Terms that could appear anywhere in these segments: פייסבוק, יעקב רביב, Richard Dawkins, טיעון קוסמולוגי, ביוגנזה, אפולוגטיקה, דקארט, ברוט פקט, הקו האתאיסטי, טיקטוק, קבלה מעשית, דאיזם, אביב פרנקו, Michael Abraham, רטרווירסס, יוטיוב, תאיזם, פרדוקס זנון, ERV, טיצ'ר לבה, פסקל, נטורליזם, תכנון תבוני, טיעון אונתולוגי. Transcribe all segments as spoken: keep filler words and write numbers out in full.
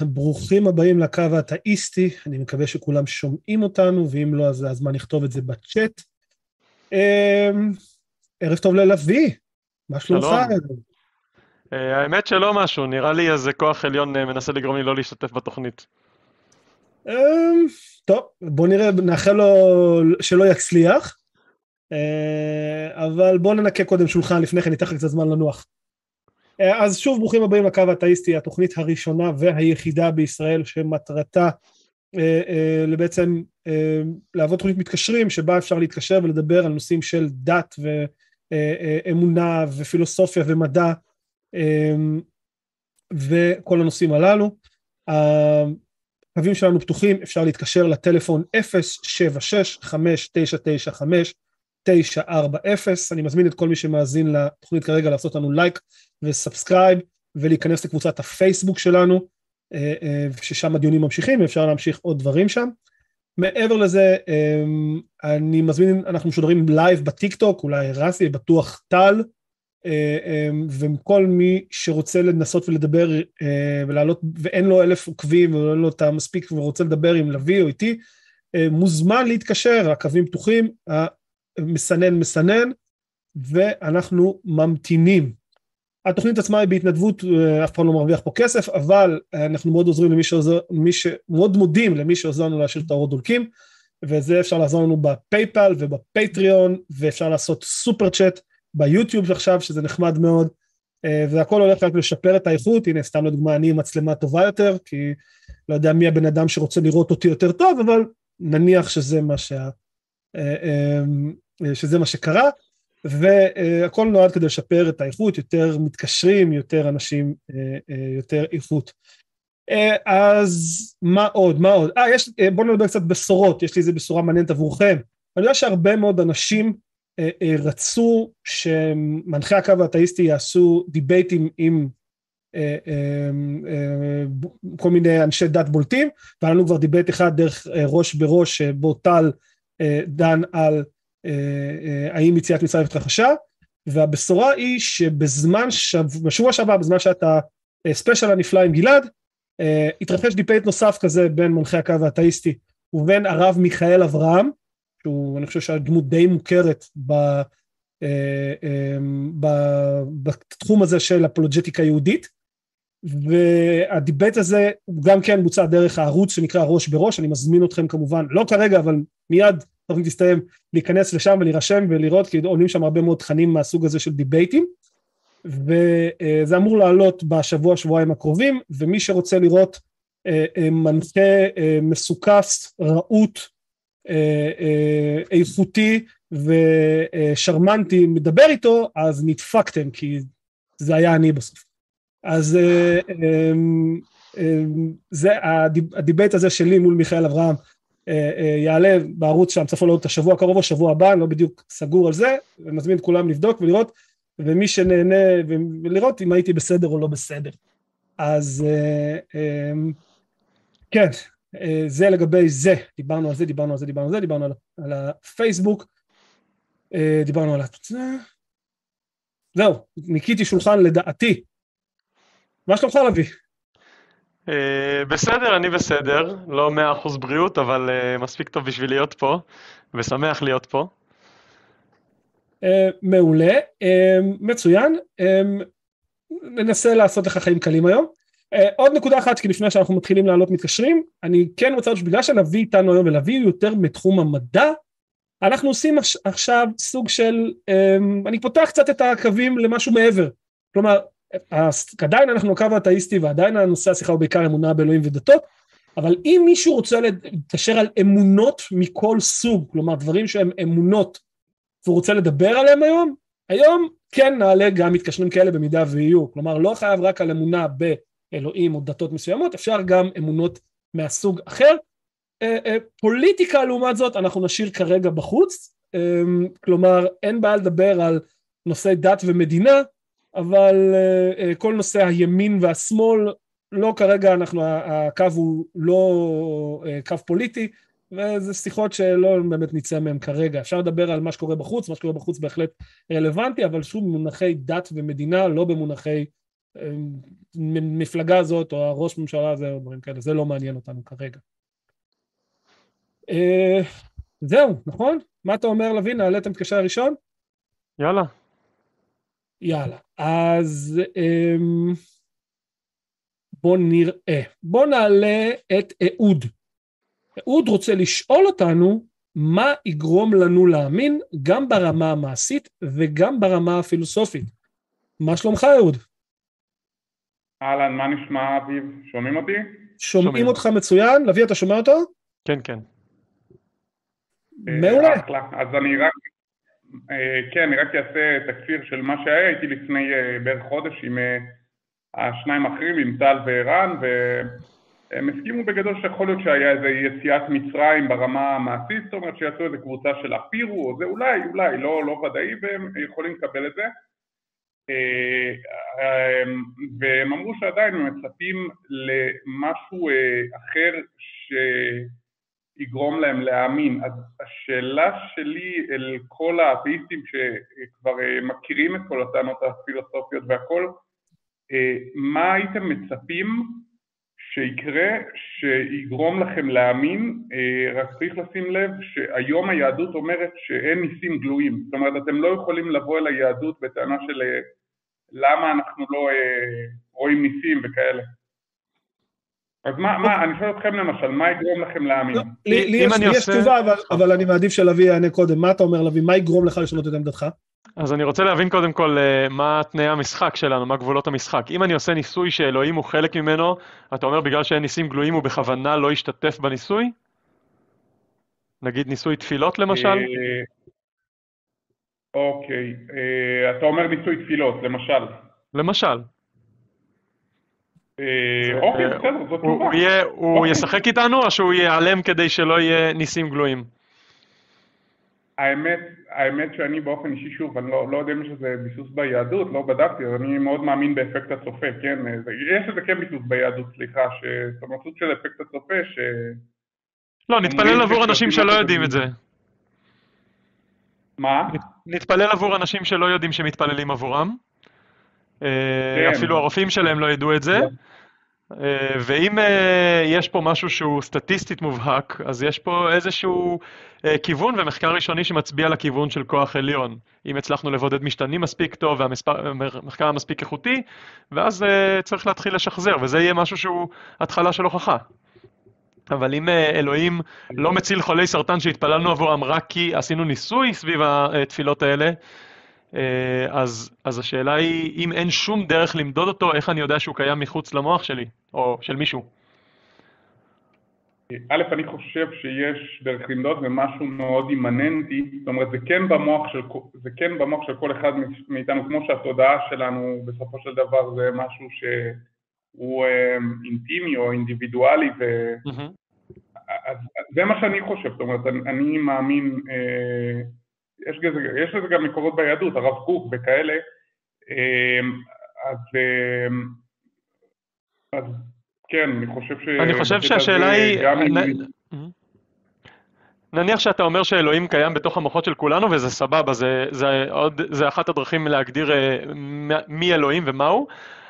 ברוכים הבאים לקו האתאיסטי, אני מקווה שכולם שומעים אותנו, ואם לא, אז הזמן נכתוב את זה בצ'אט. ערב טוב ללוי, מה שלומך? האמת שלא משהו, נראה לי איזה כוח עליון מנסה לגרום לי לא להשתתף בתוכנית. טוב, בוא נראה, נאחל לו שלא יצליח, אבל בוא ננקה קודם שולחן, לפני כן ניתן קצת זמן לנוח. אז שוב ברוכים הבאים לקו האתאיסטי, התוכנית הראשונה והיחידה בישראל שמטרתה בעצם להוות תוכנית מתקשרים, שבה אפשר להתקשר ולדבר על נושאים של דת ואמונה ופילוסופיה ומדע וכל הנושאים הללו. הקווים שלנו פתוחים, אפשר להתקשר לטלפון אפס שבע שש חמש תשע תשע חמש תשע ארבע אפס. אני מזמין את כל מי שמאזין לתוכנית כרגע לעשות לנו לייק וסאבסקרייב, ולהיכנס לקבוצת הפייסבוק שלנו, ששם הדיונים ממשיכים, ואפשר להמשיך עוד דברים שם. מעבר לזה, אני מזמין, אנחנו משודרים לייב בטיקטוק, אולי רסי, בטוח טל, וכל מי שרוצה לנסות ולדבר, ולעלות, ואין לו אלף עוקבים, ואין לו את המספיק, ורוצה לדבר עם לוי או איתי, מוזמן להתקשר, הקווים פתוחים, המסנן מסנן, ואנחנו ממתינים. התוכנית עצמה היא בהתנדבות, אף פעם לא מרוויח פה כסף, אבל אנחנו מאוד עוזרים למי שעוזר, מי ש... מאוד מודים למי שעוזר לנו להשאיר את האורות דולקים, וזה אפשר לעזור לנו בפייפל ובפטריון, ואפשר לעשות סופר צ'אט ביוטיוב עכשיו, שזה נחמד מאוד, והכל הולך רק לשפר את האיכות. הנה, סתם לדוגמה, אני עם מצלמה טובה יותר, כי לא יודע מי הבן אדם שרוצה לראות אותי יותר טוב, אבל נניח שזה מה, שה... שזה מה שקרה, והכל נועד כדי לשפר את האיכות, יותר מתקשרים, יותר אנשים, יותר איכות. אז מה עוד, מה עוד? אה, יש, בואו נדבר קצת בשורות, יש לי איזה בשורה מעניינת עבורכם. אני יודע שהרבה מאוד אנשים רצו שמנחי הקו האתאיסטי יעשו דיבייטים עם כל מיני אנשי דת בולטים, והיה לנו כבר דיבייט אחד דרך ראש בראש, שבו טל דן על האם יציאת מצרים התרחשה, והבשורה היא שבזמן, בשבוע שעבר, בזמן שאתה ספיישל הנפלא עם גלעד, התרחש דיבייט נוסף כזה בין מנחי הקו האתאיסטי ובין הרב מיכאל אברהם, שהוא אני חושב שהדמות די מוכרת בתחום הזה של אפולוג'טיקה יהודית, והדיבייט הזה הוא גם כן בוצע דרך הערוץ שנקרא ראש בראש. אני מזמין אתכם כמובן, לא כרגע אבל מיד תוכנית תסתיים, להיכנס לשם ולהירשם ולראות, כי עולים שם הרבה מאוד תכנים מהסוג הזה של דיבייטים, וזה אמור לעלות בשבוע שבועיים הקרובים, ומי שרוצה לראות מנחה מסוכס, רעות, איכותי ושרמנטי מדבר איתו, אז נדפקתם, כי זה היה אני בסוף. אז זה הדיבייט הזה שלי מול מיכאל אברהם, יעלה בערוץ שם, צפו לעוד את השבוע הקרוב או שבוע הבא, אני לא בדיוק סגור על זה, ומזמין את כולם לבדוק ולראות, ומי שנהנה ולראות אם הייתי בסדר או לא בסדר. אז כן, זה לגבי זה, דיברנו על זה, דיברנו על זה, דיברנו על זה, דיברנו על הפייסבוק, דיברנו על התוצאה, זהו, ניקיתי שולחן לדעתי. מה שלומך לוי? בסדר, אני בסדר, לא מאה אחוז בריאות, אבל מספיק טוב בשביל להיות פה, ושמח להיות פה. מעולה, מצוין, ננסה לעשות לך חיים קלים היום. עוד נקודה אחת, כי לפני שאנחנו מתחילים לעלות מתקשרים, אני כן רוצה שבגלל שנביא איתנו היום, ולהביא יותר מתחום המדע, אנחנו עושים עכשיו סוג של, אני פותח קצת את הקווים למשהו מעבר, כלומר, עדיין אנחנו הקו האתאיסטי, ועדיין הנושא השיחה הוא בעיקר אמונה באלוהים ודתות, אבל אם מישהו רוצה להתקשר על אמונות מכל סוג, כלומר דברים שהם אמונות, והוא רוצה לדבר עליהם היום, היום כן נעלה גם מתקשרים כאלה במידה ויהיו, כלומר לא חייב רק על אמונה באלוהים או דתות מסוימות, אפשר גם אמונות מהסוג אחר. פוליטיקה לעומת זאת אנחנו נשאיר כרגע בחוץ, כלומר אין בעיה לדבר על נושאי דת ומדינה, אבל uh, כל נושא הימין והשמאל, לא כרגע אנחנו, הקו הוא לא uh, קו פוליטי, וזה שיחות שלא באמת נצא מהם כרגע. אפשר לדבר על מה שקורה בחוץ, מה שקורה בחוץ בהחלט רלוונטי, אבל שוב במונחי דת ומדינה, לא במונחי המפלגה הזאת או הראש ממשלה הזה או דברים כאלה, זה לא מעניין אותנו כרגע. זהו, נכון? מה אתה אומר, לוין? נעליתם קשה הראשון? יאללה. יאללה. אז בוא נראה. בוא נעלה את אהוד. אהוד רוצה לשאול אותנו מה יגרום לנו להאמין גם ברמה המעשית וגם ברמה הפילוסופית. מה שלומך, אהוד? אהלן, מה נשמע, אביב? שומעים אותי? שומעים אותך מצוין. לוי, אתה שומע אותו? כן, כן. מעולה. אז אני רק, כן, אני רק אעשה תקציר של מה שהיה, הייתי לפני בערך חודש עם השניים אחרים, עם טל ואירן, והם הסכימו בגדול שיכול להיות שהיה איזו יציאת מצרים ברמה המעשית, זאת אומרת שיצאו איזו קבוצה של אפירו, או זה אולי, אולי, לא, לא ודאי, והם יכולים לקבל את זה. והם אמרו שעדיין הם מצפים למשהו אחר ש... יגרום להם להאמין. אז השאלה שלי אל כל האתאיסטים שכבר מכירים את כל הטענות הפילוסופיות והכל, מה הייתם מצפים שיקרה שיגרום לכם להאמין? רק צריך לשים לב שהיום היהדות אומרת שאין ניסים גלויים, זאת אומרת אתם לא יכולים לבוא אל היהדות בטענה של למה אנחנו לא רואים ניסים וכאלה. אז מה, מה, אני שואל אתכם למשל, מה יגרום לכם להאמין? לי יש תשובה, אבל אני מעדיף שלוי יענה קודם. מה אתה אומר, לוי? מה יגרום לך לשנות את עמדתך? אז אני רוצה להבין קודם כל מה תנאי המשחק שלנו, מה גבולות המשחק. אם אני עושה ניסוי שאלוהים הוא חלק ממנו, אתה אומר בגלל שאין ניסים גלויים הוא בכוונה לא ישתתף בניסוי? נגיד ניסוי תפילות למשל? אוקיי, אתה אומר ניסוי תפילות, למשל. למשל. אוקיי, בסדר, זאת תשובה. הוא ישחק איתנו או שהוא ייעלם כדי שלא יהיה ניסים גלויים? האמת, האמת שאני באופן אישי, שוב, אני לא יודע אם שזה ביסוס ביהדות, לא בדקתי, אז אני מאוד מאמין באפקט הצופה, כן, יש איזה כן ביסוס ביהדות, סליחה, זאת אומרת של אפקט הצופה, ש... לא, נתפלל עבור אנשים שלא יודעים את זה. מה? נתפלל עבור אנשים שלא יודעים שמתפללים עבורם. אפילו הרופאים שלהם לא ידעו את זה, ואם יש פה משהו שהוא סטטיסטית מובהק, אז יש פה איזשהו כיוון ומחקר ראשוני שמצביע לכיוון של כוח עליון. אם הצלחנו לבודד משתנים מספיק טוב והמחקר המספיק איכותי, ואז צריך להתחיל לשחזר, וזה יהיה משהו שהוא התחלה של הוכחה. אבל אם אלוהים לא מציל חולי סרטן שהתפללנו עבורם רק כי עשינו ניסוי סביב התפילות האלה, אז, אז השאלה היא, אם אין שום דרך למדוד אותו, איך אני יודע שהוא קיים מחוץ למוח שלי, או של מישהו? א', אני חושב שיש דרך למדוד ומשהו מאוד אימננטי, זאת אומרת, זה כן במוח של, זה כן במוח של כל אחד מאיתנו, כמו שהתודעה שלנו בסופו של דבר זה משהו שהוא אינטימי או אינדיבידואלי, ו... אז, זה מה שאני חושב, זאת אומרת, אני, אני מאמין... יש לזה, יש לזה גם מקורות ביהדות, הרב קוק וכאלה, אז, אז כן, אני חושב ש... אני חושב שהשאלה היא... נ... נניח שאתה אומר שאלוהים קיים בתוך המוחות של כולנו, וזה סבבה, זה, זה, עוד, זה אחת הדרכים להגדיר מי אלוהים ומהו,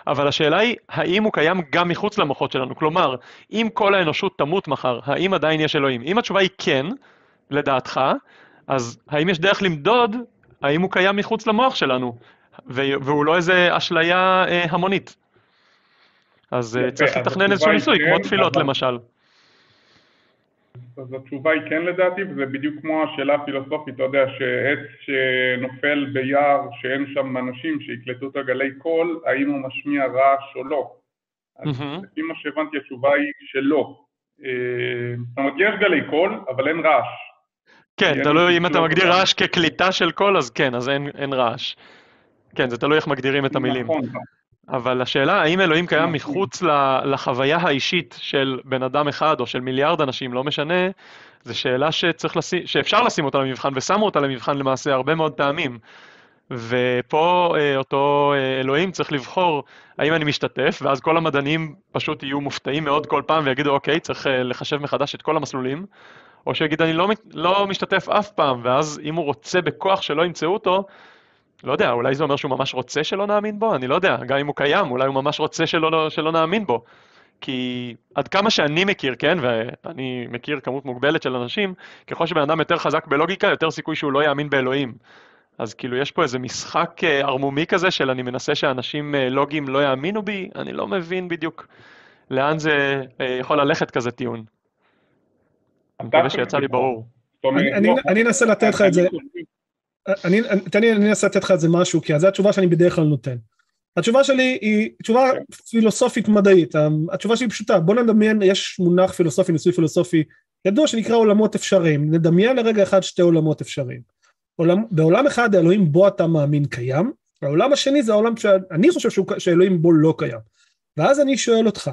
אבל השאלה היא, האם הוא קיים גם מחוץ למוחות שלנו? כלומר, אם כל האנושות תמות מחר, האם עדיין יש אלוהים? אם התשובה היא כן, לדעתך, אז האם יש דרך למדוד, האם הוא קיים מחוץ למוח שלנו, והוא לא איזה אשליה המונית. אז צריך לתכנן איזשהו ניסוי, כמו תפילות למשל. אז התשובה היא כן לדעתי, וזה בדיוק כמו השאלה הפילוסופית, אתה יודע, שעץ שנופל ביער, שאין שם אנשים שיקלטו את הגלי קול, האם הוא משמיע רעש או לא. אז לפי מה שהבנתי, התשובה היא שלא. זאת אומרת, יש גלי קול, אבל אין רעש. כן, תלוי אם אתה מגדיר רעש כקליטה של קול, אז כן, אז אין רעש. כן, זה תלוי איך מגדירים את המילים. אבל השאלה, האם אלוהים קיים מחוץ לחוויה האישית של בן אדם אחד או של מיליארד אנשים, לא משנה, זו שאלה שאפשר לשים אותה למבחן, ושמו אותה למבחן למעשה הרבה מאוד טעמים. ופה אותו אלוהים צריך לבחור האם אני משתתף, ואז כל המדענים פשוט יהיו מופתעים מאוד כל פעם ויגידו, אוקיי, צריך לחשב מחדש את כל המסלולים, או שיגיד, אני לא, לא משתתף אף פעם, ואז אם הוא רוצה בכוח שלא ימצאו אותו, לא יודע, אולי זה אומר שהוא ממש רוצה שלא נאמין בו, אני לא יודע, גם אם הוא קיים, אולי הוא ממש רוצה שלא, שלא נאמין בו. כי עד כמה שאני מכיר, כן, ואני מכיר כמות מוגבלת של אנשים, ככל שבן אדם יותר חזק בלוגיקה, יותר סיכוי שהוא לא יאמין באלוהים. אז כאילו יש פה איזה משחק ערמומי כזה של אני מנסה שאנשים לוגיים לא יאמינו בי, אני לא מבין בדיוק לאן זה יכול ללכת כזה טיעון. אני מקווה שיצא לי ברור. אני אנסה לתת לך את זה, אני אנסה לתת לך את זה משהו, כי זו התשובה שאני בדרך כלל נותן. התשובה שלי היא תשובה פילוסופית מדעית, התשובה שלי פשוטה, בוא נדמיין, יש מונח פילוסופי, ניסוי פילוסופי, ידוע שנקרא עולמות אפשריים, נדמיין לרגע אחד שתי עולמות אפשריים, בעולם אחד האלוהים בו אתה מאמין קיים, העולם השני זה העולם שאני חושב שאלוהים בו לא קיים, ואז אני שואל אותך,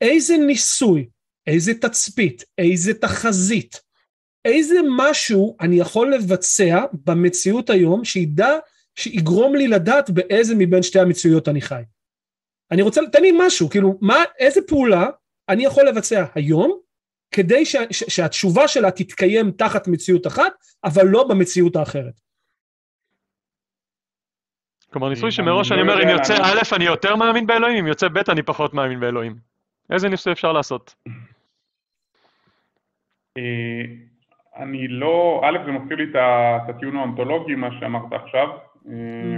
איזה ניסוי, איזה תצפית, איזה תחזית, איזה משהו אני יכול לבצע במציאות היום שידע, שיגרום לי לדעת באיזה מבין שתי המציאויות אני חי. אני רוצה, תן לי משהו, כאילו, מה, איזה פעולה אני יכול לבצע היום, כדי ש, ש, שהתשובה שלה תתקיים תחת מציאות אחת, אבל לא במציאות האחרת. כלומר, ניסוי שמראש אני אומר, אם יוצא א', אני יותר מאמין באלוהים, אם יוצא ב', אני פחות מאמין באלוהים. איזה ניסוי אפשר לעשות? אני לא, א', זה מוסיף לי את הטיעון האונתולוגי, מה שאמרת עכשיו,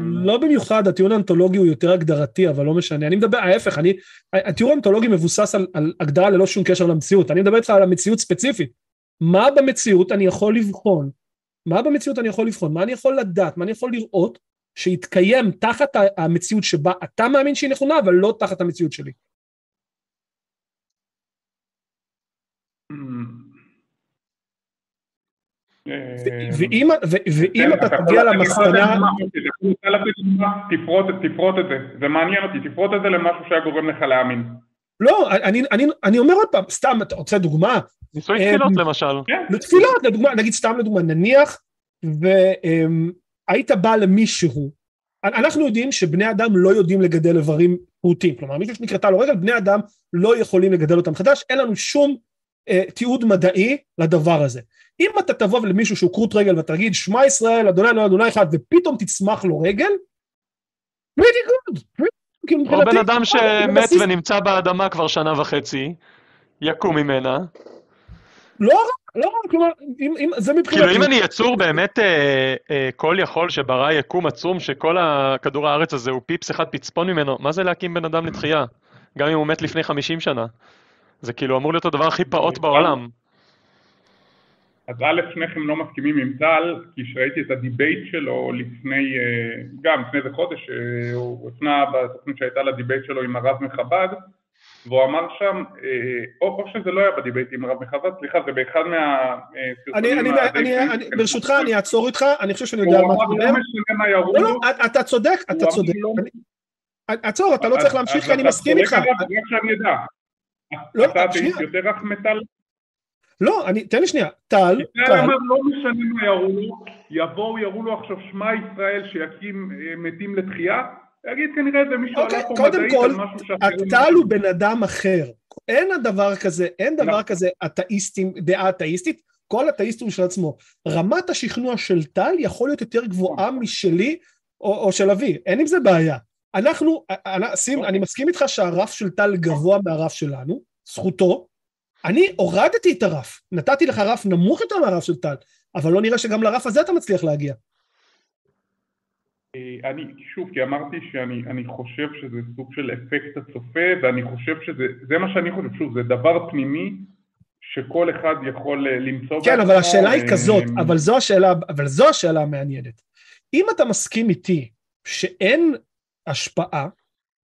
לא במיוחד, הטיעון האנתולוגי הוא יותר הגדרתי, אבל לא משנה, אני מדבר, ההפך, אני, הטיעון האנתולוגי מבוסס על, על הגדרה ללא שום קשר למציאות, אני מדבר איתך על המציאות ספציפית, מה במציאות אני יכול לבחון, מה במציאות אני יכול לבחון, מה אני יכול לדעת, מה אני יכול לראות, שיתקיים תחת המציאות שבה אתה מאמין שהיא נכונה, אבל לא תחת המציאות שלי. ואם אתה תגיע למסקנה... תפרוט את זה, זה מעניין אותי, תפרוט את זה למשהו שהיה גורם לך להאמין. לא, אני אומר עוד פעם, סתם, אתה רוצה דוגמה? ניסוי תפילות למשל. תפילות, נגיד סתם לדוגמה, נניח, והיית בא למישהו, אנחנו יודעים שבני אדם לא יודעים לגדל איברים פרוטים, כלומר, מישהו שנקרתה לו רגל, בני אדם לא יכולים לגדל אותם חדש, אין לנו שום תיעוד מדעי לדבר הזה. אם אתה תבוא למישהו שהוא קרוט רגל ותגיד, שמע ישראל, אדוני אלוהינו אדוני אחד, ופתאום תצמח לו רגל, pretty good. או בן אדם שמת ונמצא באדמה כבר שנה וחצי, יקום ממנה. לא, לא, כלומר, זה מבחינת... כאילו אם אני יצור באמת כל יכול שברא יקום עצום, שכל כדור הארץ הזה הוא פיפס אחד פצפון ממנו, מה זה להקים בן אדם לתחייה? גם אם הוא מת לפני חמישים שנה. זה כאילו אמור להיות הדבר הכי פעוט בעולם. אז א', שניכם לא מסכימים עם טל, כי שראיתי את הדיבייט שלו לפני, גם לפני זה חודש, הוא הפנה בתוכנית שהייתה לדיבייט שלו עם הרב מחב"ד, והוא אמר שם, או שזה לא היה בדיבייט עם הרב מחב"ד, סליחה, זה באחד מהסרטונים... ברשותך, אני אעצור איתך, אני חושב שאני יודע על מה אתה מדבר. לא משנה מה ירו. לא, אתה צודק, אתה צודק. עצור, אתה לא צריך להמשיך, כי אני מסכים איתך. רק שאני יודע. אתה יותר רחמטל... לא, אני, תן לי שנייה, טל, טל. אני אומר, לא משנה מה יראו לו, יבואו, יראו לו עכשיו שמה ישראל שיקים מתים לתחייה, יגיד כנראה זה מישהו עלה פה מדעית על משהו שאחרים. טל הוא בן אדם אחר, אין הדבר כזה, אין דבר כזה אתאיסטים, דעה אתאיסטית, כל אתאיסט הוא של עצמו. רמת השכנוע של טל יכול להיות יותר גבוהה משלי או של אבי, אין עם זה בעיה. אנחנו, אני מסכים איתך שהרף של טל גבוה מהרף שלנו, זכותו, אני הורדתי את הרף, נתתי לך רף נמוך יותר מהרף של טל, אבל לא נראה שגם לרף הזה אתה מצליח להגיע. אני, שוב, כי אמרתי שאני חושב שזה סוג של אפקט הצופה, ואני חושב שזה, זה מה שאני חושב, שוב, זה דבר פנימי, שכל אחד יכול למצוא... כן, אבל השאלה היא כזאת, אבל זו השאלה, אבל זו השאלה המעניינת. אם אתה מסכים איתי שאין השפעה,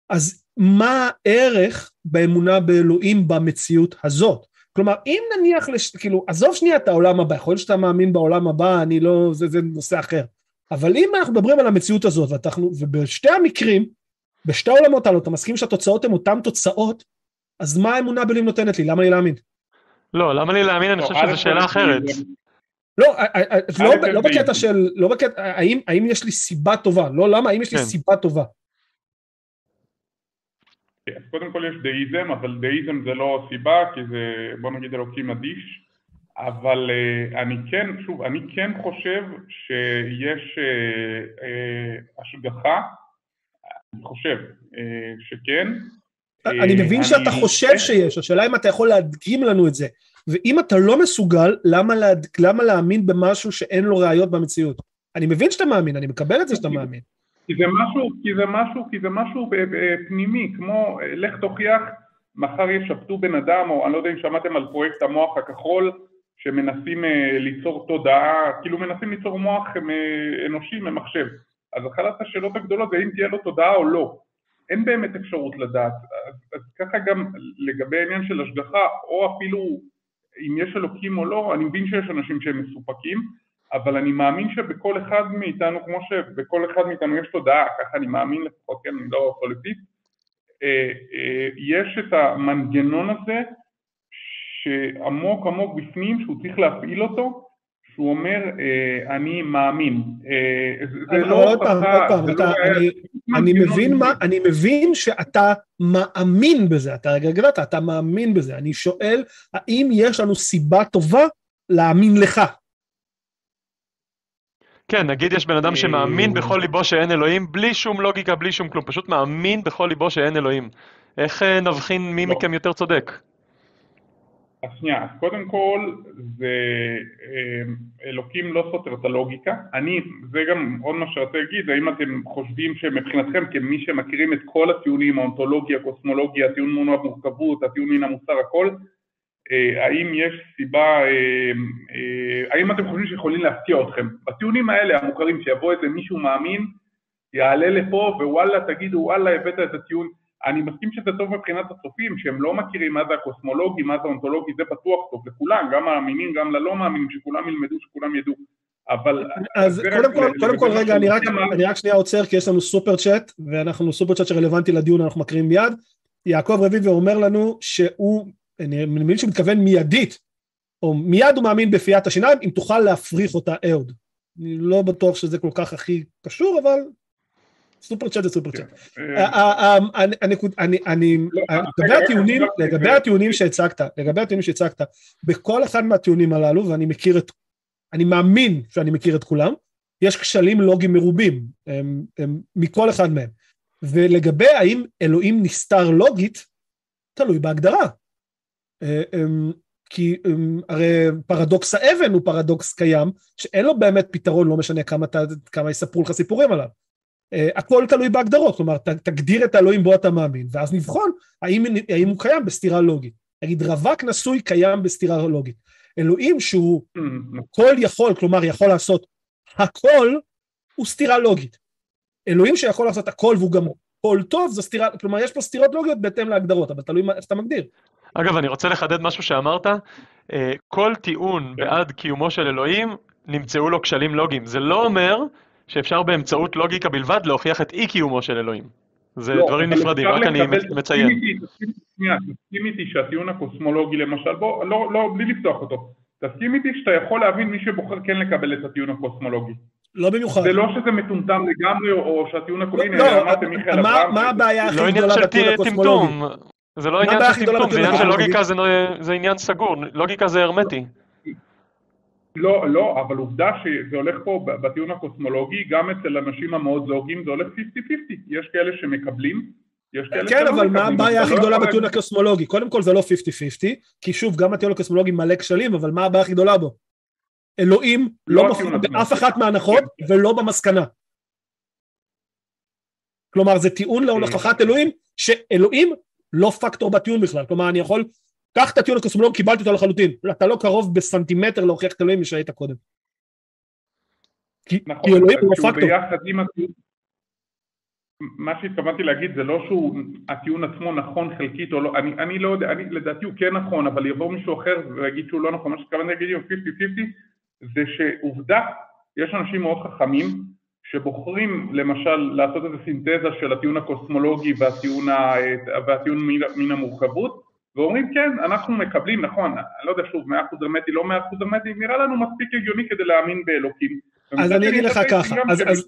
אז מה הערך באמונה באלוהים במציאות הזאת? כלומר, אם נניח, לש... כאילו, עזוב שנייה את העולם הבא, יכול להיות שאתה מאמין בעולם הבא, אני לא, זה, זה נושא אחר. אבל אם אנחנו מדברים על המציאות הזאת, ואנחנו, ובשתי המקרים, בשתי העולמות האלה, אתה מסכים שהתוצאות הן אותן תוצאות, אז מה האמונה באלוהים נותנת לי? למה לי להאמין? לא, למה לי להאמין? אני חושב שזו שאלה אחרת. לא, לא בקטע של, לא בקטע, האם, האם יש לי סיבה טובה? לא, למה? האם יש לי סיבה טובה? אז קודם כל יש דאיזם, אבל דאיזם זה לא סיבה, כי זה, בוא נגיד אלוקים אדיש, אבל אני כן, שוב, אני כן חושב שיש השגחה, אני חושב שכן. אני מבין שאתה חושב שיש, השאלה אם אתה יכול להדגים לנו את זה, ואם אתה לא מסוגל, למה להאמין במשהו שאין לו ראיות במציאות? אני מבין שאתה מאמין, אני מקבל את זה שאתה מאמין. כי זה משהו, כי זה משהו, כי זה משהו פנימי, כמו לך תוכיח, מחר ישפטו בן אדם, או אני לא יודע אם שמעתם על פרויקט המוח הכחול, שמנסים ליצור תודעה, כאילו מנסים ליצור מוח אנושי ממחשב. אז אחת השאלות הגדולות זה אם תהיה לו תודעה או לא. אין באמת אפשרות לדעת. אז, אז ככה גם לגבי העניין של השגחה, או אפילו אם יש אלוקים או לא, אני מבין שיש אנשים שהם מסופקים, אבל אני מאמין שבכל אחד מאיתנו, כמו שבכל אחד מאיתנו יש תודעה, ככה אני מאמין לפחות, כן, אני לא פוליטית, יש את המנגנון הזה שעמוק עמוק בפנים, שהוא צריך להפעיל אותו, שהוא אומר, אני מאמין. זה לא הוכחה, זה לא היה... אני מבין מה, אני מבין שאתה מאמין בזה, אתה רגע גדעת, אתה מאמין בזה. אני שואל, האם יש לנו סיבה טובה להאמין לך? כן, נגיד יש בן אדם שמאמין בכל ליבו שאין אלוהים, בלי שום לוגיקה, בלי שום כלום, פשוט מאמין בכל ליבו שאין אלוהים. איך נבחין מי מכם יותר צודק? אז שנייה, אז קודם כל, אלוקים לא סותר את הלוגיקה. אני, זה גם עוד מה שרצה להגיד, האם אתם חושבים שמבחינתכם, כמי שמכירים את כל הטיעונים, האונתולוגיה, הקוסמולוגיה, הטיעון מן המורכבות, הטיעון מן המוסר, הכל, האם יש סיבה, האם אתם חושבים שיכולים להפתיע אתכם? בטיעונים האלה, המוכרים, שיבוא איזה מישהו מאמין, יעלה לפה ווואלה, תגידו, וואלה, הבאת את הטיעון. אני מסכים שזה טוב מבחינת הצופים, שהם לא מכירים מה זה הקוסמולוגי, מה זה האונתולוגי, זה פתוח טוב לכולם, גם מאמינים, גם ללא מאמינים, שכולם ילמדו, שכולם ידעו. אבל... אז קודם כל, קודם כל, רגע, אני רק, אני רק שנייה עוצר, כי יש לנו סופר צ'אט, ואנחנו סופר צ'אט שרלוונטי לדיון, אנחנו מקריאים מיד. יעקב רביב אומר לנו שהוא, אני מבין שמתכוון מיידית, או מיד הוא מאמין בפיית השיניים, אם תוכל להפריך אותה אהוד. אני לא בטוח שזה כל כך הכי קשור, אבל... סופר צ'אט זה סופר צ'אט. לגבי הטיעונים שהצגת, לגבי הטיעונים שהצגת, בכל אחד מהטיעונים הללו, ואני מכיר את, אני מאמין שאני מכיר את כולם, יש כשלים לוגיים מרובים, מכל אחד מהם. ולגבי האם אלוהים נסתר לוגית, תלוי בהגדרה. כי הרי פרדוקס האבן הוא פרדוקס קיים, שאין לו באמת פתרון, לא משנה כמה יספרו לך סיפורים עליו. הכל תלוי בהגדרות, כלומר, תגדיר את האלוהים בו אתה מאמין, ואז נבחון האם הוא קיים בסתירה לוגית. נגיד, רווק נשוי קיים בסתירה לוגית. אלוהים שהוא כל יכול, כלומר, יכול לעשות הכל, הוא סתירה לוגית. אלוהים שיכול לעשות הכל והוא גם כל טוב, זו סתירה, כלומר, יש פה סתירות לוגיות בהתאם להגדרות, אבל תלוי איך אתה מגדיר. אגב, אני רוצה לחדד משהו שאמרת, כל טיעון בעד קיומו של אלוהים, נמצאו לו כשלים לוגיים. זה לא אומר שאפשר באמצעות לוגיקה בלבד להוכיח את אי-קיומו של אלוהים. זה לא, דברים נפרדים, רק אני מציין. תסכים איתי שהטיעון הקוסמולוגי למשל, בוא, לא, לא, בלי לפתוח אותו, תסכים איתי שאתה יכול להבין מי שבוחר כן לקבל את הטיעון הקוסמולוגי. לא במיוחד. זה לא שזה מטומטם לגמרי, או שהטיעון הקוסמולוגי... לא, מה הבעיה הכי גדולה בטיעון הקוסמולוגי? זה לא עניין של טמטום, זה עניין של לוגיקה, זה עניין סגור, לוגיקה זה הרמטי. לא, לא, אבל עובדה שזה הולך פה בטיעון הקוסמולוגי, גם אצל אנשים המאוד זוגים, זה הולך חמישים חמישים. יש כאלה שמקבלים, יש כאלה... כן, אבל מה הבעיה הכי גדולה בטיעון הקוסמולוגי? קודם כל זה לא חמישים חמישים, כי שוב, גם הטיעון הקוסמולוגי מלא כשלים, אבל מה הבעיה הכי גדולה בו? אלוהים לא מופיע באף אחת מההנחות ולא במסקנה. כלומר, זה טיעון להוכחת אלוהים, שאלוהים לא פקטור בטיעון בכלל. כלומר, אני יכול... קח את הטיעון הקוסמולוגי, קיבלתי אותו לחלוטין. אתה לא קרוב בסנטימטר להוכיח את אלוהים משהיית קודם. כי אלוהים הוא פקטור. מה שהתכוונתי להגיד זה לא שהוא הטיעון עצמו נכון חלקית או לא, אני לא יודע, לדעתי הוא כן נכון, אבל יבוא מישהו אחר ולהגיד שהוא לא נכון. מה שהתכוונתי להגיד עם חמישים חמישים זה שעובדה, יש אנשים מאוד חכמים שבוחרים למשל לעשות איזו סינתזה של הטיעון הקוסמולוגי והטיעון מן המורכבות, ואומרים, כן, אנחנו מקבלים, נכון, לא יודע שוב, מאה אחוז הרמטי, לא מאה אחוז הרמטי, נראה לנו מספיק הגיוני כדי להאמין באלוקים. אז אני אגיד לך ככה,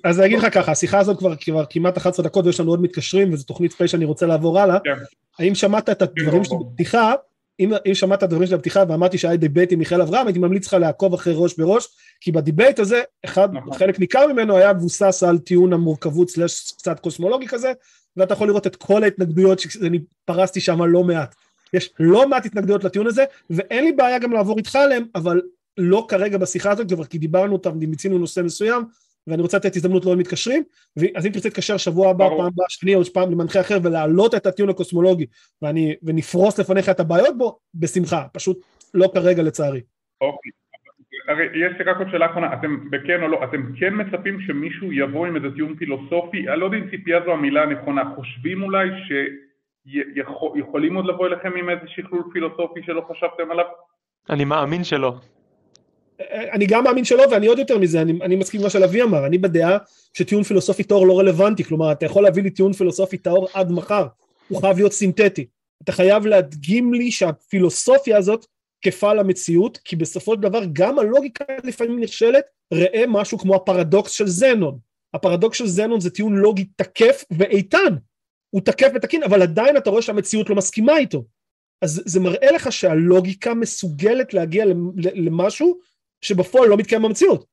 אז אני אגיד לך ככה, השיחה הזאת כבר כמעט אחת עשרה דקות, ויש לנו עוד מתקשרים, וזו תוכנית ספי שאני רוצה לעבור הלאה. האם שמעת את הדברים של פתיחה, אם, אם שמעת הדברים של הפתיחה ואמרתי שהיה דיבייט עם מיכאל אברהם, הייתי ממליץ לך לעקוב אחרי ראש בראש, כי בדיבייט הזה, אחד, נכון. חלק ניכר ממנו היה מבוסס על טיעון המורכבות סלש קצת קוסמולוגי כזה, ואתה יכול לראות את כל ההתנגדויות שאני פרסתי שם לא מעט. יש לא מעט התנגדויות לטיעון הזה, ואין לי בעיה גם לעבור איתך עליהם, אבל לא כרגע בשיחה הזאת, כבר כי דיברנו אותם, מיצינו נושא מסוים, ואני רוצה לתת הזדמנות לא מתקשרים, אז אם תרצה תקשר שבוע הבא, פעם הבאה, שני או פעם למנחה אחר, ולהעלות את הטיעון הקוסמולוגי, ואני, ונפרוס לפניך את הבעיות בו, בשמחה, פשוט לא כרגע לצערי. אוקיי, הרי יש לי רק עוד שאלה אחרונה, אתם בכן או לא, אתם כן מצפים שמישהו יבוא עם איזה טיעון פילוסופי, אני לא יודע אם ציפייה זו המילה הנכונה, חושבים אולי שיכולים עוד לבוא אליכם עם איזה שכלול פילוסופי שלא חשבתם עליו? אני מאמין שלא. אני גם מאמין שלא, ואני עוד יותר מזה, אני, אני מסכים מה של אבי אמר, אני בדעה שטיעון פילוסופי טהור לא רלוונטי, כלומר, אתה יכול להביא לי טיעון פילוסופי טהור עד מחר, הוא חייב להיות סינתטי, אתה חייב להדגים לי שהפילוסופיה הזאת כפה למציאות, כי בסופו של דבר גם הלוגיקה לפעמים נכשלת, ראה משהו כמו הפרדוקס של זנון, הפרדוקס של זנון זה טיעון לוגי תקף ואיתן, הוא תקף ותקין, אבל עדיין אתה רואה שהמציאות לא מסכימה איתו, אז זה מראה לך שהלוגיקה מסוגלת להגיע למשהו שבפועל לא מתקיים במציאות,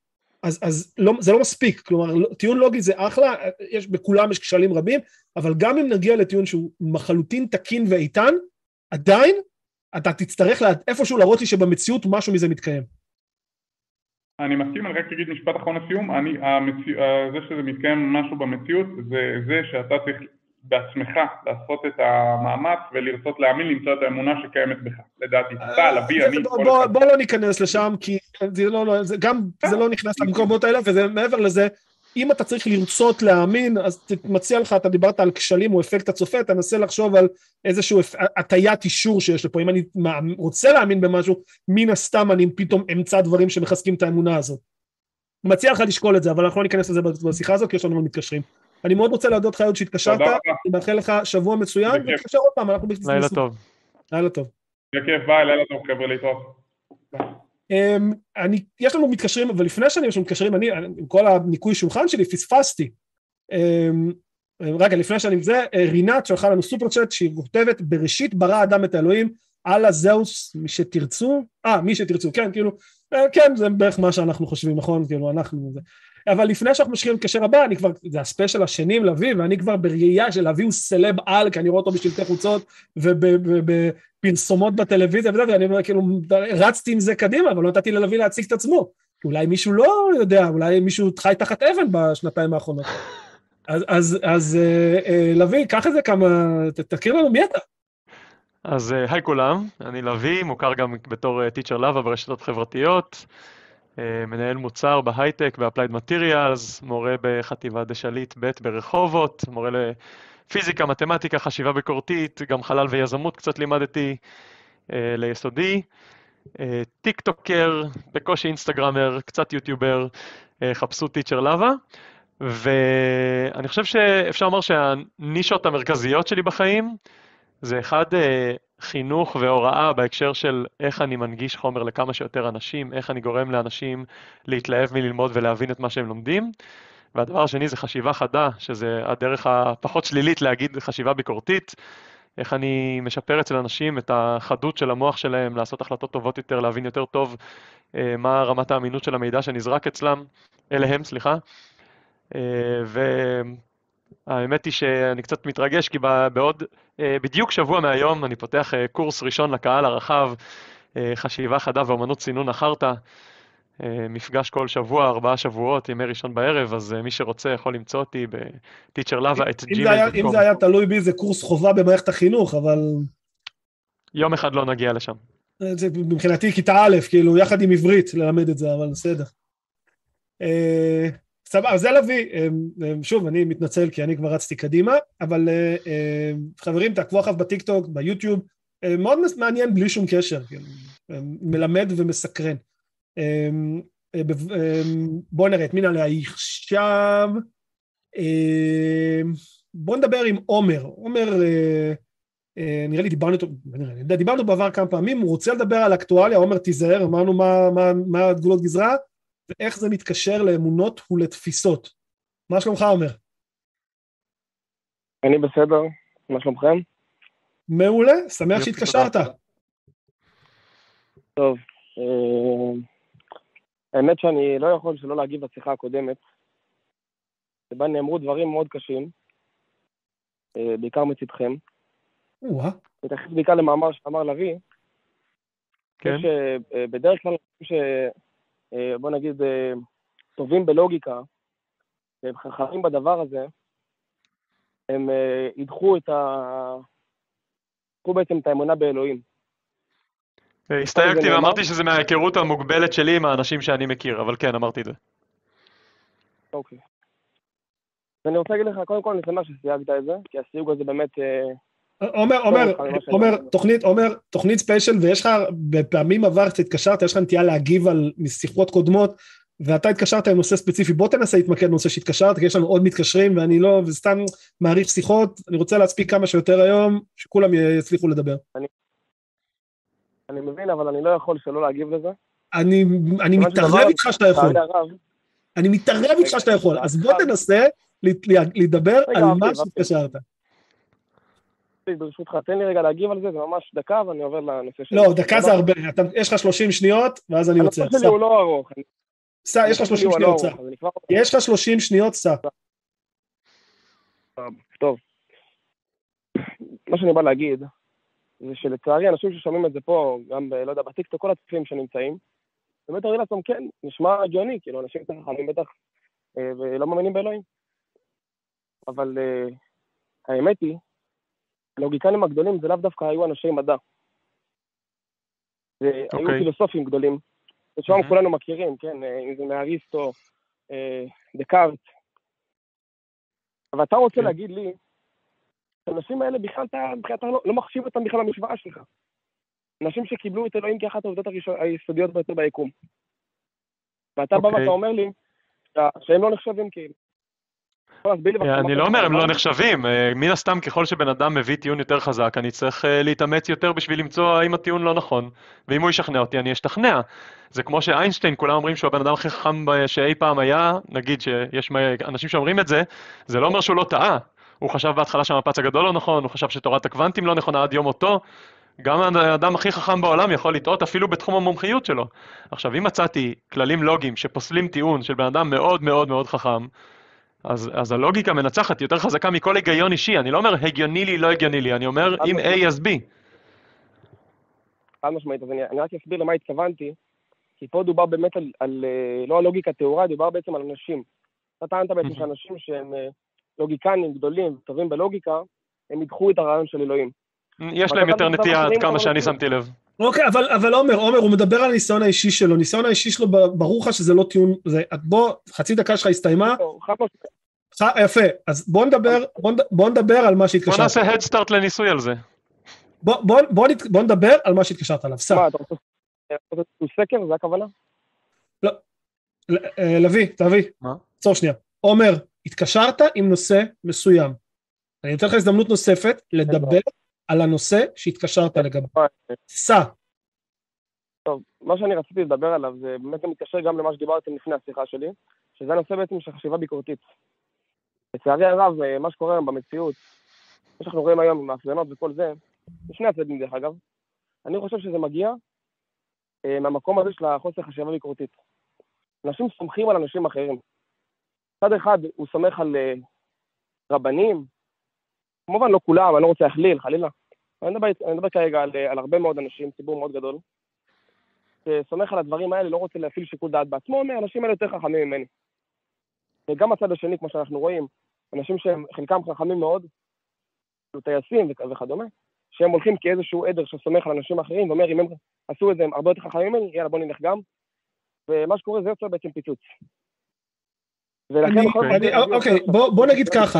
אז, אז לא, זה לא מספיק, כלומר, טיעון לוגי זה אחלה, יש, בכולם יש כשלים רבים, אבל גם אם נגיע לטיעון שהוא מחלוטין תקין ואיתן, עדיין אתה תצטרך לה, איפשהו להראות לי שבמציאות משהו מזה מתקיים. אני מסכים, אני רק תגיד משפט אחרון לסיום, אני, המציא, זה שזה מתקיים משהו במציאות, זה, זה שאתה צריך בעצמך לעשות את המאמץ ולרצות להאמין, למצוא את האמונה שקיימת בך, לדעתי, תעל, אבי, אני... בוא לא ניכנס לשם, כי גם זה לא נכנס למקומות האלה, וזה מעבר לזה, אם אתה צריך לרצות להאמין, אז תמצא לך, אתה דיברת על כשלים או אפקט הצופה, תנסה לחשוב על איזשהו הטיית אישור שיש לפה, אם אני רוצה להאמין במשהו, מן הסתם אני פתאום אמצא דברים שמחזקים את האמונה הזאת. מציע לך לשקול את זה, אבל אנחנו לא ניכנס לזה בשיחה הזאת, כי יש לנו מתקשרים. אני מאוד רוצה להודות לך עוד שהתקשרת, אני מאחל לך שבוע מצוין, ונתקשר עוד פעם, אנחנו בקצת... לילה טוב. לילה טוב. בכיף, ביי, לילה טוב, חבר'ה, להתראות. יש לנו מתקשרים, אבל לפני שאני יש לנו מתקשרים, אני, עם כל הניקוי שולחן שלי, פספסתי. רגע, לפני שאני עם זה, רינת שלחה לנו סופר צ'אט, שהיא כותבת, בראשית ברא אדם את האלוהים, אללה זהוס, מי שתרצו, אה, מי שתרצו, כן, כאילו, כן, זה בערך מה שאנחנו חושבים, נכון, כאילו, אנחנו... אבל לפני שאנחנו משקיעים קשר הבא, אני כבר, זה הספיישל השני לאביב, ואני כבר בראייה של אביב הוא סלב על, כי אני רואה אותו בשלטי חוצות, ובפרסומות בטלוויזיה, ואני אומר, כאילו, רצתי עם זה קדימה, אבל לא נתתי ללוי להציג את עצמו, כי אולי מישהו לא יודע, אולי מישהו חי תחת אבן בשנתיים האחרונות. אז, אז, אז, לוי, קח את זה כמה, תכיר לנו מי אתה. אז, היי כולם, אני לוי, מוכר גם בתור טיצ'ר לבה ברשתות חברתיות, מנהל מוצר בהייטק ו-Applied Materials, מורה בחטיבה דשלית ב' ברחובות, מורה לפיזיקה, מתמטיקה, חשיבה ביקורתית, גם חלל ויזמות קצת לימדתי ליסודי, טיק טוקר, בקושי אינסטגרמר, קצת יוטיובר, חפשו טיצ'ר לבה, ואני חושב שאפשר לומר שהנישות המרכזיות שלי בחיים, זה אחד... חינוך והוראה בהקשר של איך אני מנגיש חומר לכמה שיותר אנשים, איך אני גורם לאנשים להתלהב מללמוד ולהבין את מה שהם לומדים. והדבר השני זה חשיבה חדה, שזה הדרך הפחות שלילית להגיד חשיבה ביקורתית, איך אני משפר אצל אנשים את החדות של המוח שלהם, לעשות החלטות טובות יותר, להבין יותר טוב מה רמת האמינות של המידע שנזרק אצלם, אליהם, סליחה. ו... האמת היא שאני קצת מתרגש, כי בעוד בדיוק שבוע מהיום אני פותח קורס ראשון לקהל הרחב, חשיבה חדה ואומנות סינון אחרתה, מפגש כל שבוע, ארבעה שבועות, ימי ראשון בערב, אז מי שרוצה יכול למצוא אותי בטיצ'ר לבה את ג'ימייל דוט קום. אם זה היה תלוי בי, זה קורס חובה במערכת החינוך, אבל... יום אחד לא נגיע לשם. זה מבחינתי כיתה א', כאילו יחד עם עברית ללמד את זה, אבל בסדר. אז זה לוי, שוב, אני מתנצל כי אני כבר רצתי קדימה, אבל חברים, תעקבו אחריו בטיקטוק, ביוטיוב, מאוד מעניין בלי שום קשר, מלמד ומסקרן. בואו נראה, את מין עליי עכשיו, בואו נדבר עם עומר, עומר, נראה לי דיברנו, דיברנו בעבר כמה פעמים, הוא רוצה לדבר על אקטואליה, עומר תיזהר, אמרנו מה גבולות גזרה, ואיך זה מתקשר לאמונות ולתפיסות. מה שלומך אומר? אני בסדר, מה שלומכם? מעולה, שמח שהתקשרת. טוב, האמת שאני לא יכול שלא להגיב לשיחה הקודמת, שבה נאמרו דברים מאוד קשים, בעיקר מצדכם. מתייחס בעיקר למאמר שאמר לוי, שבדרך כלל אנשים שבוא נגיד טובים בלוגיקה, והם חכמים בדבר הזה, הם ידחו את ה... ידחו בעצם את האמונה באלוהים. הסתייגתי ואמרתי שזה מההיכרות המוגבלת שלי עם האנשים שאני מכיר, אבל כן, אמרתי את זה. אוקיי. ואני רוצה להגיד לך, קודם כל אני שמח שסייגת את זה, כי הסיוג הזה באמת... עומר, עומר, עומר, תוכנית, עומר, תוכנית ספיישל, ויש לך, בפעמים עבר התקשרת, יש לך נטייה להגיב על שיחות קודמות, ואתה התקשרת עם נושא ספציפי, בוא תנסה להתמקד בנושא שהתקשרת, כי יש לנו עוד מתקשרים, ואני לא, וסתם מעריך שיחות, אני רוצה להספיק כמה שיותר היום, שכולם יצליחו לדבר. אני מבין, אבל אני לא יכול שלא להגיב לזה. אני, אני מתערב איתך שאתה יכול. אני מתערב איתך שאתה יכול. אז בוא תנסה לדבר על מה שהתקשרת. ברשותך, תן לי רגע להגיב על זה, זה ממש דקה, ואני עובר לנושא של... לא, דקה זה הרבה. יש לך שלושים שניות, ואז אני יוצא. הנושא שלי הוא לא ארוך. סע, יש לך שלושים שניות, סע. יש לך שלושים שניות, סע. טוב. מה שאני בא להגיד... זה שלצערי אנשים ששומעים את זה פה, גם, לא יודע, בטיקטוק, כל הצופים שנמצאים, באמת הרי לעצמם, כן, נשמע הגיוני, כאילו, אנשים בטח חכמים בטח, ולא מאמינים באלוהים. אבל האמת היא, הלוגיקנים הגדולים זה לאו דווקא היו אנשי מדע. זה היו פילוסופים גדולים, ששם כולנו מכירים, כן, אם זה מאריסטו, דקארט. אבל אתה רוצה להגיד לי, האנשים האלה בכלל אתה לא מחשיב אותם בכלל במשוואה שלך. אנשים שקיבלו את אלוהים כאחת העובדות היסודיות ביותר ביקום. ואתה בא ואתה אומר לי שהם לא נחשבים כאילו. אני לא אומר, הם לא נחשבים. מן הסתם ככל שבן אדם מביא טיעון יותר חזק, אני צריך להתאמץ יותר בשביל למצוא האם הטיעון לא נכון. ואם הוא ישכנע אותי, אני אשתכנע. זה כמו שאיינשטיין, כולם אומרים שהוא הבן אדם הכי חכם שאי פעם היה, נגיד שיש אנשים שאומרים את זה, זה לא אומר שהוא לא טעה. הוא חשב בהתחלה שהמפץ הגדול לא נכון, הוא חשב שתורת הקוונטים לא נכונה עד יום אותו, גם האדם הכי חכם בעולם יכול לטעות אפילו בתחום המומחיות שלו. עכשיו, אם מצאתי כללים לוגיים שפוסלים טיעון של בן אדם מאוד מאוד מאוד חכם, אז, אז הלוגיקה מנצחת יותר חזקה מכל היגיון אישי, אני לא אומר הגיוני לי, לא הגיוני לי, אני אומר אם A אז B. חד משמעית, אז אני, אני רק אסביר למה התכוונתי, כי פה דובר באמת על, על לא הלוגיקה תיאוריה, דובר בעצם על אנשים. אתה טענת בעצם שאנשים שהם... לוגיקנים גדולים, טובים בלוגיקה, הם ידחו את הרעיון של אלוהים. יש להם יותר נטייה עד כמה שאני שמתי לב. אוקיי, אבל, אבל עומר, עומר, הוא מדבר על הניסיון האישי שלו, ניסיון האישי שלו ברור לך שזה לא טיעון, זה, בוא, חצי דקה שלך הסתיימה. יפה, אז בוא נדבר, בוא, בוא נדבר על מה שהתקשרת. בוא נעשה head start לניסוי על זה. בוא, בוא, בוא, בוא נדבר על מה שהתקשרת עליו, סע. מה, אתה רוצה סקר? זה הכוונה? לא, לוי, תביא, צור שנייה. עומר, התקשרת עם נושא מסוים. אני אתן לך הזדמנות נוספת לדבר על הנושא שהתקשרת לגביו. סע. טוב, מה שאני רציתי לדבר עליו, זה באמת מתקשר גם למה שדיברתם לפני השיחה שלי, שזה הנושא בעצם של חשיבה ביקורתית. לצערי הרב, מה שקורה היום במציאות, מה שאנחנו רואים היום עם ההפגנות וכל זה, בשני הצדדים דרך אגב, אני חושב שזה מגיע מהמקום הזה של החוסר חשיבה ביקורתית. אנשים סומכים על אנשים אחרים. צד אחד הוא סומך על רבנים, כמובן לא כולם, אני לא רוצה להכליל, חלילה. אני מדבר כרגע על, על הרבה מאוד אנשים, ציבור מאוד גדול, שסומך על הדברים האלה, לא רוצה להפעיל שיקול דעת בעצמו, אנשים האלה יותר חכמים ממני. וגם הצד השני, כמו שאנחנו רואים, אנשים שהם חלקם חכמים מאוד, טייסים וכדומה, שהם הולכים כאיזשהו עדר שסומך על אנשים אחרים, ואומר, אם הם עשו את זה, הם הרבה יותר חכמים ממני, יאללה בוא נלך גם, ומה שקורה זה יוצא בעצם פיצוץ. אוקיי, בוא נגיד ככה,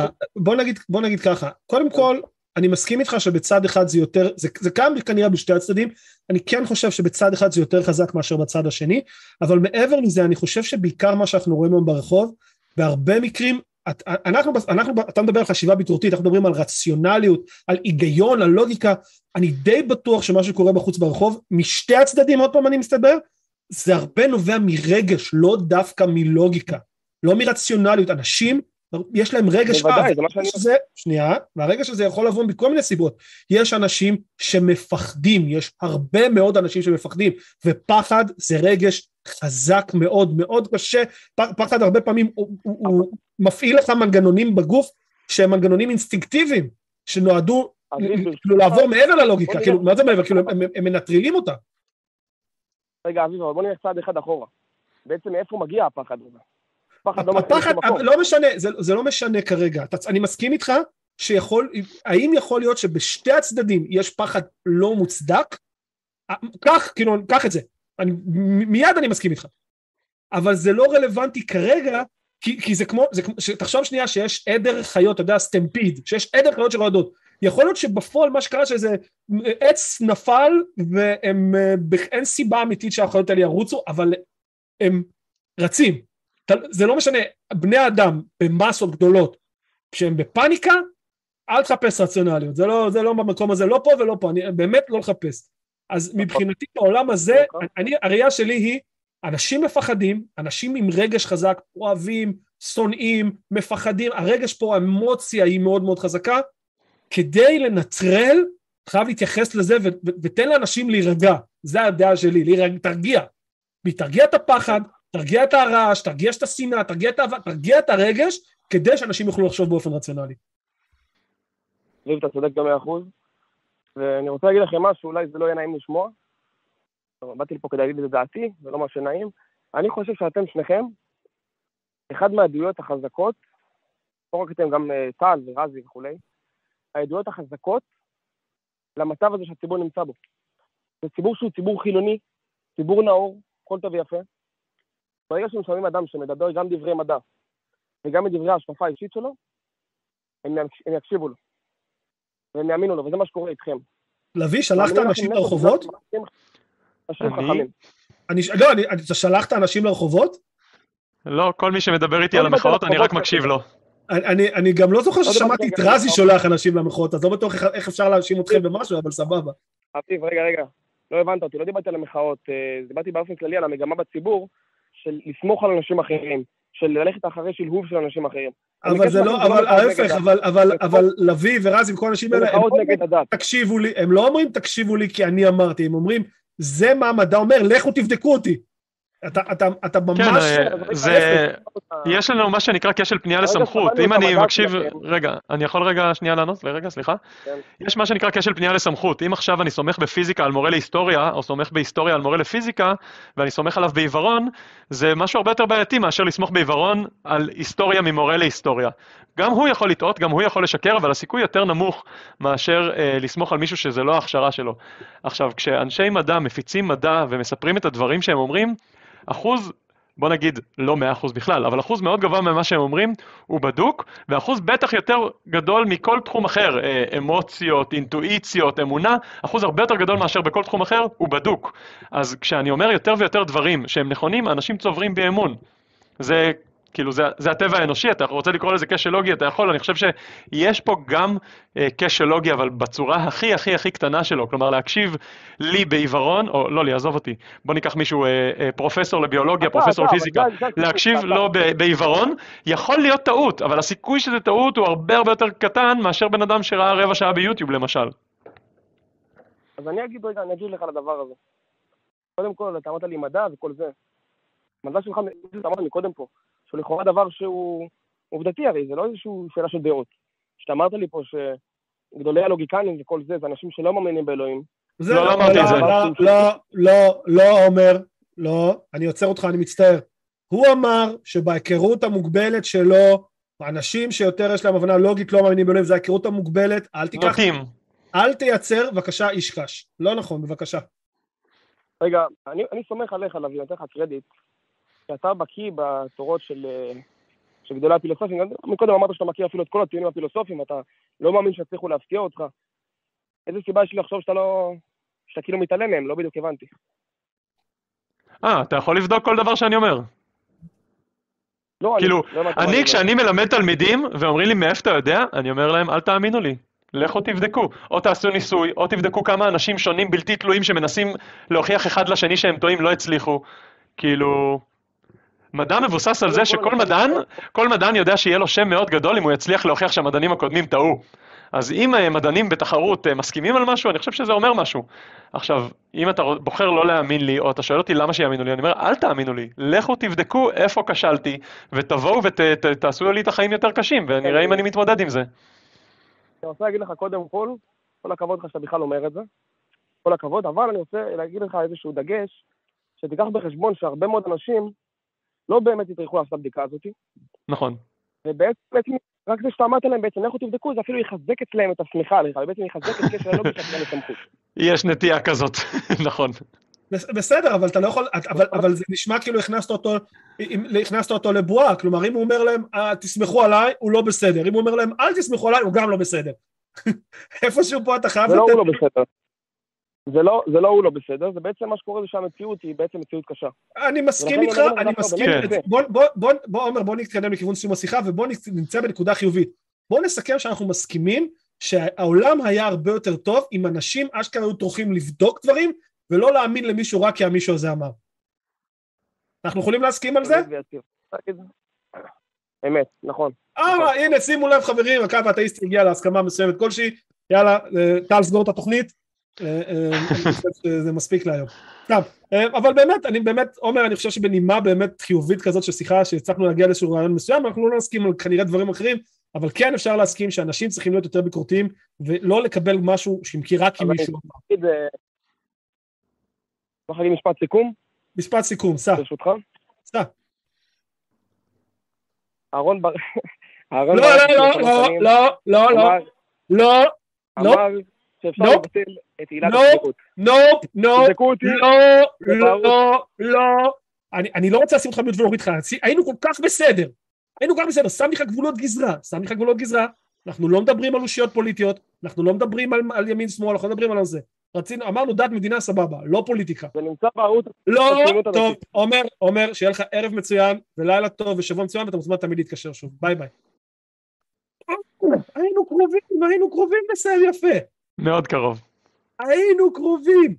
בוא נגיד ככה, קודם כל, אני מסכים איתך שבצד אחד זה יותר, זה קם כנראה בשתי הצדדים, אני כן חושב שבצד אחד זה יותר חזק מאשר בצד השני, אבל מעבר לזה, אני חושב שבעיקר מה שאנחנו רואים היום ברחוב, בהרבה מקרים, אתה מדבר על חשיבה ביקורתית, אנחנו מדברים על רציונליות, על היגיון, על לוגיקה, אני די בטוח שמה שקורה בחוץ ברחוב, משתי הצדדים, עוד פעם אני מסתבר, זה הרבה נובע מרגש, לא דווקא מלוגיקה. לא מרציונליות, אנשים יש להם רגש אב, שנייה, והרגש הזה יכול לבוא מכל מיני סיבות, יש אנשים שמפחדים, יש הרבה מאוד אנשים שמפחדים, ופחד זה רגש חזק מאוד, מאוד קשה, פחד הרבה פעמים, הוא מפעיל לך מנגנונים בגוף, שהם מנגנונים אינסטינקטיביים, שנועדו לעבור מעבר ללוגיקה, מה זה מעבר, הם מנטרילים אותה. רגע, אביב, בוא נלך צעד אחד אחורה, בעצם מאיפה מגיע הפחד הזה? הפחד, לא משנה, זה, זה לא משנה כרגע, אני מסכים איתך שיכול, האם יכול להיות שבשתי הצדדים יש פחד לא מוצדק? כך, כאילו, כך את זה, אני, מיד אני מסכים איתך, אבל זה לא רלוונטי כרגע, כי, כי זה כמו, זה, תחשוב שנייה שיש עדר חיות, אתה יודע, סטמפיד, שיש עדר חיות שרועדות, יכול להיות שבפועל מה שקרה שזה עץ נפל, ואין סיבה אמיתית שהחיות האלה ירוצו, אבל הם רצים, זה לא משנה, בני האדם במסות גדולות, כשהם בפאניקה, אל תחפש רציונליות, זה לא, זה לא במקום הזה, לא פה ולא פה, אני באמת לא לחפש. אז מבחינתי בעולם הזה, אני, הראייה שלי היא, אנשים מפחדים, אנשים עם רגש חזק, אוהבים, שונאים, מפחדים, הרגש פה, האמוציה היא מאוד מאוד חזקה, כדי לנטרל, חייב להתייחס לזה, ו- ו- ותן לאנשים להירגע, זה הדעה שלי, להירג, תרגיע, מתרגיע את הפחד, תרגיע את הרעש, תרגיע את השנאה, תרגיע את האהבה, תרגיע את הרגש, כדי שאנשים יוכלו לחשוב באופן רציונלי. אביב, אתה צודק גם מאה אחוז, ואני רוצה להגיד לכם משהו, אולי זה לא יהיה נעים לשמוע, באתי לפה כדי להגיד את דעתי, זה לא משהו נעים, אני חושב שאתם שניכם, אחד מהעדויות החזקות, לא רק אתם גם טל ורזי וכולי, העדויות החזקות, למצב הזה שהציבור נמצא בו. זה ציבור שהוא ציבור חילוני, ציבור נאור, כל טוב ויפה, ברגע שמשלמים אדם שמדבר גם דברי מדע וגם מדברי ההשקפה האישית שלו, הם יקשיבו לו, והם יאמינו לו, וזה מה שקורה איתכם. לוי, שלחת אנשים לרחובות? לא, אתה שלחת אנשים לרחובות? לא, כל מי שמדבר איתי על המחאות, אני רק מקשיב לו. אני גם לא זוכר ששמעתי את רזי שולח אנשים למחאות, אז לא בטוח איך אפשר להאשים אתכם במשהו, אבל סבבה. אביב, רגע, רגע, לא הבנת אותי, לא דיברתי על המחאות, דיברתי באופן כללי על המגמה בציבור, של לסמוך על אנשים אחרים, של ללכת אחרי שלהוב של אנשים אחרים. אבל זה לא, אבל ההפך, אבל לוי ורז עם כל אנשים האלה, הם לא אומרים תקשיבו לי כי אני אמרתי, הם אומרים, זה מה המדע אומר, לכו תבדקו אותי. אתה ממש... יש לנו מה שנקרא כשל פנייה לסמכות, אם אני מקשיב... רגע, אני יכול רגע שנייה לענות? רגע, סליחה. יש מה שנקרא כשל פנייה לסמכות, אם עכשיו אני סומך בפיזיקה על מורה להיסטוריה, או סומך בהיסטוריה על מורה לפיזיקה, ואני סומך עליו בעיוורון, זה משהו הרבה יותר בעייתי מאשר לסמוך בעיוורון על היסטוריה ממורה להיסטוריה. גם הוא יכול לטעות, גם הוא יכול לשקר, אבל הסיכוי יותר נמוך מאשר אה, לסמוך על מישהו שזה לא ההכשרה שלו. עכשיו, כשאנשי מדע מפיצים מדע ומספרים את הדברים שהם אומרים, אחוז, בוא נגיד, לא מאה אחוז בכלל, אבל אחוז מאוד גבוה ממה שהם אומרים, הוא בדוק, ואחוז בטח יותר גדול מכל תחום אחר, אמוציות, אינטואיציות, אמונה, אחוז הרבה יותר גדול מאשר בכל תחום אחר, הוא בדוק. אז כשאני אומר יותר ויותר דברים שהם נכונים, אנשים צוברים באמון. זה... כאילו זה, זה הטבע האנושי, אתה רוצה לקרוא לזה כשל לוגי, אתה יכול, אני חושב שיש פה גם אה, כשל לוגי, אבל בצורה הכי הכי הכי קטנה שלו, כלומר להקשיב לי בעיוורון, או לא, לעזוב אותי, בוא ניקח מישהו אה, אה, פרופסור לביולוגיה, פרופסור לפיזיקה, להקשיב לו בעיוורון, יכול להיות טעות, אבל הסיכוי שזה טעות הוא הרבה הרבה יותר קטן, מאשר בן אדם שראה רבע שעה ביוטיוב למשל. אז אני אגיד רגע, אני אגיד לך לדבר הזה. קודם כל, אתה אמרת לי מדע וכל זה. מדע שלך, אתה אמרת לי קודם פה. שהוא לכאורה דבר שהוא עובדתי, הרי זה לא איזושהי שאלה של דעות. שאתה אמרת לי פה שגדולי הלוגיקנים וכל זה, זה אנשים שלא מאמינים באלוהים. זה לא אמרתי את זה. לא, לא, לא, עומר, לא, אני יוצר אותך, אני מצטער. הוא אמר שבהיכרות המוגבלת שלו, האנשים שיותר יש להם הבנה לוגית לא מאמינים באלוהים, זה ההיכרות המוגבלת, אל תיקח, אל תייצר, בבקשה, איש קש. לא נכון, בבקשה. רגע, אני סומך עליך, אביב, נותן לך קרדיט. שאתה בקיא בתורות של, של גדולי הפילוסופים, מקודם אמרת שאתה מכיר אפילו את כל הטיעונים הפילוסופיים, אתה לא מאמין שצריכו להפתיע אותך. איזה סיבה יש לי לחשוב שאתה לא, שאתה כאילו מתעלם מהם, לא בדיוק הבנתי. אה, אתה יכול לבדוק כל דבר שאני אומר. לא, כאילו, אני, לא אני כשאני לא. מלמד תלמידים ואומרים לי מאיפה אתה יודע, אני אומר להם אל תאמינו לי. לכו תבדקו, או תעשו ניסוי, או תבדקו כמה אנשים שונים בלתי תלויים שמנסים להוכיח אחד לשני שהם טועים לא הצליחו. כאילו... מדע מבוסס על זה שכל מדען, כל מדען יודע שיהיה לו שם מאוד גדול אם הוא יצליח להוכיח שהמדענים הקודמים טעו. אז אם מדענים בתחרות מסכימים על משהו, אני חושב שזה אומר משהו. עכשיו, אם אתה בוחר לא להאמין לי, או אתה שואל אותי למה שיאמינו לי, אני אומר, אל תאמינו לי, לכו תבדקו איפה כשלתי, ותבואו ותעשו לי את החיים יותר קשים, ונראה אם אני מתמודד עם זה. אני רוצה להגיד לך קודם כל, כל הכבוד לך שאתה בכלל אומר את זה, כל הכבוד, אבל אני רוצה להגיד לך איזשהו דגש, שתיקח בחשבון שהרבה מאוד אנשים לא באמת יתריכו לעשות הבדיקה הזאת. נכון. ובעצם, רק זה שאתה אמרת להם, בעצם לכו תבדקו, זה אפילו יחזק אצלם את הסמיכה עליך, ובעצם יחזק את קשר לא בשביל לסמכות. יש נטייה כזאת, נכון. בסדר, אבל אתה לא יכול, אבל זה נשמע כאילו הכנסת אותו לבועה, כלומר, אם הוא אומר להם, תסמכו עליי, הוא לא בסדר. אם הוא אומר להם, אל תסמכו עליי, הוא גם לא בסדר. איפשהו פה אתה חייב... זה לא הוא לא בסדר. זה לא, זה לא הוא לא בסדר, זה בעצם מה שקורה זה שהמציאות היא בעצם מציאות קשה. אני מסכים איתך, אני מסכים, בוא, בוא, בוא, בוא, עומר, בוא נתקדם לכיוון סיום השיחה, ובוא נמצא בנקודה חיובית. בוא נסכם שאנחנו מסכימים שהעולם היה הרבה יותר טוב, אם אנשים אשכרה היו טורחים לבדוק דברים, ולא להאמין למישהו רק כי המישהו הזה אמר. אנחנו יכולים להסכים על זה? אמת, נכון. אה, הנה, שימו לב חברים, הקו האתאיסטי הגיע להסכמה מסוימת כלשהי, יאללה, טל סגור את התוכנית. זה מספיק להיום. אבל באמת, אני באמת, עומר, אני חושב שבנימה באמת חיובית כזאת של שיחה שהצלחנו להגיע לאיזשהו רעיון מסוים, אנחנו לא נסכים על כנראה דברים אחרים, אבל כן אפשר להסכים שאנשים צריכים להיות יותר ביקורתיים ולא לקבל משהו שמכיר רק עם מישהו. צריך להגיד משפט סיכום? משפט סיכום, סע. ברשותך? סע. אהרון בר... לא, לא, לא, לא, לא, לא, לא, לא. שאפשר לבטל את עילת הסבירות. נופ, נופ, לא, לא, לא. אני לא רוצה לשים אותך מיוט ולהוריד לך. היינו כל כך בסדר. היינו כל כך בסדר. שם לך גבולות גזרה. שם לך גבולות גזרה. אנחנו לא מדברים על אושיות פוליטיות. אנחנו לא מדברים על ימין שמאל. אנחנו לא מדברים על זה. רצינו, אמרנו דת מדינה סבבה. לא פוליטיקה. זה נמצא בערוץ. לא, טוב. עומר, עומר, שיהיה לך ערב מצוין ולילה טוב ושבוע מצוין ואתה מוזמן תמיד להתקשר שוב. ביי ביי. היינו קרובים, היינו קרובים בסדר יפה. מאוד קרוב. היינו קרובים.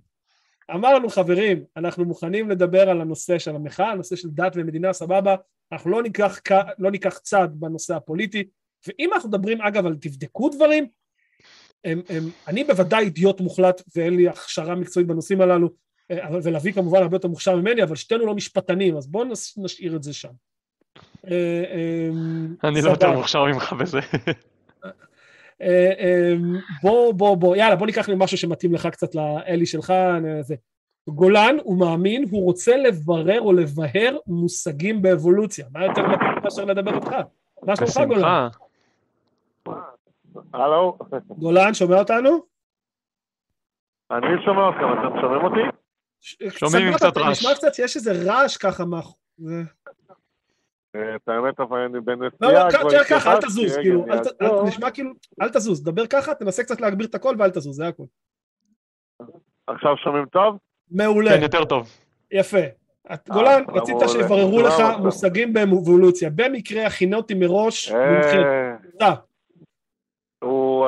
אמרנו חברים, אנחנו מוכנים לדבר על הנושא של המחאה, הנושא של דת ומדינה, סבבה, אנחנו לא ניקח, לא ניקח צד בנושא הפוליטי, ואם אנחנו מדברים אגב על תבדקו דברים, הם, הם, אני בוודאי אידיוט מוחלט, ואין לי הכשרה מקצועית בנושאים הללו, ולהביא כמובן הרבה יותר מוכשר ממני, אבל שתינו לא משפטנים, אז בואו נשאיר את זה שם. אני לא יותר מוכשר ממך בזה. בוא בוא בוא יאללה בוא ניקח לי משהו שמתאים לך קצת לאלי שלך. גולן הוא מאמין, הוא רוצה לברר או לבהר מושגים באבולוציה. מה יותר מתאים מאשר לדבר איתך? מה שלומך גולן? הלו גולן, שומע אותנו? אני שומע אותך, אתם שומעים אותי? שומעים קצת רעש, נשמע קצת, יש איזה רעש ככה. מה את האמת אבל אני בן נסיעה... לא, ככה, אל תזוז, כאילו, נשמע כאילו, אל תזוז, דבר ככה, תנסה קצת להגביר את הכל ואל תזוז, זה הכל. עכשיו שומעים טוב? מעולה. כן, יותר טוב. יפה. גולן, רצית שיבררו לך מושגים באבולוציה, במקרה הכינותי מראש, מומחים. תודה. הוא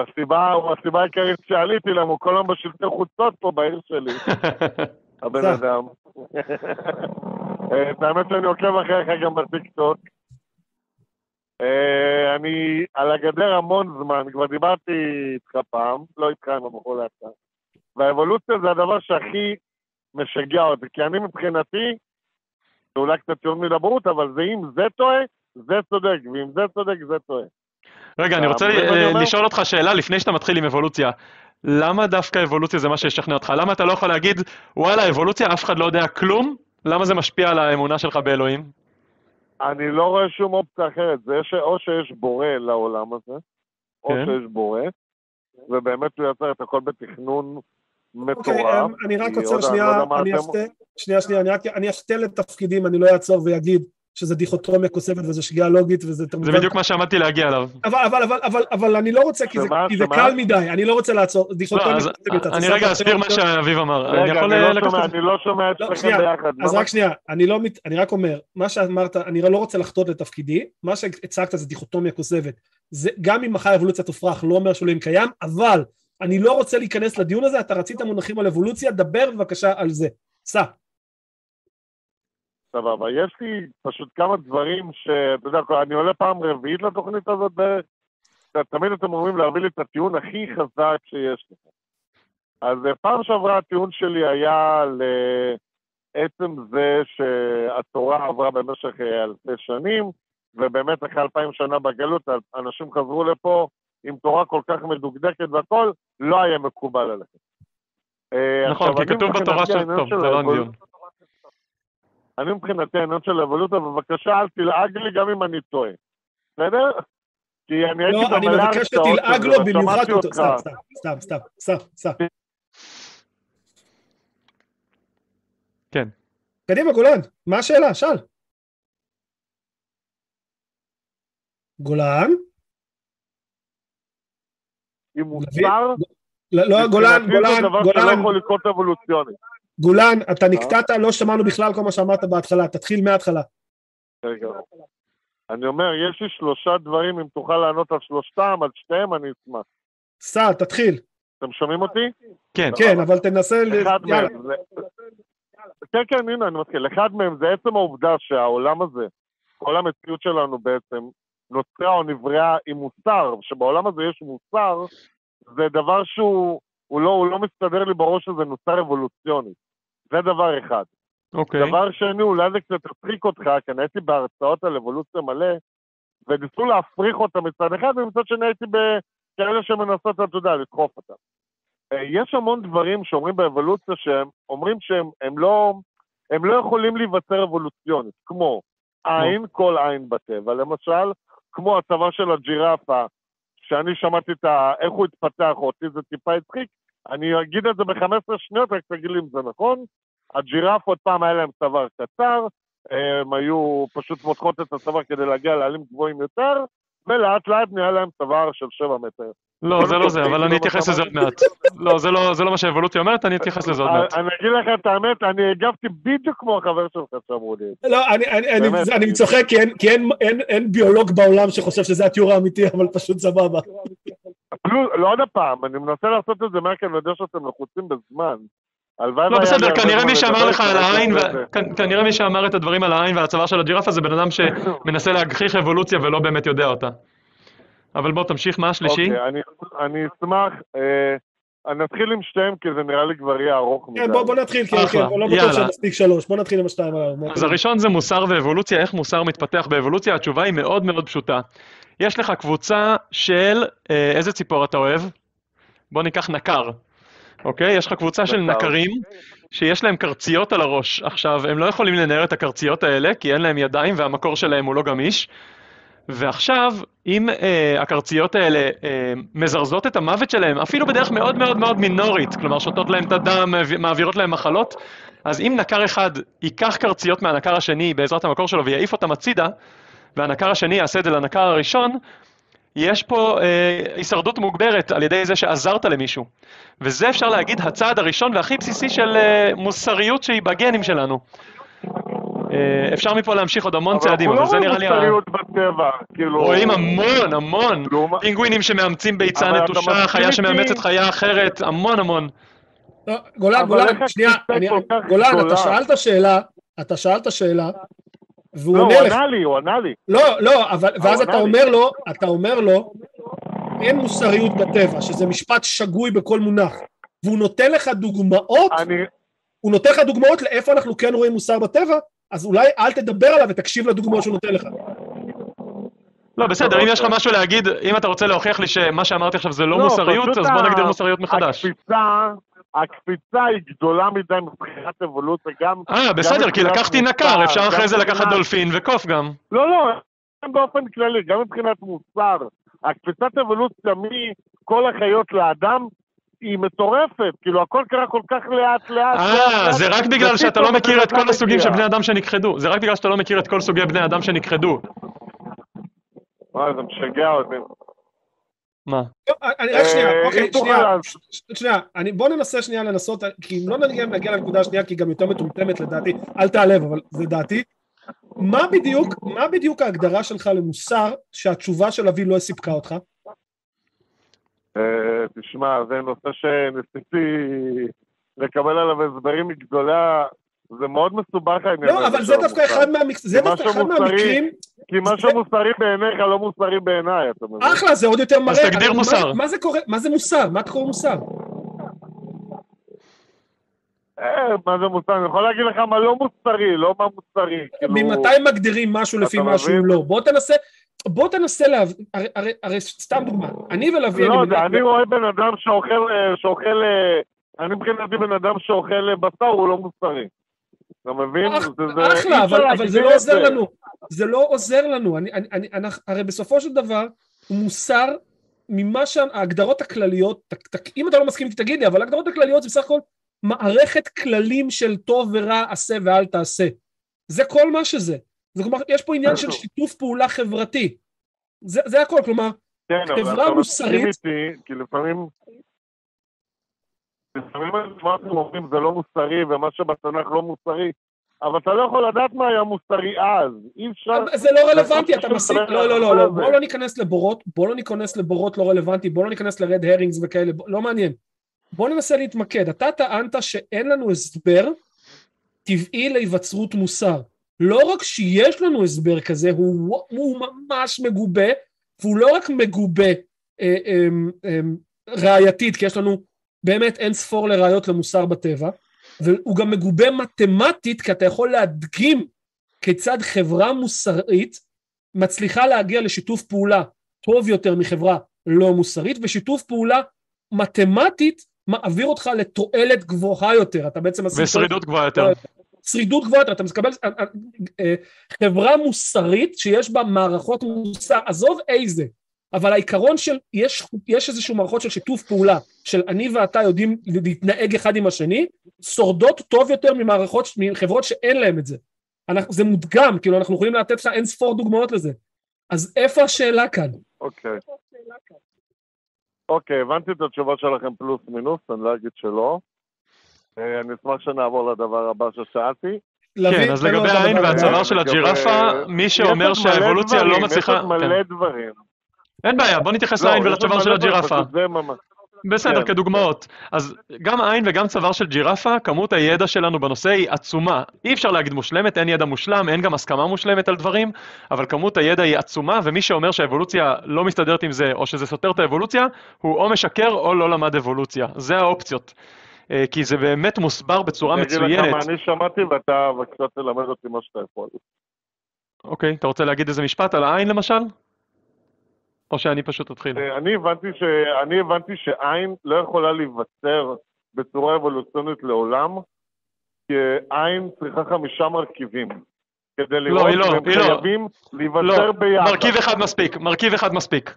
הסיבה העיקרית שעליתי להם, הוא כל יום בשלטי חוצות פה בעיר שלי. הבן אדם. את האמת שאני עוקב אחריך גם בטיקטוק. אני על הגדר המון זמן, כבר דיברתי איתך פעם, לא איתך עם המחולה איתך. והאבולוציה זה הדבר שהכי משגע אותי, כי אני מבחינתי, זה אולי קצת ציון מדברות, אבל זה אם זה טועה, זה צודק, ואם זה צודק, זה טועה. רגע, אני רוצה לשאול אותך שאלה לפני שאתה מתחיל עם אבולוציה. למה דווקא אבולוציה זה מה שישכנע אותך? למה אתה לא יכול להגיד, וואלה, אבולוציה, אף אחד לא יודע כלום? למה זה משפיע על האמונה שלך באלוהים? אני לא רואה שום אופציה אחרת, זה או שיש בורא לעולם הזה, או שיש בורא, ובאמת הוא יצר את הכל בתכנון מטורף. אני רק עוצר שנייה, שנייה, שנייה, אני אחטא לתפקידים, אני לא אעצור ויגיד שזה דיכוטומיה כוספת וזה שגיאה לוגית וזה... זה בדיוק מה שעמדתי להגיע עליו. אבל אני לא רוצה, כי זה קל מדי, אני לא רוצה לעצור, דיכוטומיה כוספת. אני רגע אסביר מה שאביב אמר. רגע, אני לא שומע את שלכם ביחד. אז רק שנייה, אני רק אומר, מה שאמרת, אני לא רוצה לחטות לתפקידי, מה שהצגת זה דיכוטומיה כוספת. גם אם מחר אבולוציה תופרח, לא אומר שאולי אם קיים, אבל אני לא רוצה להיכנס לדיון הזה, אתה רצית מונחים על אבולוציה, דבר בבקשה על זה. סע. סבבה, יש לי פשוט כמה דברים שאתה יודע, אני עולה פעם רביעית לתוכנית הזאת, תמיד אתם אומרים להביא לי את הטיעון הכי חזק שיש לך. אז פעם שעברה הטיעון שלי היה לעצם זה שהתורה עברה במשך אלפי שנים, ובאמת אחרי אלפיים שנה בגלות, אנשים חזרו לפה עם תורה כל כך מדוקדקת והכל, לא היה מקובל עליכם. נכון, כי כתוב בתורה של טוב, זה לא דיון. אני מבחינתי העניין של האבולוציה, בבקשה, אל תלעג לי גם אם אני טועה. בסדר? כי אני הייתי במלאר... לא, אני מבקש שתלעג לו במיוחד אותו. סתם, סתם, סתם, סתם, סתם. כן. קדימה, גולן, מה השאלה? שאל. גולן? אם מוצר... לא, גולן, גולן, גולן. גולן, אתה נקטעת, לא שמענו בכלל כל מה שאמרת בהתחלה, תתחיל מההתחלה. רגע, אני אומר, יש לי שלושה דברים, אם תוכל לענות על שלושתם, על שתיהם אני אשמח. סע, תתחיל. אתם שומעים אותי? כן. כן, אבל תנסה... כן, כן, הנה, אני מתחיל. אחד מהם זה עצם העובדה שהעולם הזה, כל המציאות שלנו בעצם, נוצרה או נבראה עם מוסר, שבעולם הזה יש מוסר, זה דבר שהוא לא מסתדר לי בראש שזה מוסר אבולוציוני. זה דבר אחד. Okay. דבר שני, אולי זה קצת תפריק אותך, כי אני הייתי בהרצאות על אבולוציה מלא, וניסו להפריך אותה מצד אחד, ומצד שני הייתי כאלה שמנסות, אתה יודע, לדחוף אותה. יש המון דברים שאומרים באבולוציה, שהם אומרים שהם הם לא, הם לא יכולים להיווצר אבולוציונית, כמו עין, כל עין בטבע, למשל, כמו הצבא של הג'ירפה, כשאני שמעתי את ה... איך הוא התפתח, אותי זה טיפה הצחיק, אני אגיד את זה ב-חמש עשרה שניות, רק תגיד לי אם זה נכון, הג'ירפות פעם היה להם צוואר קצר, הם היו פשוט מותחות את הצוואר כדי להגיע לעלים גבוהים יותר, ולאט לאט נהיה להם צוואר של שבע מטר. לא, זה לא זה, אבל אני אתייחס לזה עוד מעט. לא, זה לא מה שהאבולוציה אומרת, אני אתייחס לזה עוד מעט. אני אגיד לך את האמת, אני הגבתי בדיוק כמו החבר שלך שאמרו לי. לא, אני מצוחק, כי אין ביולוג בעולם שחושב שזה התיאור האמיתי, אבל פשוט סבבה. לא עוד הפעם, אני מנסה לעשות את זה מהכן, אני יודע שאתם לחוצים בזמן. לא בסדר, כנראה מי שאמר לך על העין, כנראה מי שאמר את הדברים על העין ועל הצוואר של הג'ירפה, זה בן אדם שמנסה להגחיך אבולוציה ולא באמת יודע אותה. אבל בוא תמשיך, מה השלישי? אני אשמח, אני אתחיל עם שתיים, כי זה נראה לי כבר יהיה ארוך מדי. בוא נתחיל, לא בטוח שנספיק שלוש, בוא נתחיל עם השתיים. אז הראשון זה מוסר ואבולוציה, איך מוסר מתפתח באבולוציה, התשובה היא מאוד מאוד פשוטה. יש לך קבוצה של, איזה ציפור אתה אוהב? בוא ניקח נקר. אוקיי? יש לך קבוצה של נקרים שיש להם קרציות על הראש. עכשיו, הם לא יכולים לנער את הקרציות האלה, כי אין להם ידיים והמקור שלהם הוא לא גמיש. ועכשיו, אם אה, הקרציות האלה אה, מזרזות את המוות שלהם, אפילו בדרך מאוד מאוד מאוד מינורית, כלומר שותות להם את הדם, מעבירות להם מחלות, אז אם נקר אחד ייקח קרציות מהנקר השני בעזרת המקור שלו ויעיף אותם הצידה, והנקר השני יעשה את זה לנקר הראשון, יש פה אה, הישרדות מוגברת על ידי זה שעזרת למישהו. וזה אפשר להגיד הצעד הראשון והכי בסיסי של אה, מוסריות שהיא בגנים שלנו. אפשר מפה להמשיך עוד המון צעדים, אבל זה נראה לי... אבל הוא לא מוסריות בטבע, כאילו... רואים המון, המון, פינגווינים שמאמצים ביצה נטושה, חיה שמאמצת חיה אחרת, המון המון. גולן, גולן, שנייה, גולן, אתה שאלת שאלה, אתה שאלת שאלה, והוא עונה לך. לא, הוא ענה לי, הוא ענה לי. לא, לא, אבל, ואז אתה אומר לו, אתה אומר לו, אין מוסריות בטבע, שזה משפט שגוי בכל מונח, והוא נותן לך דוגמאות, הוא נותן לך דוגמאות לאיפה אנחנו כן רואים מוסר בטבע, אז אולי אל תדבר עליו ותקשיב לדוגמאות שהוא נותן לך. לא, בסדר, אם יש לך משהו להגיד, אם אתה רוצה להוכיח לי שמה שאמרתי עכשיו זה לא מוסריות, אז בוא נגדיר מוסריות מחדש. הקפיצה היא גדולה מדי מבחינת אבולוציה גם... אה, בסדר, כי לקחתי נקר, אפשר אחרי זה לקחת דולפין וקוף גם. לא, לא, באופן כללי, גם מבחינת מוסר. הקפיצת אבולוציה מכל החיות לאדם, היא מטורפת, כאילו הכל קרה כל כך לאט לאט. אה, זה רק בגלל שאתה לא מכיר את כל הסוגים של בני אדם שנכחדו. זה רק בגלל שאתה לא מכיר את כל סוגי בני אדם שנכחדו. מה, זה משגע אותי. מה? אני רק שנייה, אוקיי, שנייה. שנייה, בוא ננסה שנייה לנסות, כי אם לא נגיע לנקודה השנייה, כי היא גם יותר מטומטמת לדעתי, אל תעלב, אבל זה דעתי. מה בדיוק, מה בדיוק ההגדרה שלך למוסר שהתשובה של אבי לא סיפקה אותך? תשמע, זה נושא שניסיתי לקבל עליו הסברים מגדולה זה מאוד מסובך העניין. לא, אבל זה דווקא אחד מהמקרים... כי מה שמוסרי בעיניך לא מוסרי בעיניי, אתה מבין. אחלה, זה עוד יותר מראה. אז תגדיר מוסר. מה זה מוסר? מה אתה קורא מוסר? מה זה מוסרי? אני יכול להגיד לך מה לא מוסרי, לא מה מוסרי. ממתי מגדירים משהו לפי משהו? לא. בוא תנסה... בוא תנסה להביא, הרי, הרי סתם דוגמה, אני ולהביא... לא, אני, אני רואה בן אדם שאוכל, שאוכל, אני מבחינתי בן אדם שאוכל בשר, הוא לא מוסרי. אתה מבין? אח, זה, זה, אחלה, אבל, אבל זה לא עוזר לנו. זה לא עוזר לנו. אני, אני, אני, אני, הרי בסופו של דבר, הוא מוסר ממה שההגדרות הכלליות, ת, ת, אם אתה לא מסכים, תגיד לי, אבל ההגדרות הכלליות זה בסך הכל מערכת כללים של טוב ורע, עשה ואל תעשה. זה כל מה שזה. זה כלומר, יש פה עניין של שיתוף פעולה חברתי. זה, זה הכל, כלומר, חברה מוסרית... כי לפעמים... לפעמים מה אתם אומרים זה לא מוסרי, ומה שבתנך לא מוסרי, אבל אתה לא יכול לדעת מה היה מוסרי אז. זה לא רלוונטי, אתה מסיק... לא, לא, לא, בואו לא ניכנס לבורות, בואו לא ניכנס לבורות לא רלוונטי, בואו לא ניכנס לרד הרינגס וכאלה, לא מעניין. בואו ננסה להתמקד. אתה טענת שאין לנו הסבר טבעי להיווצרות מוסר. לא רק שיש לנו הסבר כזה, הוא, הוא ממש מגובה, והוא לא רק מגובה אה, אה, אה, ראייתית, כי יש לנו באמת אין ספור לראיות למוסר בטבע, והוא גם מגובה מתמטית, כי אתה יכול להדגים כיצד חברה מוסרית מצליחה להגיע לשיתוף פעולה טוב יותר מחברה לא מוסרית, ושיתוף פעולה מתמטית מעביר אותך לתועלת גבוהה יותר. אתה בעצם ושרידות גבוהה יותר. שרידות גבוהה, אתה מקבל חברה מוסרית שיש בה מערכות מוסר, עזוב איזה, אבל העיקרון של, יש, יש איזשהו מערכות של שיתוף פעולה, של אני ואתה יודעים להתנהג אחד עם השני, שורדות טוב יותר ממערכות, מחברות שאין להם את זה. אנחנו, זה מודגם, כאילו אנחנו יכולים לתת אין ספור דוגמאות לזה. אז איפה השאלה כאן? אוקיי. אוקיי, הבנתי את התשובה שלכם פלוס מינוס, אני לא אגיד שלא. אני אשמח שנעבור לדבר הבא ששאלתי. כן, אז לגבי העין והצוואר של הג'ירפה, מי שאומר שהאבולוציה לא מצליחה... יש עוד מלא דברים. אין בעיה, בוא נתייחס לעין ולצוואר של הג'ירפה. בסדר, כדוגמאות. אז גם העין וגם צוואר של ג'ירפה, כמות הידע שלנו בנושא היא עצומה. אי אפשר להגיד מושלמת, אין ידע מושלם, אין גם הסכמה מושלמת על דברים, אבל כמות הידע היא עצומה, ומי שאומר שהאבולוציה לא מסתדרת עם זה, או שזה סותר את האבולוציה, הוא או משקר או לא למד אבולוציה. זה האופציות. כי זה באמת מוסבר בצורה מצוינת. אני שמעתי ואתה קצת תלמד אותי מה שאתה יכול. אוקיי, אתה רוצה להגיד איזה משפט על העין למשל? או שאני פשוט אתחיל? אני הבנתי שעין לא יכולה להיווצר בצורה אבולוציונית לעולם, כי עין צריכה חמישה מרכיבים. כדי לראות שהם חייבים להיווצר ביחד. לא, מרכיב אחד מספיק, מרכיב אחד מספיק.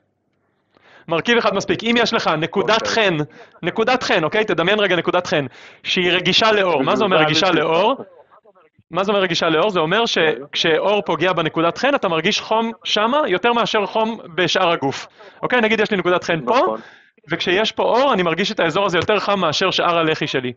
מרכיב אחד מספיק, אם יש לך נקודת חן, נקודת חן, אוקיי? תדמיין רגע נקודת חן, שהיא רגישה לאור. מה זה אומר רגישה לאור? מה זה אומר רגישה לאור? זה אומר שכשאור פוגע בנקודת חן, אתה מרגיש חום שמה יותר מאשר חום בשאר הגוף. אוקיי? נגיד יש לי נקודת חן פה, וכשיש פה אור, אני מרגיש את האזור הזה יותר חם מאשר שאר הלחי שלי.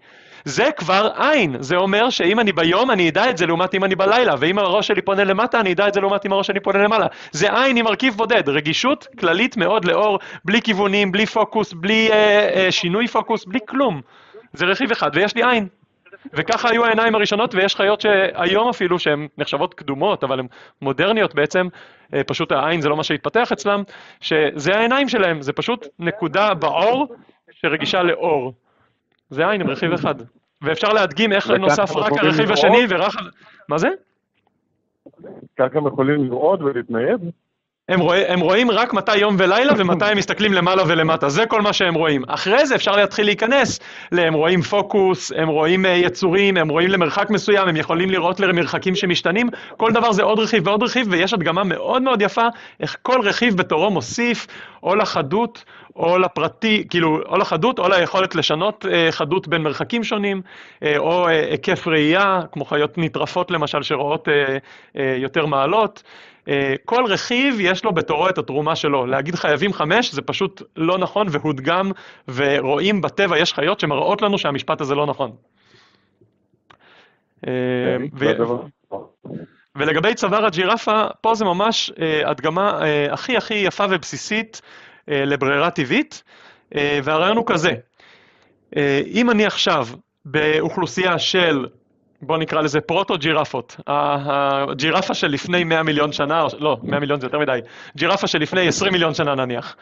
זה כבר עין, זה אומר שאם אני ביום, אני אדע את זה לעומת אם אני בלילה, ואם הראש שלי פונה למטה, אני אדע את זה לעומת אם הראש שלי פונה למעלה. זה עין עם מרכיב בודד, רגישות כללית מאוד לאור, בלי כיוונים, בלי פוקוס, בלי אה, אה, שינוי פוקוס, בלי כלום. זה רכיב אחד, ויש לי עין. וככה היו העיניים הראשונות, ויש חיות שהיום אפילו שהן נחשבות קדומות, אבל הן מודרניות בעצם, פשוט העין זה לא מה שהתפתח אצלם, שזה העיניים שלהם, זה פשוט נקודה באור שרגישה לאור. זה עין עם רכיב אחד. ואפשר להדגים איך נוסף רק הרכיב השני ורח... מה זה? ככה הם יכולים לראות ולהתנייד? הם, רוא... הם רואים רק מתי יום ולילה ומתי הם מסתכלים למעלה ולמטה, זה כל מה שהם רואים. אחרי זה אפשר להתחיל להיכנס, הם רואים פוקוס, הם רואים יצורים, הם רואים למרחק מסוים, הם יכולים לראות למרחקים שמשתנים, כל דבר זה עוד רכיב ועוד רכיב, ויש הדגמה מאוד מאוד יפה, איך כל רכיב בתורו מוסיף או לחדות, או לפרטי, כאילו, או לחדות, או ליכולת לשנות חדות בין מרחקים שונים, או היקף ראייה, כמו חיות נטרפות למשל שרואות יותר מעלות, כל רכיב יש לו בתורו את התרומה שלו. להגיד חייבים חמש זה פשוט לא נכון והודגם, ורואים בטבע יש חיות שמראות לנו שהמשפט הזה לא נכון. ולגבי צוואר הג'ירפה, פה זה ממש הדגמה הכי הכי יפה ובסיסית לברירה טבעית, והרעיון הוא כזה. אם אני עכשיו באוכלוסייה של בוא נקרא לזה פרוטו ג'ירפות, הג'ירפה של לפני מאה מיליון שנה, לא, מאה מיליון זה יותר מדי, ג'ירפה של לפני עשרים מיליון שנה נניח,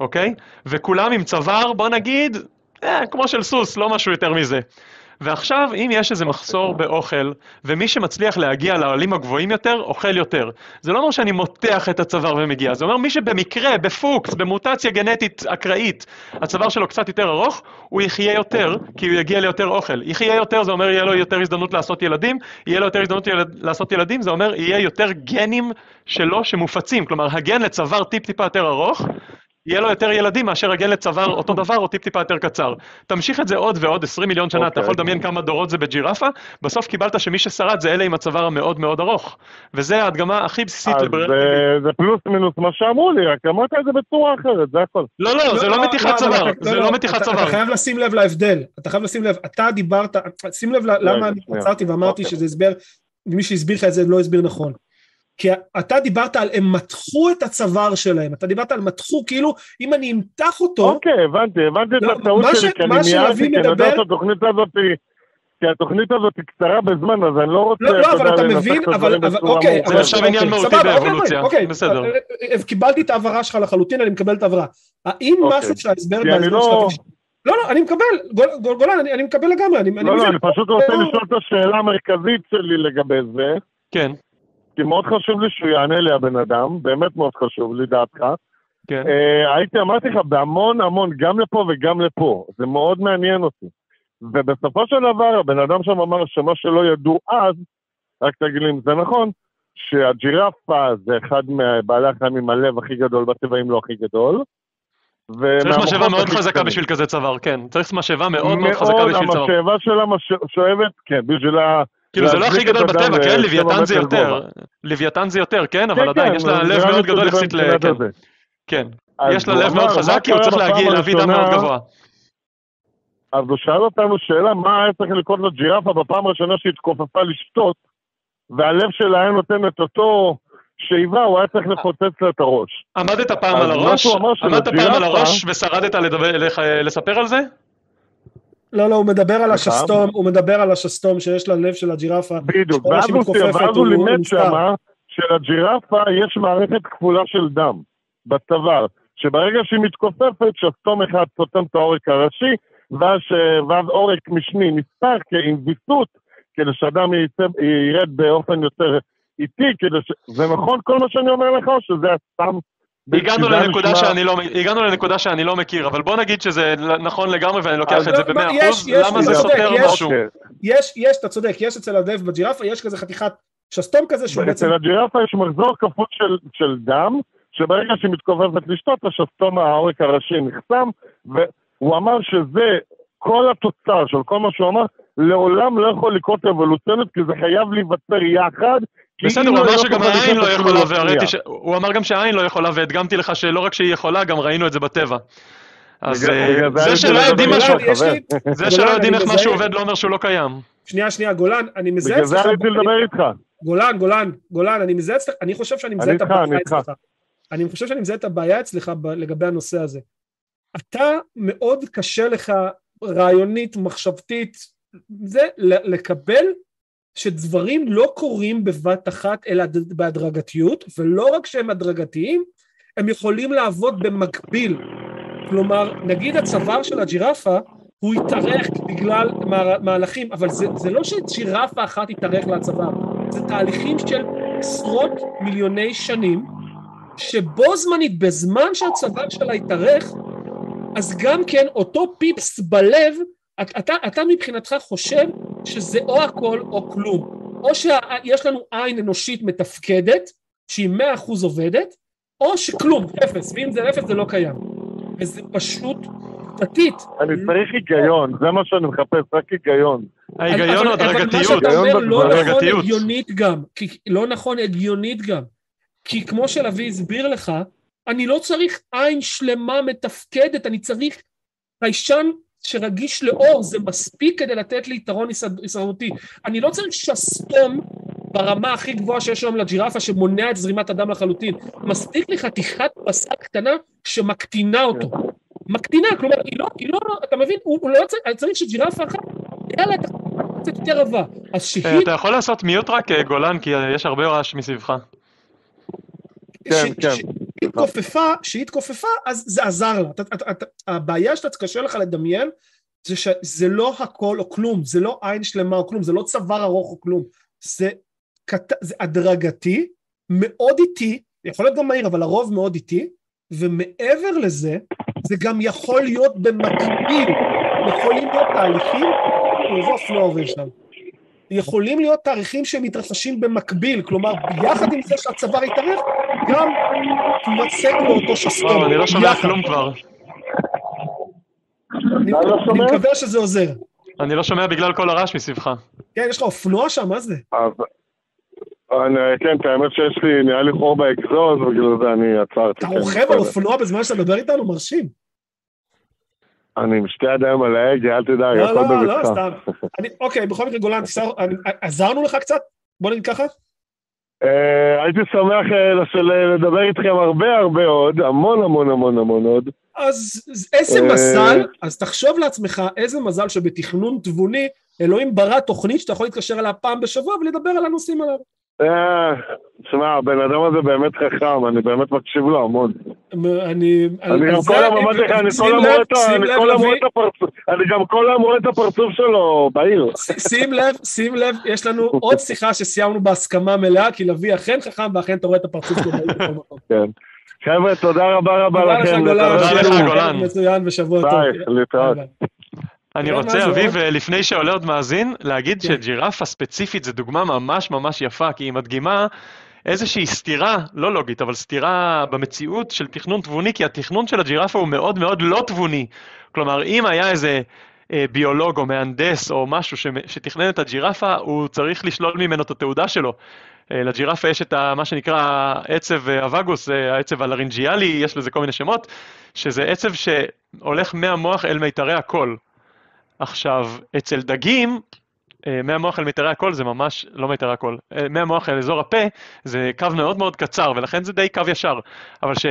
אוקיי? וכולם עם צוואר, בוא נגיד, אה, כמו של סוס, לא משהו יותר מזה. ועכשיו, אם יש איזה מחסור באוכל, ומי שמצליח להגיע לעלים הגבוהים יותר, אוכל יותר. זה לא אומר שאני מותח את הצוואר ומגיע, זה אומר מי שבמקרה, בפוקס, במוטציה גנטית אקראית, הצוואר שלו קצת יותר ארוך, הוא יחיה יותר, כי הוא יגיע ליותר אוכל. יחיה יותר, זה אומר יהיה לו יותר הזדמנות לעשות ילדים, יהיה לו יותר הזדמנות ילד, לעשות ילדים, זה אומר יהיה יותר גנים שלו שמופצים, כלומר, הגן לצוואר טיפ-טיפה יותר ארוך, יהיה לו יותר ילדים מאשר הגן לצוואר אותו דבר או טיפ טיפה יותר קצר. תמשיך את זה עוד ועוד עשרים מיליון שנה, okay. אתה יכול לדמיין כמה דורות זה בג'ירפה, בסוף קיבלת שמי ששרד זה אלה עם הצוואר המאוד מאוד ארוך. וזה ההדגמה הכי בסיסית לברירת. אז זה, זה פלוס מינוס מה שאמרו לי, רק אמרת את זה בצורה אחרת, זה הכל. לא, לא, זה לא מתיחת צוואר, זה לא מתיחת צוואר. אתה חייב לשים לב להבדל, אתה חייב לשים לב, אתה דיברת, שים לב למה אני מצאתי ואמרתי שזה הסבר, מי שהסביר לך את זה לא הסביר נכון. כי אתה דיברת על הם מתחו את הצוואר שלהם, אתה דיברת על מתחו, כאילו אם אני אמתח אותו... אוקיי, הבנתי, הבנתי את הטעות שלי, כי אני מיעדתי, כי אני יודע שהתוכנית הזאת, כי התוכנית הזאת היא קצרה בזמן, אז אני לא רוצה... לא, לא, אבל אתה מבין, אבל... אוקיי, אבל... עכשיו עניין מהותי באבולוציה, בסדר. קיבלתי את העברה שלך לחלוטין, אני מקבל את העברה. האם משהו שההסבר... לא, לא, אני מקבל, גולן, אני מקבל לגמרי, אני... לא, לא, אני פשוט רוצה לשאול את השאלה המרכזית שלי לגבי זה. כן. כי מאוד חשוב לי שהוא יענה לי הבן אדם, באמת מאוד חשוב לי דעתך. כן. Uh, הייתי, אמרתי לך, בהמון המון, גם לפה וגם לפה. זה מאוד מעניין אותי. ובסופו של דבר, הבן אדם שם אמר שמה שלא ידעו אז, רק תגיד לי אם זה נכון, שהג'ירפה זה אחד מבעלי החיים עם הלב הכי גדול, בטבע אם לא הכי גדול. צריך משאבה מאוד חזקה בשביל כזה צוואר, כן. צריך משאבה מאוד מאוד חזקה בשביל צוואר. מאוד, המשאבה שלה שואבת, כן, בשביל ה... כאילו זה לא הכי גדול בטבע, כן? לוויתן זה יותר. לוויתן זה יותר, כן? אבל עדיין יש לה לב מאוד גדול יחסית ל... כן. יש לה לב מאוד חזק, כי הוא צריך להביא דם מאוד גבוה. אז הוא שאל אותנו שאלה, מה היה צריך לקרות לג'ירפה בפעם הראשונה שהתכופפה לשתות, והלב שלה היה נותן את אותו שאיבה, הוא היה צריך לפוצץ לה את הראש. עמדת פעם על הראש? עמדת פעם על הראש ושרדת לספר על זה? לא, לא, הוא מדבר על השסתום, הוא מדבר על השסתום שיש ללב של הג'ירפה. בדיוק, ואז הוא לימד שמה, שלג'ירפה יש מערכת כפולה של דם, בצוואר, שברגע שהיא מתכופפת, שסתום אחד סותם את העורק הראשי, ואז עורק משני נספר עם ויסות, כדי שאדם ירד באופן יותר איטי, זה נכון כל מה שאני אומר לך, שזה הסתם, הגענו לנקודה שאני לא מכיר, אבל בוא נגיד שזה נכון לגמרי ואני לוקח את זה ב-מאה אחוז, למה זה סותר משהו? יש, אתה צודק, יש אצל הלב בג'ירפה, יש כזה חתיכת שסתום כזה שהוא בעצם... אצל הג'ירפה יש מחזור כפול של דם, שברגע שהיא מתכופפת לשתות, השסתום העורק הראשי נחסם, והוא אמר שזה כל התוצר של כל מה שהוא אמר, לעולם לא יכול לקרות אבולוציונית, כי זה חייב להיווצר יחד, בסדר, הוא אמר שגם העין לא יכולה, הוא אמר גם שהעין לא יכולה, והדגמתי לך שלא רק שהיא יכולה, גם ראינו את זה בטבע. אז זה שלא יודעים משהו, זה שלא יודעים איך משהו עובד לא אומר שהוא לא קיים. שנייה, שנייה, גולן, אני מזהה... בגלל זה הייתי לדבר איתך. גולן, גולן, גולן, אני מזהה אצלך, אני חושב שאני מזהה את הבעיה אצלך. אני חושב שאני מזהה את הבעיה אצלך לגבי הנושא הזה. אתה מאוד קשה לך רעיונית, מחשבתית, זה לקבל... שדברים לא קורים בבת אחת, אלא בהדרגתיות, ולא רק שהם הדרגתיים, הם יכולים לעבוד במקביל. כלומר, נגיד הצוואר של הג'ירפה, הוא יתארך בגלל מהלכים, אבל זה, זה לא שג'ירפה אחת יתארך לצוואר, זה תהליכים של עשרות מיליוני שנים, שבו זמנית, בזמן שהצוואר שלה יתארך, אז גם כן אותו פיפס בלב, אתה, אתה מבחינתך חושב, שזה או הכל או כלום, או שיש לנו עין אנושית מתפקדת, שהיא מאה אחוז עובדת, או שכלום, אפס, ואם זה אפס זה לא קיים, וזה פשוט פתית. אני צריך היגיון, זה מה שאני מחפש, רק היגיון. ההיגיון או הדרגתיות? אבל מה שאתה אומר לא נכון הגיונית גם, לא נכון הגיונית גם, כי כמו שלוי הסביר לך, אני לא צריך עין שלמה מתפקדת, אני צריך חיישן, שרגיש לאור, זה מספיק כדי לתת לי יתרון הישרדותי. אני לא צריך שסתום ברמה הכי גבוהה שיש היום לג'ירפה, שמונע את זרימת הדם לחלוטין. מספיק לי חתיכת בשר קטנה שמקטינה אותו. מקטינה, כלומר, היא לא, היא לא, אתה מבין, הוא לא צריך, צריך שג'ירפה אחת, תהיה לה את קצת יותר רבה. אז שהיא... אתה יכול לעשות מיוט רק גולן, כי יש הרבה רעש מסביבך. כן, כן. שהיא התכופפה, אז זה עזר לה. הבעיה שאתה קשה לך לדמיין, זה שזה לא הכל או כלום, זה לא עין שלמה או כלום, זה לא צוואר ארוך או כלום. זה הדרגתי, מאוד איטי, יכול להיות גם מהיר, אבל הרוב מאוד איטי, ומעבר לזה, זה גם יכול להיות במקביל, יכולים להיות תהליכים, ובוף לא עובר שם, יכולים להיות תהליכים שמתרחשים במקביל, כלומר, ביחד עם זה שהצוואר יתארך, גם תמצא לאותו שסטור. וואו, אני לא שומע כלום כבר. אני מקווה שזה עוזר. אני לא שומע בגלל כל הרעש מסביבך. כן, יש לך אופנוע שם, מה זה? כן, את האמת שיש לי, נהיה לי חור באקזוז, בגלל זה אני עצרתי. אתה רוכב על אופנוע בזמן שאתה מדבר איתנו, מרשים. אני משתי ידיים על ההגה, אל תדע, הכל בבצע. לא, לא, לא, סתם. אוקיי, בכל מקרה, גולן, עזרנו לך קצת? בוא נגיד ככה. הייתי שמח לדבר איתכם הרבה הרבה עוד, המון המון המון המון עוד. אז איזה מזל, אז תחשוב לעצמך, איזה מזל שבתכנון תבוני, אלוהים ברא תוכנית שאתה יכול להתקשר עליה פעם בשבוע, ולדבר על הנושאים עליו. תשמע, הבן אדם הזה באמת חכם, אני באמת מקשיב לו המון. אני גם כל המועד לך, אני גם כל המועד את הפרצוף שלו בעיר. שים לב, שים לב, יש לנו עוד שיחה שסיימנו בהסכמה מלאה, כי לוי אכן חכם, ואכן אתה רואה את הפרצוף שלו בעיר. כן. חבר'ה, תודה רבה רבה לכם. תודה לך, גולן. מצוין ושבוע טוב. ביי, להתראות. אני רוצה, אביב, לפני שעולה עוד מאזין, להגיד שג'ירפה ספציפית זו דוגמה ממש ממש יפה, כי היא מדגימה איזושהי סתירה, לא לוגית, אבל סתירה במציאות של תכנון תבוני, כי התכנון של הג'ירפה הוא מאוד מאוד לא תבוני. כלומר, אם היה איזה ביולוג או מהנדס או משהו שתכנן את הג'ירפה, הוא צריך לשלול ממנו את התעודה שלו. לג'ירפה יש את מה שנקרא עצב הווגוס, העצב הלרינג'יאלי, יש לזה כל מיני שמות, שזה עצב שהולך מהמוח אל מיתרי הקול. עכשיו, אצל דגים, מהמוח אל מיתרי הקול זה ממש, לא מיתרי הקול, מהמוח אל אזור הפה זה קו מאוד מאוד קצר, ולכן זה די קו ישר. אבל ש,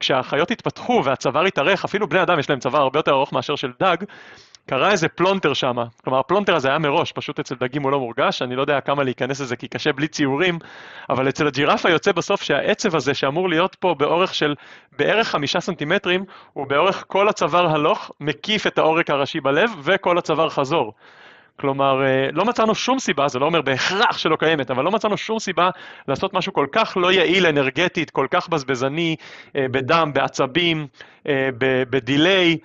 כשהחיות התפתחו והצוואר התארך, אפילו בני אדם יש להם צוואר הרבה יותר ארוך מאשר של דג, קרה איזה פלונטר שם. כלומר, הפלונטר הזה היה מראש, פשוט אצל דגים הוא לא מורגש, אני לא יודע כמה להיכנס לזה כי קשה בלי ציורים, אבל אצל הג'ירפה יוצא בסוף שהעצב הזה שאמור להיות פה באורך של בערך חמישה סנטימטרים, הוא באורך כל הצוואר הלוך, מקיף את העורק הראשי בלב וכל הצוואר חזור. כלומר, לא מצאנו שום סיבה, זה לא אומר בהכרח שלא קיימת, אבל לא מצאנו שום סיבה לעשות משהו כל כך לא יעיל, אנרגטית, כל כך בזבזני, בדם, בעצבים, בדילי,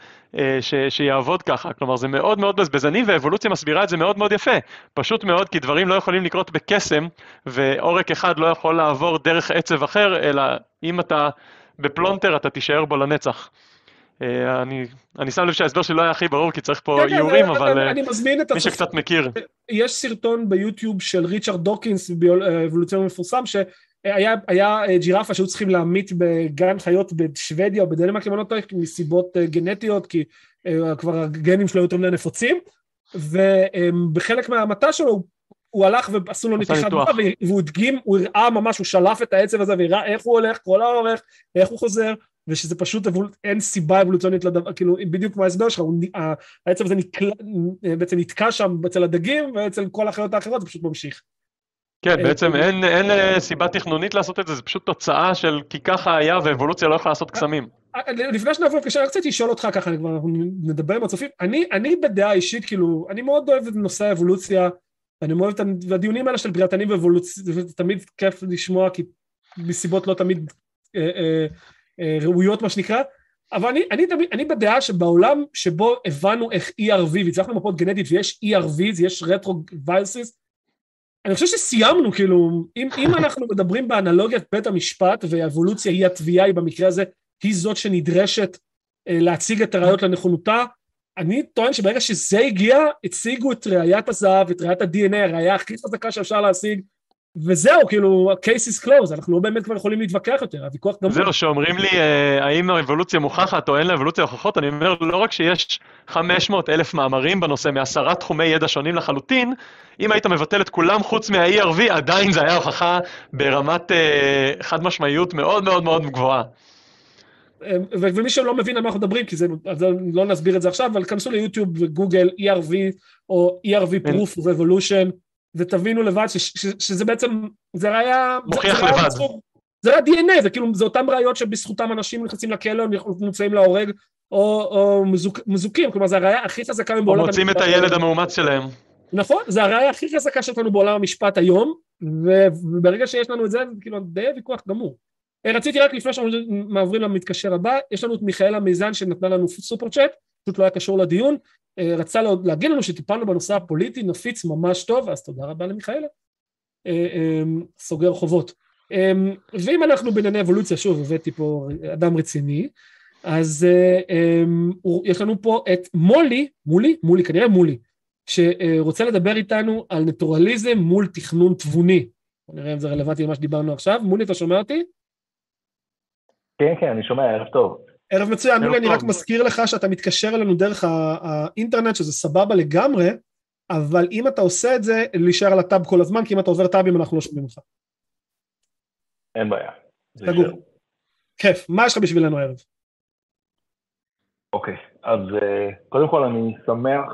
ש, שיעבוד ככה. כלומר, זה מאוד מאוד בזבזני, ואבולוציה מסבירה את זה מאוד מאוד יפה. פשוט מאוד, כי דברים לא יכולים לקרות בקסם, ועורק אחד לא יכול לעבור דרך עצב אחר, אלא אם אתה בפלונטר, אתה תישאר בו לנצח. אני, אני שם לב שההסבר שלי לא היה הכי ברור, כי צריך פה איורים, אבל מי שקצת מכיר. יש סרטון ביוטיוב של ריצ'רד דוקינס, אבולוציון מפורסם, שהיה ג'ירפה שהיו צריכים להמית בגן חיות בשוודיה או בדנמרק, אם אני לא טועה, מסיבות גנטיות, כי כבר הגנים שלו היו יותר מדי נפוצים, ובחלק מהמטה שלו הוא הלך ועשו לו נתיחת דומה, והוא הדגים, הוא הראה ממש, הוא שלף את העצב הזה, והראה איך הוא הולך, כל האורך, איך הוא חוזר, ושזה פשוט אין סיבה אבולוציונית לדבר, כאילו בדיוק כמו ההסבר שלך, העצב הזה בעצם נתקע שם אצל הדגים, ואצל כל החיות האחרות זה פשוט ממשיך. כן, בעצם אין סיבה תכנונית לעשות את זה, זה פשוט תוצאה של כי ככה היה, ואבולוציה לא יכולה לעשות קסמים. לפני שנעבור בקשר, רק קצת לשאול אותך ככה, אני כבר נדבר עם הצופים, אני בדעה אישית, כאילו, אני מאוד אוהב את נושא האבולוציה, אני מאוד אוהב את הדיונים האלה של בריאתנים ואבולוציה, זה תמיד כיף לשמוע, כי מסיבות לא תמיד ראויות מה שנקרא, אבל אני, אני, אני בדעה שבעולם שבו הבנו איך E R V, והצלחנו מפות גנטית ויש E R V, יש רטרווירסס, אני חושב שסיימנו, כאילו, אם, אם אנחנו מדברים באנלוגיית בית המשפט, והאבולוציה היא התביעה, היא במקרה הזה, היא זאת שנדרשת להציג את הראיות לנכונותה, אני טוען שברגע שזה הגיע, הציגו את ראיית הזהב, את ראיית ה-D N A, הראייה הכי חזקה שאפשר להשיג, וזהו, כאילו, ה-case is closed, אנחנו לא באמת כבר יכולים להתווכח יותר, הוויכוח גמור. זהו, שאומרים לי, האם האבולוציה מוכחת או אין לאבולוציה הוכחות, אני אומר, לא רק שיש חמש מאות אלף מאמרים בנושא, מעשרה תחומי ידע שונים לחלוטין, אם היית מבטל את כולם חוץ מה-E R V, עדיין זה היה הוכחה ברמת חד משמעיות מאוד מאוד מאוד גבוהה. ומי שלא מבין על מה אנחנו מדברים, כי זה, לא נסביר את זה עכשיו, אבל כנסו ליוטיוב וגוגל, E R V, או E R V Proof of Evolution, ותבינו לבד שזה בעצם, זה היה... מוכיח לבד. זה היה די אן איי, זה כאילו, זה אותם ראיות שבזכותם אנשים נכנסים לכלא, הם נמצאים להורג, או מזוקים, כלומר, זה הראיה הכי חזקה מבעולם... או מוצאים את הילד המאומץ שלהם. נכון, זה הראיה הכי חזקה שלנו בעולם המשפט היום, וברגע שיש לנו את זה, כאילו, די ויכוח גמור. רציתי רק לפני שאנחנו מעברים למתקשר הבא, יש לנו את מיכאלה מיזן שנתנה לנו סופר צ'אט, פשוט לא היה קשור לדיון, רצה להגיד לנו שטיפלנו בנושא הפוליטי, נפיץ ממש טוב, אז תודה רבה למיכאלה, סוגר חובות. ואם אנחנו בענייני אבולוציה, שוב הבאתי פה אדם רציני, אז יש לנו פה את מולי, מולי, מולי, כנראה מולי, שרוצה לדבר איתנו על נטורליזם מול תכנון תבוני, נראה אם זה רלוונטי למה שדיברנו עכשיו, מולי אתה שומע אותי? כן, כן, אני שומע, ערב טוב. ערב מצוין, מולי, אני רק מזכיר לך שאתה מתקשר אלינו דרך האינטרנט, שזה סבבה לגמרי, אבל אם אתה עושה את זה, להישאר על הטאב כל הזמן, כי אם אתה עובר טאבים, אנחנו לא שומעים לך. אין בעיה. תגור. כיף, מה יש לך בשבילנו ערב? אוקיי, אז קודם כל אני שמח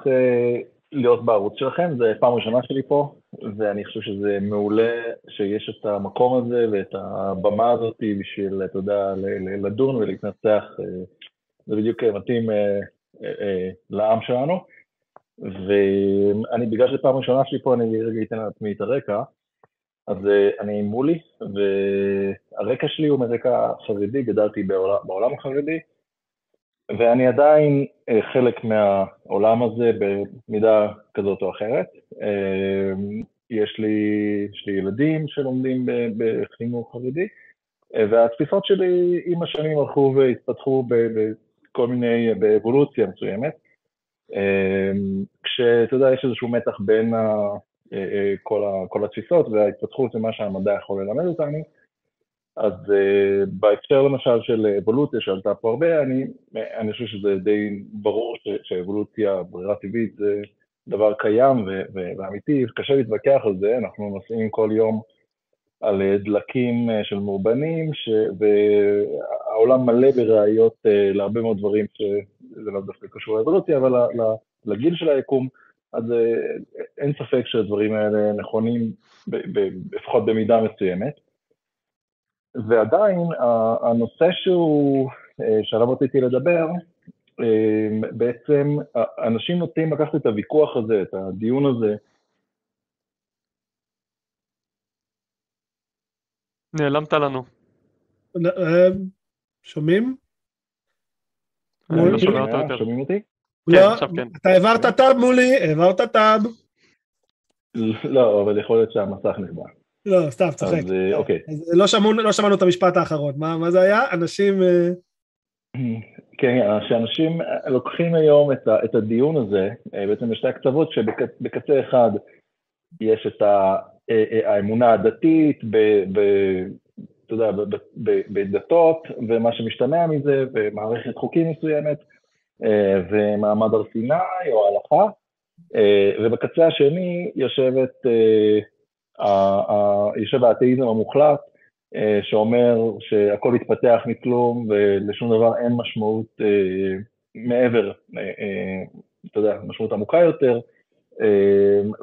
להיות בערוץ שלכם, זה פעם ראשונה שלי פה, ואני חושב שזה מעולה שיש את המקום הזה ואת הבמה הזאת בשביל, אתה יודע, לדון ולהתנצח, זה בדיוק מתאים לעם שלנו, ואני בגלל שפעם ראשונה שלי פה אני רגע אתן על עצמי את הרקע, אז אני מולי, והרקע שלי הוא מרקע חרדי, גדלתי בעולם החרדי, ואני עדיין חלק מהעולם הזה במידה כזאת או אחרת. יש לי, יש לי ילדים שלומדים בחינוך חרדי, והתפיסות שלי עם השנים הלכו והתפתחו בכל מיני, באבולוציה מסוימת, כשאתה יודע, יש איזשהו מתח בין כל התפיסות וההתפתחות ומה שהמדע יכול ללמד אותנו, אז uh, בהקשר למשל של אבולוציה שעלתה פה הרבה, אני, אני חושב שזה די ברור ש, שאבולוציה, ברירה טבעית, זה דבר קיים ו, ו, ואמיתי, קשה להתווכח על זה, אנחנו נוסעים כל יום על דלקים של מאובנים, והעולם מלא בראיות uh, להרבה מאוד דברים שזה לא דווקא קשור לאבולוציה, אבל ל, ל, לגיל של היקום, אז uh, אין ספק שהדברים האלה נכונים, לפחות במידה מסוימת. ועדיין הנושא שהוא, שעליו רציתי לדבר, בעצם אנשים נוטים לקחת את הוויכוח הזה, את הדיון הזה. נעלמת לנו. שומעים? לא שומע אותה יותר. שומעים אותי? כן, עכשיו כן. אתה העברת טאב מולי, העברת טאב. לא, אבל יכול להיות שהמסך נגמר. לא, סתיו, צחק. אז אוקיי. לא שמענו את המשפט האחרון. מה זה היה? אנשים... כן, שאנשים לוקחים היום את הדיון הזה, בעצם יש שתי הקצוות שבקצה אחד יש את האמונה הדתית, אתה יודע, בדתות, ומה שמשתמע מזה, ומערכת חוקים מסוימת, ומעמד הר סיני או ההלכה, ובקצה השני יושבת... יושב האתאיזם המוחלט, שאומר שהכל התפתח מכלום ולשום דבר אין משמעות מעבר, אתה יודע, משמעות עמוקה יותר,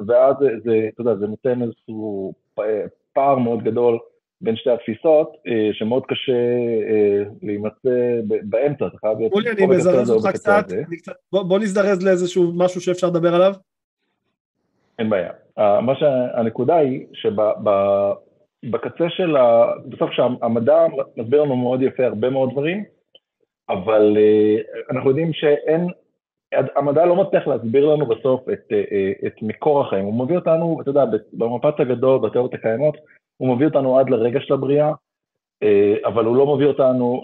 ואז זה, אתה יודע, זה נותן איזשהו פער מאוד גדול בין שתי התפיסות, שמאוד קשה להימצא באמצע, אתה חייב להיות... אולי, אני מזרז אותך קצת, בוא נזדרז לאיזשהו משהו שאפשר לדבר עליו. אין בעיה. מה שהנקודה היא שבקצה של, בסוף שהמדע מסביר לנו מאוד יפה הרבה מאוד דברים, אבל אנחנו יודעים שאין, המדע לא מצליח להסביר לנו בסוף את, את מקור החיים, הוא מביא אותנו, אתה יודע, במפץ הגדול, בתיאוריות הקיימות, הוא מביא אותנו עד לרגע של הבריאה, אבל הוא לא מביא אותנו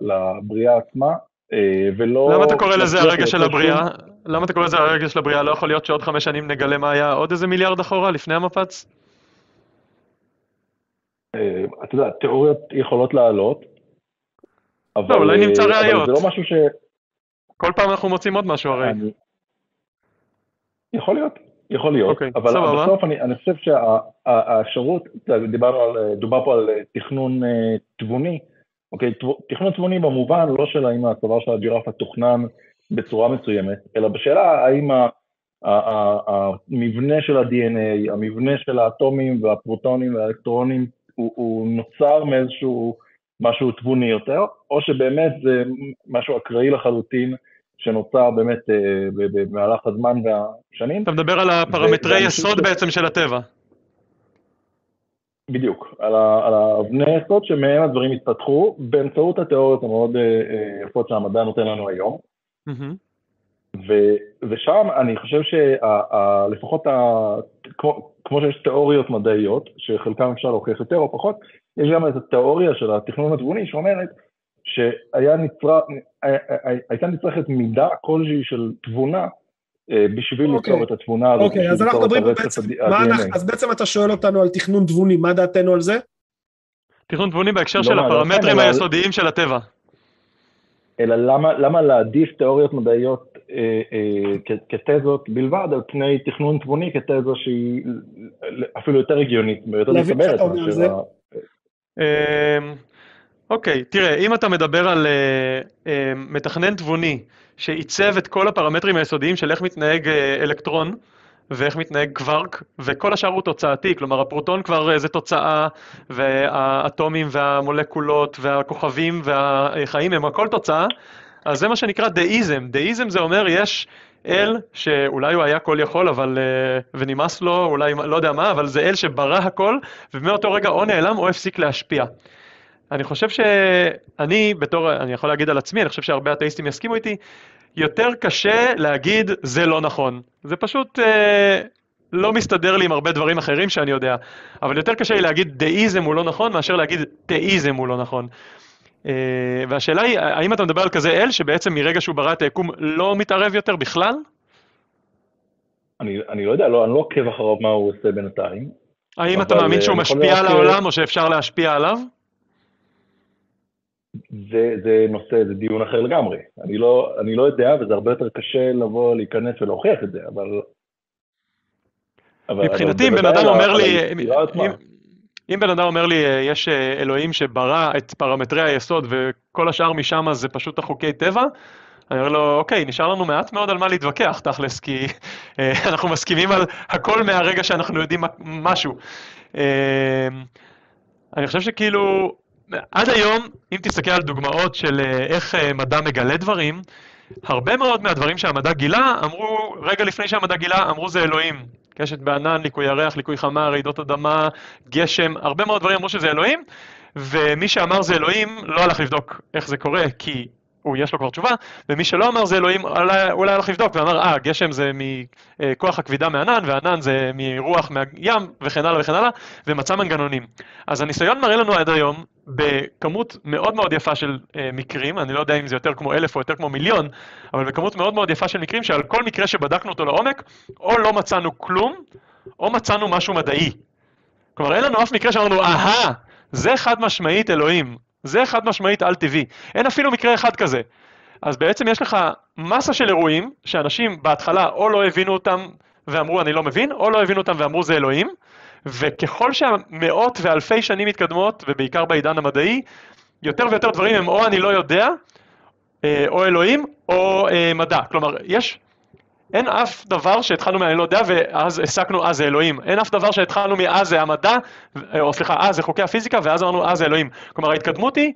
לבריאה עצמה, ולא... למה אתה קורא לזה הרגע של הבריאה? למה אתה קורא לזה הרגע של הבריאה? לא יכול להיות שעוד חמש שנים נגלה מה היה עוד איזה מיליארד אחורה לפני המפץ? אתה יודע, תיאוריות יכולות לעלות, אבל... לא, אולי נמצא ראיות. זה לא משהו ש... כל פעם אנחנו מוצאים עוד משהו הרי. יכול להיות, יכול להיות. אבל בסוף אני חושב שהאפשרות, דובר פה על תכנון תבוני, אוקיי, תכנון תבוני במובן לא של האם הצוואר של הג'ירפה תוכנן בצורה מסוימת, אלא בשאלה האם המבנה של ה-די אן איי, המבנה של האטומים והפרוטונים והאלקטרונים, הוא נוצר מאיזשהו משהו תבוני יותר, או שבאמת זה משהו אקראי לחלוטין, שנוצר באמת במהלך הזמן והשנים. אתה מדבר על הפרמטרי יסוד בעצם של הטבע. בדיוק, על האבני יסוד שמהם הדברים התפתחו, באמצעות התיאוריות המאוד יפות שהמדע נותן לנו היום. ושם אני חושב שלפחות, כמו שיש תיאוריות מדעיות, שחלקם אפשר להוכיח יותר או פחות, יש גם את התיאוריה של התכנון התבוני שאומרת, שהייתה נצרכת מידה כלשהי של תבונה, בשביל ליצור את התבונה הזאת. אוקיי, אז אנחנו מדברים בעצם, אז בעצם אתה שואל אותנו על תכנון תבוני, מה דעתנו על זה? תכנון תבוני בהקשר של הפרמטרים היסודיים של הטבע. אלא למה להעדיף תיאוריות מדעיות כתזות בלבד, על פני תכנון תבוני כתזו שהיא אפילו יותר הגיונית, יותר מסברת. אוקיי, תראה, אם אתה מדבר על מתכנן תבוני, שעיצב את כל הפרמטרים היסודיים של איך מתנהג אלקטרון, ואיך מתנהג קווארק, וכל השאר הוא תוצאתי, כלומר הפרוטון כבר זה תוצאה, והאטומים והמולקולות והכוכבים והחיים הם הכל תוצאה, אז זה מה שנקרא דאיזם. דאיזם זה אומר יש אל שאולי הוא היה כל יכול, אבל, ונמאס לו, אולי לא יודע מה, אבל זה אל שברא הכל, ומאותו רגע או נעלם או הפסיק להשפיע. אני חושב שאני, בתור, אני יכול להגיד על עצמי, אני חושב שהרבה אתאיסטים יסכימו איתי, יותר קשה להגיד זה לא נכון. זה פשוט אה, לא מסתדר לי עם הרבה דברים אחרים שאני יודע, אבל יותר קשה לי להגיד דאיזם הוא לא נכון, מאשר להגיד תאיזם הוא לא נכון. אה, והשאלה היא, האם אתה מדבר על כזה אל, שבעצם מרגע שהוא ברא את היקום לא מתערב יותר בכלל? אני, אני לא יודע, לא, אני לא עוקב אחריו מה הוא עושה בינתיים. האם אתה מאמין שהוא משפיע על העולם, או שאפשר להשפיע עליו? זה, זה נושא, זה דיון אחר לגמרי. אני לא, אני לא יודע, וזה הרבה יותר קשה לבוא, להיכנס ולהוכיח את זה, אבל... מבחינתי, אם בן אדם אומר לי, אם בן אדם אומר לי, יש אלוהים שברא את פרמטרי היסוד, וכל השאר משם זה פשוט החוקי טבע, אני אומר לו, אוקיי, נשאר לנו מעט מאוד על מה להתווכח, תכלס, כי אנחנו מסכימים על הכל מהרגע שאנחנו יודעים משהו. אני חושב שכאילו... עד היום, אם תסתכל על דוגמאות של איך מדע מגלה דברים, הרבה מאוד מהדברים שהמדע גילה, אמרו, רגע לפני שהמדע גילה, אמרו זה אלוהים. קשת בענן, ליקוי ירח, ליקוי חמה, רעידות אדמה, גשם, הרבה מאוד דברים אמרו שזה אלוהים, ומי שאמר זה אלוהים לא הלך לבדוק איך זה קורה, כי הוא יש לו כבר תשובה, ומי שלא אמר זה אלוהים, אולי, אולי הלך לבדוק, ואמר, אה, גשם זה מכוח הכבידה מענן, וענן זה מרוח מהים, וכן הלאה וכן הלאה, ומצא מנגנונים. אז הניסיון מראה לנו עד היום, בכמות מאוד מאוד יפה של מקרים, אני לא יודע אם זה יותר כמו אלף או יותר כמו מיליון, אבל בכמות מאוד מאוד יפה של מקרים, שעל כל מקרה שבדקנו אותו לעומק, או לא מצאנו כלום, או מצאנו משהו מדעי. כלומר, אין לנו אף מקרה שאמרנו, אהה, זה חד משמעית אלוהים, זה חד משמעית על טבעי, אין אפילו מקרה אחד כזה. אז בעצם יש לך מסה של אירועים, שאנשים בהתחלה או לא הבינו אותם ואמרו אני לא מבין, או לא הבינו אותם ואמרו זה אלוהים, וככל שהמאות ואלפי שנים מתקדמות, ובעיקר בעידן המדעי, יותר ויותר דברים הם או אני לא יודע, או אלוהים, או מדע. כלומר, יש, אין אף דבר שהתחלנו מ"אני לא יודע" ואז הסקנו "אז זה אלוהים". אין אף דבר שהתחלנו מ"אז זה המדע", או סליחה, "אז זה חוקי הפיזיקה", ואז אמרנו "אז זה אלוהים". כלומר, ההתקדמות היא,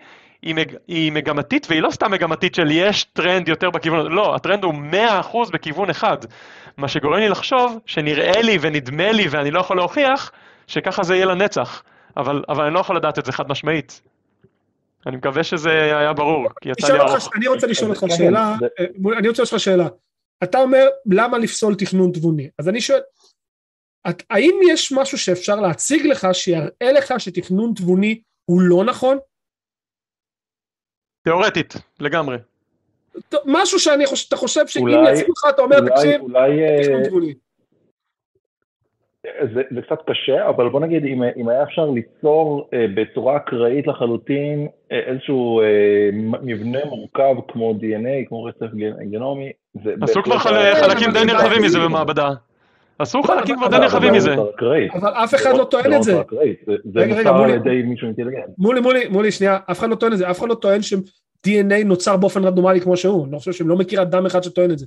היא מגמתית, והיא לא סתם מגמתית של יש טרנד יותר בכיוון, לא, הטרנד הוא מאה אחוז בכיוון אחד. מה שגורם לי לחשוב, שנראה לי ונדמה לי ואני לא יכול להוכיח, שככה זה יהיה לנצח. אבל, אבל אני לא יכול לדעת את זה חד משמעית. אני מקווה שזה היה ברור, כי יצא לי ארוך. אני רוצה לשאול אותך שאלה, אני רוצה לשאול אותך שאלה. אתה אומר, למה לפסול תכנון תבוני? אז אני שואל, את, האם יש משהו שאפשר להציג לך, שיראה לך שתכנון תבוני הוא לא נכון? תיאורטית, לגמרי. משהו שאני חושב, אתה חושב שאם יצא לך, אתה אומר, תקשיב, תכנון תבוני. זה, זה קצת קשה, אבל בוא נגיד, אם, אם היה אפשר ליצור אה, בצורה אקראית לחלוטין, אה, איזשהו אה, מבנה מורכב כמו די אן איי, כמו רצף גנומי, עשו כבר חלקים די נרחבים מזה במעבדה. אסור חלקים כבר די רחבים מזה. אבל אף אחד לא טוען את זה. זה נוצר על ידי מישהו אינטליגנט. מולי, מולי, מולי, שנייה, אף אחד לא טוען את זה, אף אחד לא טוען ש-די אן איי נוצר באופן רנדומלי כמו שהוא, אני חושב שהם לא מכיר אדם אחד שטוען את זה.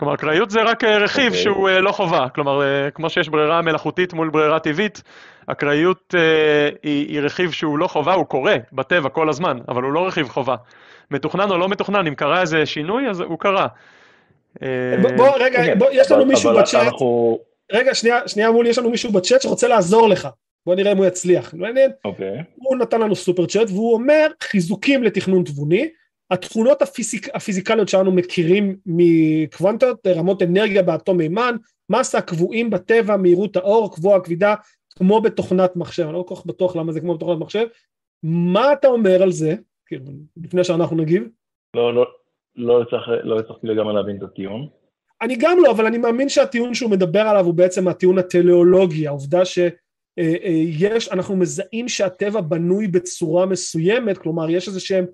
כלומר, אקראיות זה רק רכיב שהוא לא חובה, כלומר, כמו שיש ברירה מלאכותית מול ברירה טבעית, אקראיות היא רכיב שהוא לא חובה, הוא קורה בטבע כל הזמן, אבל הוא לא רכיב חובה. מתוכנן או לא מתוכנן, אם קרה איזה שינוי, אז הוא קרה. בוא, רגע, יש לנו מישהו בצ'אט, רגע, שנייה מול, יש לנו מישהו בצ'אט שרוצה לעזור לך, בוא נראה אם הוא יצליח. הוא נתן לנו סופר צ'אט, והוא אומר, חיזוקים לתכנון תבוני, התכונות הפיזיק, הפיזיקליות שאנו מכירים מקוונטות, רמות אנרגיה באטום מימן, מסה קבועים בטבע, מהירות האור, קבוע הכבידה, כמו בתוכנת מחשב, אני לא כל כך בטוח למה זה כמו בתוכנת מחשב, מה אתה אומר על זה, לפני שאנחנו נגיב? לא, לא, לא הצלחתי לגמרי להבין את הטיעון. אני גם לא, אבל אני מאמין שהטיעון שהוא מדבר עליו, הוא בעצם הטיעון הטליאולוגי, העובדה ש... יש, אנחנו מזהים שהטבע בנוי בצורה מסוימת, כלומר, יש איזה שהם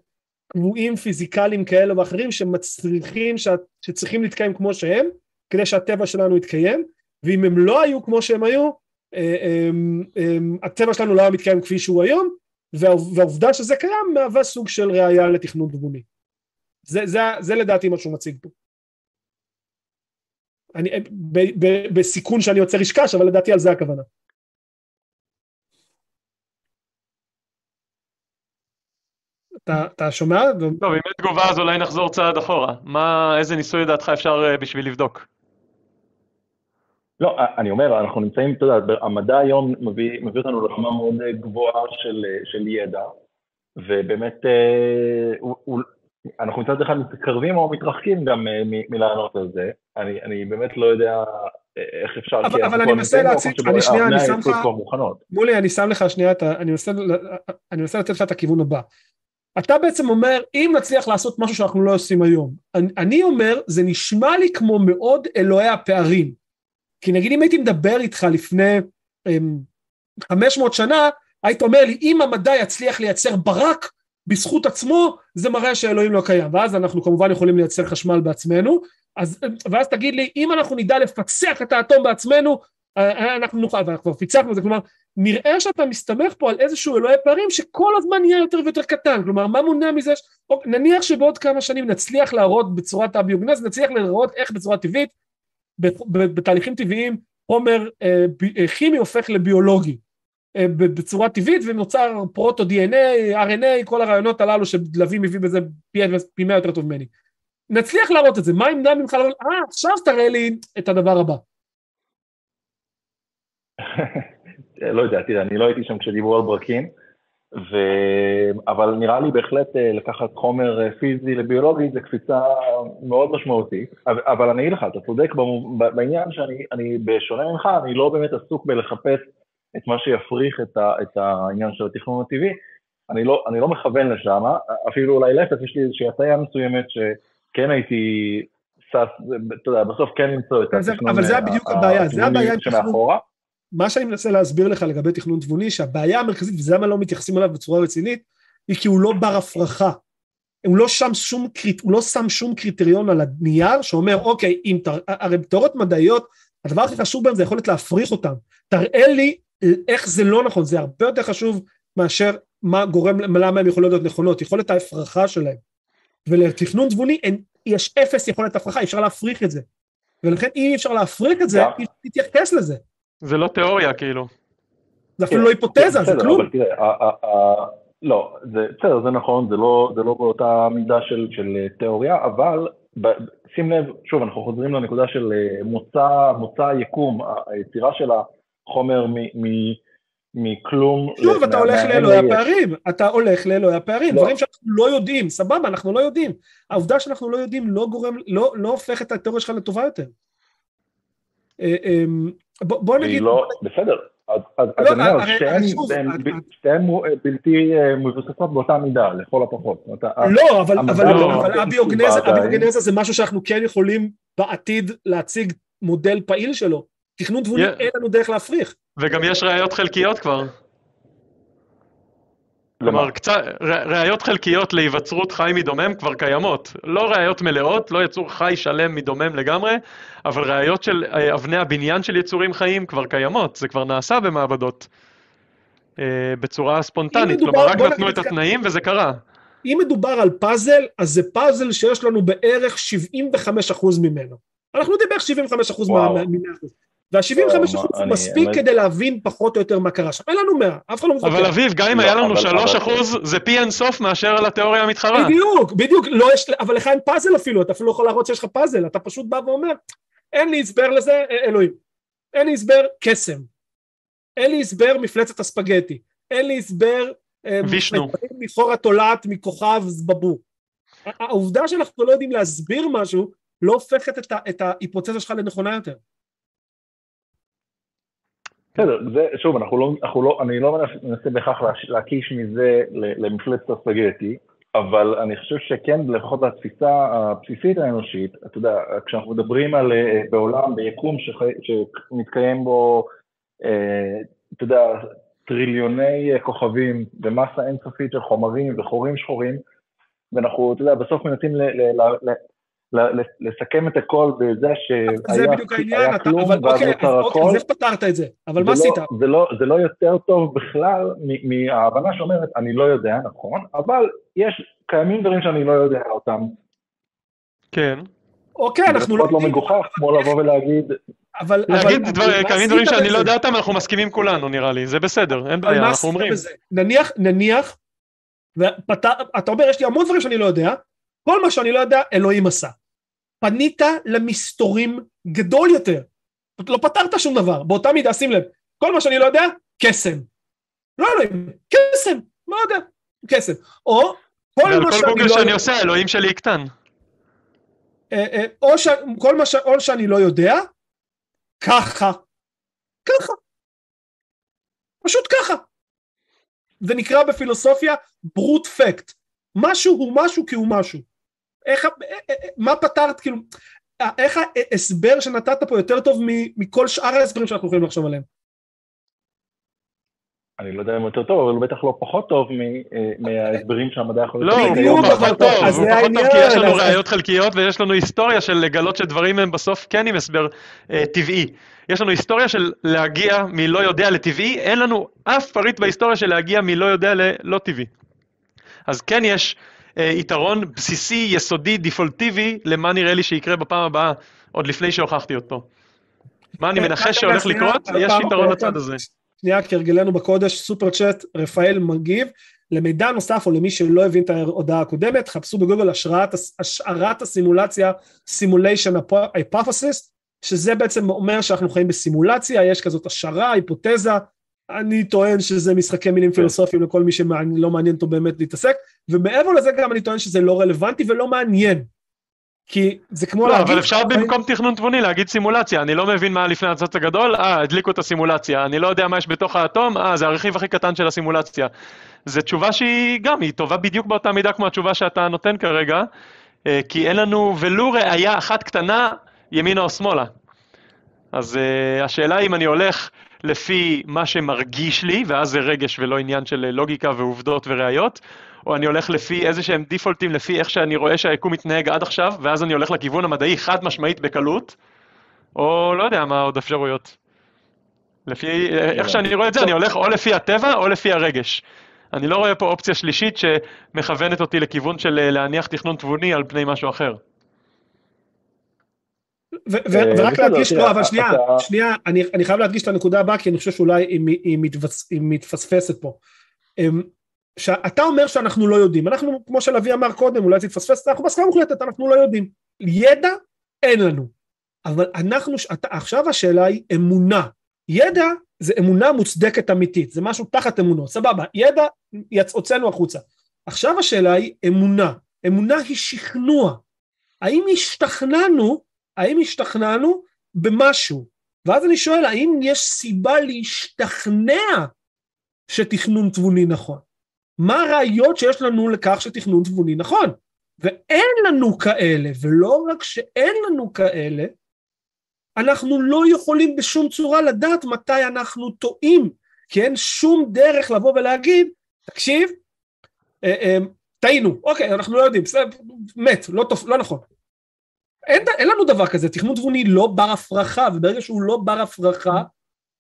קבועים פיזיקליים כאלה ואחרים שמצריכים, שצריכים להתקיים כמו שהם, כדי שהטבע שלנו יתקיים, ואם הם לא היו כמו שהם היו, הטבע שלנו לא היה מתקיים כפי שהוא היום, והעובדה שזה קיים מהווה סוג של ראייה לתכנון תבוני. זה, זה, זה לדעתי מה שהוא מציג פה. אני, ב, ב, בסיכון שאני יוצא רשקש, אבל לדעתי על זה הכוונה. אתה, אתה שומע? טוב, אם אין תגובה, אז אולי נחזור צעד אחורה. מה, איזה ניסוי לדעתך אפשר בשביל לבדוק? לא, אני אומר, אנחנו נמצאים, אתה יודע, המדע היום מביא, מביא אותנו לחמה מאוד גבוהה של, של ידע, ובאמת, הוא, הוא, אנחנו מצד אחד מתקרבים או מתרחקים גם מלענות על זה. אני, אני באמת לא יודע איך אפשר... אבל, אבל אני מנסה להציג, אני שנייה, אני שם לך... מולי, אני שם לך שנייה, אני מנסה לתת לך את הכיוון הבא. אתה בעצם אומר, אם נצליח לעשות משהו שאנחנו לא עושים היום, אני, אני אומר, זה נשמע לי כמו מאוד אלוהי הפערים, כי נגיד אם הייתי מדבר איתך לפני אמ, חמש מאות שנה, היית אומר לי, אם המדע יצליח לייצר ברק בזכות עצמו, זה מראה שאלוהים לא קיים, ואז אנחנו כמובן יכולים לייצר חשמל בעצמנו, אז, ואז תגיד לי, אם אנחנו נדע לפצח את האטום בעצמנו, אנחנו נוכל, ואנחנו פיצחנו זה, כלומר, נראה שאתה מסתמך פה על איזשהו אלוהי פערים שכל הזמן נהיה יותר ויותר קטן, כלומר, מה מונע מזה? נניח שבעוד כמה שנים נצליח להראות בצורת הביוגנז, נצליח להראות איך בצורה טבעית, בתהליכים טבעיים, חומר כימי הופך לביולוגי, בצורה טבעית, ונוצר פרוטו-די אן איי, אר אן איי, כל הרעיונות הללו שדלבים מביא בזה פי מאה יותר טוב ממני. נצליח להראות את זה, מה ימנע ממך להראות? אה, עכשיו תראה לי את הדבר הבא. לא יודע, תראה, אני לא הייתי שם כשדיברו על ברקים, ו... אבל נראה לי בהחלט לקחת חומר פיזי לביולוגי, זה קפיצה מאוד משמעותית, אבל אני אגיד לך, אתה צודק בעניין שאני, אני, בשונה ממך, אני לא באמת עסוק בלחפש את מה שיפריך את, ה... את העניין של התכנון הטבעי, אני לא, אני לא מכוון לשם, אפילו אולי לפס, יש לי איזושהי הצעה מסוימת שכן הייתי... אתה יודע, בסוף כן למצוא את התכנון... אבל זה בדיוק הבעיה, זה הבעיה... שמאחורה. מה שאני מנסה להסביר לך לגבי תכנון תבוני, שהבעיה המרכזית, וזה מה לא מתייחסים עליו בצורה רצינית, היא כי הוא לא בר הפרחה. הוא לא שם שום, הוא לא שם שום קריטריון על הנייר, שאומר, אוקיי, אם תר... הרי תיאוריות מדעיות, הדבר הכי חשוב בהם זה יכולת להפריך אותם. תראה לי איך זה לא נכון, זה הרבה יותר חשוב מאשר מה גורם, למה הם יכולות להיות נכונות, יכולת ההפרחה שלהם. ולתכנון תבוני, יש אפס יכולת הפרחה, אפשר להפריך את זה. ולכן, אם אפשר להפריך את זה, תתייחס לזה. זה לא תיאוריה, כאילו. זה אפילו לא היפותזה, זה כלום. לא, בסדר, זה נכון, זה לא באותה מידה של תיאוריה, אבל שים לב, שוב, אנחנו חוזרים לנקודה של מוצא היקום, היצירה של החומר מכלום... שוב, אתה הולך לאלוהי הפערים, אתה הולך לאלוהי הפערים, דברים שאנחנו לא יודעים, סבבה, אנחנו לא יודעים. העובדה שאנחנו לא יודעים לא הופך את התיאוריה שלך לטובה יותר. בוא נגיד... בסדר, אז אני אומר, שתיהן בלתי מבוססות באותה מידה, לכל הפחות. לא, אבל הביוגנזה זה משהו שאנחנו כן יכולים בעתיד להציג מודל פעיל שלו. תכנון תבוני אין לנו דרך להפריך. וגם יש ראיות חלקיות כבר. כלומר, ראיות חלקיות להיווצרות חי מדומם כבר קיימות. לא ראיות מלאות, לא יצור חי שלם מדומם לגמרי, אבל ראיות של אבני הבניין של יצורים חיים כבר קיימות. זה כבר נעשה במעבדות בצורה ספונטנית. כלומר, רק נתנו את התנאים וזה קרה. אם מדובר על פאזל, אז זה פאזל שיש לנו בערך שבעים וחמישה אחוז ממנו. אנחנו יודעים בערך שבעים וחמישה אחוז ממנו. וה-שבעים וחמישה אחוז מספיק כדי להבין פחות או יותר מה קרה שם. אין לנו מאה, אף אחד לא מפתח. אבל אביב, גם אם היה לנו שלושה אחוז, זה פי אינסוף מאשר על התיאוריה המתחרה. בדיוק, בדיוק, אבל לך אין פאזל אפילו, אתה אפילו לא יכול להראות שיש לך פאזל, אתה פשוט בא ואומר, אין לי הסבר לזה, אלוהים, אין לי הסבר קסם, אין לי הסבר מפלצת הספגטי, אין לי הסבר מחור התולעת מכוכב זבבור. העובדה שאנחנו לא יודעים להסביר משהו, לא הופכת את ההיפותזה שלך לנכונה יותר. בסדר, זה, שוב, אנחנו לא, אנחנו לא, אני לא מנסה בכך להקיש מזה למפלצת הספגטי, אבל אני חושב שכן, לפחות התפיסה הבסיסית האנושית, אתה יודע, כשאנחנו מדברים על, בעולם, ביקום שמתקיים בו, אתה יודע, טריליוני כוכבים במסה אינסופית של חומרים וחורים שחורים, ואנחנו, אתה יודע, בסוף מנסים ל, ל, ל, לסכם את הכל בזה שהיה כלום ואז נותר הכל. אז איך פתרת את זה? אבל מה עשית? זה לא יותר טוב בכלל מההבנה שאומרת, אני לא יודע, נכון, אבל יש קיימים דברים שאני לא יודע אותם. כן. אוקיי, אנחנו לא מגוחך, כמו לבוא ולהגיד... להגיד קיימים דברים שאני לא יודע אותם, אנחנו מסכימים כולנו, נראה לי, זה בסדר, אין בעיה, אנחנו אומרים. נניח, נניח, אתה אומר, יש לי המון דברים שאני לא יודע, כל מה שאני לא יודע, אלוהים עשה. פנית למסתורים גדול יותר. לא פתרת שום דבר. באותה מידה, שים לב. כל מה שאני לא יודע, קסם. לא אלוהים, קסם. מה יודע? קסם. או כל מה שאני לא יודע... עושה, אלוהים שלי יקטן. או ש... כל מה ש... או שאני לא יודע, ככה. ככה. פשוט ככה. זה נקרא בפילוסופיה ברוט פקט. משהו הוא משהו כי הוא משהו. איך, מה פתרת, כאילו, איך ההסבר שנתת פה יותר טוב מכל שאר ההסברים שאנחנו יכולים לחשוב עליהם? אני לא יודע אם יותר טוב, אבל הוא בטח לא פחות טוב מההסברים שהמדע יכול... לא, הוא פחות טוב, הוא פחות טוב כי יש לנו ראיות חלקיות ויש לנו היסטוריה של לגלות שדברים הם בסוף כן עם הסבר טבעי. יש לנו היסטוריה של להגיע מלא יודע לטבעי, אין לנו אף פריט בהיסטוריה של להגיע מלא יודע ללא טבעי. אז כן יש... יתרון בסיסי, יסודי, דיפולטיבי, למה נראה לי שיקרה בפעם הבאה, עוד לפני שהוכחתי אותו. מה אני מנחש שהולך לקרות? יש יתרון לצד הזה. שנייה, כרגלנו בקודש, סופר צ'אט, רפאל מגיב, למידע נוסף או למי שלא הבין את ההודעה הקודמת, חפשו בגוגל השערת הסימולציה, simulation hypothesis, שזה בעצם אומר שאנחנו חיים בסימולציה, יש כזאת השערה, היפותזה, אני טוען שזה משחקי מילים פילוסופיים לכל מי שלא מעניין אותו באמת להתעסק, ומעבר לזה גם אני טוען שזה לא רלוונטי ולא מעניין, כי זה כמו להגיד... לא, אבל אפשר במקום תכנון תבוני להגיד סימולציה, אני לא מבין מה לפני הניצוץ הגדול, אה, הדליקו את הסימולציה, אני לא יודע מה יש בתוך האטום, אה, זה הרכיב הכי קטן של הסימולציה. זו תשובה שהיא גם, היא טובה בדיוק באותה מידה כמו התשובה שאתה נותן כרגע, כי אין לנו ולו ראיה אחת קטנה ימינה או שמאלה. אז השאלה אם אני הולך לפי מה שמרגיש לי, ואז זה רגש ולא עניין של לוגיקה ועובדות וראיות, או אני הולך לפי איזה שהם דיפולטים, לפי איך שאני רואה שהיקום מתנהג עד עכשיו, ואז אני הולך לכיוון המדעי חד משמעית בקלות, או לא יודע מה עוד אפשרויות. לפי איך שאני רואה את זה, אני הולך או לפי הטבע או לפי הרגש. אני לא רואה פה אופציה שלישית שמכוונת אותי לכיוון של להניח תכנון תבוני על פני משהו אחר. ורק להדגיש, לא, אבל שנייה, שנייה, אני חייב להדגיש את הנקודה הבאה, כי אני חושב שאולי היא מתפספסת פה. אתה אומר שאנחנו לא יודעים, אנחנו, כמו שלוי אמר קודם, אולי זה התפספס, אנחנו בסכמה מוחלטת, אנחנו לא יודעים. ידע אין לנו, אבל אנחנו, עכשיו השאלה היא אמונה. ידע זה אמונה מוצדקת אמיתית, זה משהו תחת אמונות, סבבה, ידע יצאוצנו החוצה. עכשיו השאלה היא אמונה, אמונה היא שכנוע. האם השתכנענו האם השתכנענו במשהו? ואז אני שואל, האם יש סיבה להשתכנע שתכנון תבוני נכון? מה הראיות שיש לנו לכך שתכנון תבוני נכון? ואין לנו כאלה, ולא רק שאין לנו כאלה, אנחנו לא יכולים בשום צורה לדעת מתי אנחנו טועים, כי אין שום דרך לבוא ולהגיד, תקשיב, טעינו, אוקיי, אנחנו לא יודעים, מת, לא נכון. אין לנו דבר כזה, תכנון תבוני לא בר הפרחה, וברגע שהוא לא בר הפרחה,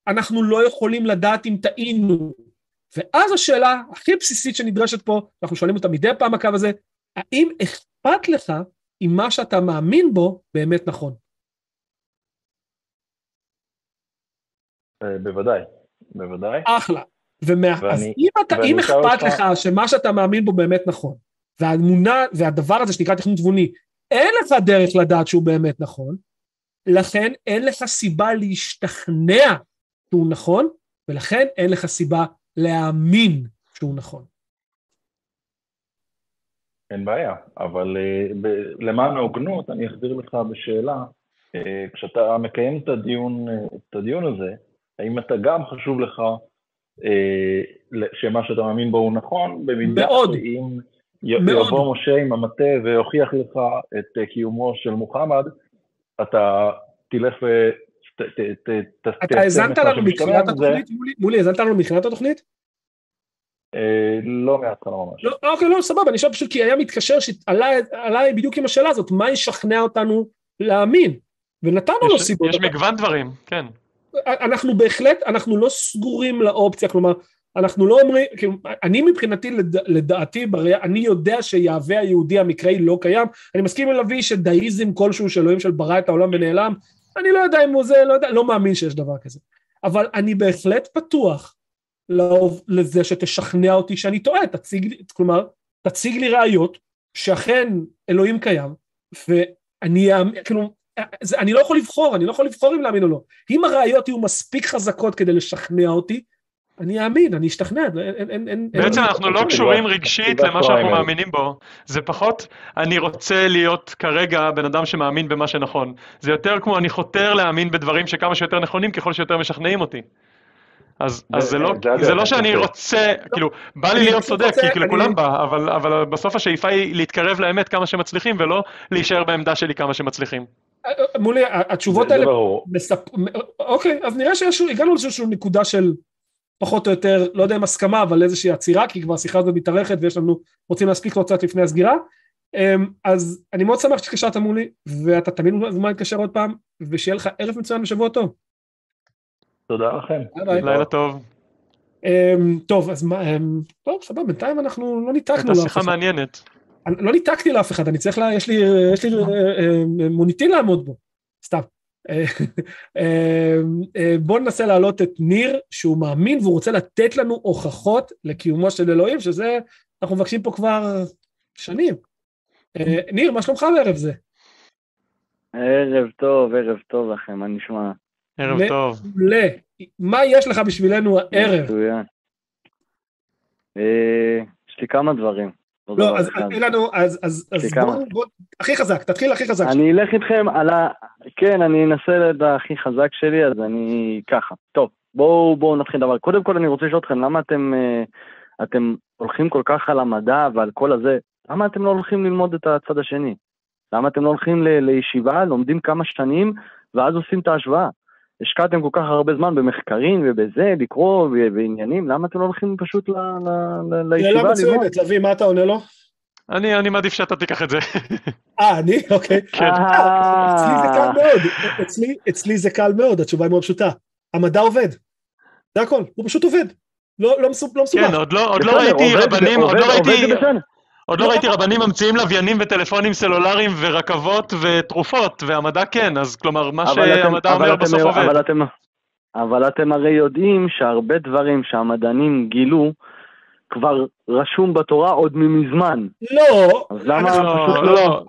אנחנו לא יכולים לדעת אם טעינו. ואז השאלה הכי בסיסית שנדרשת פה, אנחנו שואלים אותה מדי פעם הקו הזה, האם אכפת לך אם מה שאתה מאמין בו באמת נכון? בוודאי, בוודאי. אחלה. אז אם אכפת לך שמה שאתה מאמין בו באמת נכון, והדבר הזה שנקרא תכנון תבוני, אין לך דרך לדעת שהוא באמת נכון, לכן אין לך סיבה להשתכנע שהוא נכון, ולכן אין לך סיבה להאמין שהוא נכון. אין בעיה, אבל למען ההוגנות, אני אחזיר לך בשאלה, כשאתה מקיים את הדיון, את הדיון הזה, האם אתה גם חשוב לך שמה שאתה מאמין בו הוא נכון, במידה שאם יבוא משה עם המטה והוכיח לך את קיומו של מוחמד, אתה תלך ותסתכל. אתה הזנת לנו מבחינת התוכנית, מולי, הזנת לנו מבחינת התוכנית? לא מהתחלה ממש. אוקיי, לא, סבבה, אני חושב פשוט כי היה מתקשר שעלה בדיוק עם השאלה הזאת, מה ישכנע אותנו להאמין? ונתנו לו סיבות. יש מגוון דברים, כן. אנחנו בהחלט, אנחנו לא סגורים לאופציה, כלומר, אנחנו לא אומרים, אני מבחינתי, לדעתי, אני יודע שיהווה היהודי המקראי לא קיים, אני מסכים להביא שדאיזם כלשהו של אלוהים של ברא את העולם ונעלם, אני לא יודע אם הוא זה, לא יודע, לא מאמין שיש דבר כזה, אבל אני בהחלט פתוח לזה שתשכנע אותי שאני טועה, תציג, כלומר, תציג לי ראיות שאכן אלוהים קיים, ואני, כאילו, זה, אני לא יכול לבחור, אני לא יכול לבחור אם להאמין או לא. אם הראיות יהיו מספיק חזקות כדי לשכנע אותי, אני אאמין, אני אשתכנע. בעצם אנחנו לא קשורים רגשית למה שאנחנו מאמינים בו. זה פחות, אני רוצה להיות כרגע בן אדם שמאמין במה שנכון. זה יותר כמו אני חותר להאמין בדברים שכמה שיותר נכונים, ככל שיותר משכנעים אותי. אז זה לא שאני רוצה, כאילו, בא לי להיות צודק, כי כאילו כולם בא, אבל בסוף השאיפה היא להתקרב לאמת כמה שמצליחים, ולא להישאר בעמדה שלי כמה שמצליחים. מולי, התשובות האלה, אוקיי, אז נראה שהגענו לאיזושהי נקודה של פחות או יותר, לא יודע אם הסכמה, אבל איזושהי עצירה, כי כבר השיחה הזאת מתארכת, ויש לנו, רוצים להספיק לו קצת לפני הסגירה, אז אני מאוד שמח שקשרת מולי, ואתה תמיד מוזמן להתקשר עוד פעם, ושיהיה לך ערב מצוין ושבוע טוב. תודה לכם. לילה טוב. טוב, אז מה, טוב, סבבה, בינתיים אנחנו לא ניתקנו. הייתה שיחה מעניינת. לא ניתקתי לאף אחד, אני צריך לה, יש לי, יש לי מוניטין לעמוד בו, סתם. בואו ננסה להעלות את ניר, שהוא מאמין והוא רוצה לתת לנו הוכחות לקיומו של אלוהים, שזה, אנחנו מבקשים פה כבר שנים. ניר, מה שלומך בערב זה? ערב טוב, ערב טוב לכם, אני שמע. ערב טוב. מה יש לך בשבילנו הערב? יש לי כמה דברים. לא, אז תהיה לנו, אז בואו, הכי חזק, תתחיל הכי חזק. אני אלך איתכם על ה... כן, אני אנסה את הכי חזק שלי, אז אני ככה. טוב, בואו נתחיל דבר. קודם כל אני רוצה לשאול אתכם, למה אתם הולכים כל כך על המדע ועל כל הזה? למה אתם לא הולכים ללמוד את הצד השני? למה אתם לא הולכים לישיבה, לומדים כמה שנים, ואז עושים את ההשוואה? השקעתם כל כך הרבה זמן במחקרים ובזה, לקרוא ועניינים, למה אתם לא הולכים פשוט לישיבה? למה מצוינת, לוי, מה אתה עונה לו? אני מעדיף שאתה תיקח את זה. אה, אני? אוקיי. אצלי זה קל מאוד, אצלי זה קל מאוד, התשובה היא מאוד פשוטה. המדע עובד, זה הכל, הוא פשוט עובד, לא מסובך. כן, עוד לא ראיתי רבנים, עוד לא ראיתי... עוד לא ראיתי רבנים ממציאים לוויינים וטלפונים סלולריים ורכבות ותרופות, והמדע כן, אז כלומר, מה שהמדע אומר בסוף עובד. אבל אתם הרי יודעים שהרבה דברים שהמדענים גילו, כבר רשום בתורה עוד ממזמן. לא,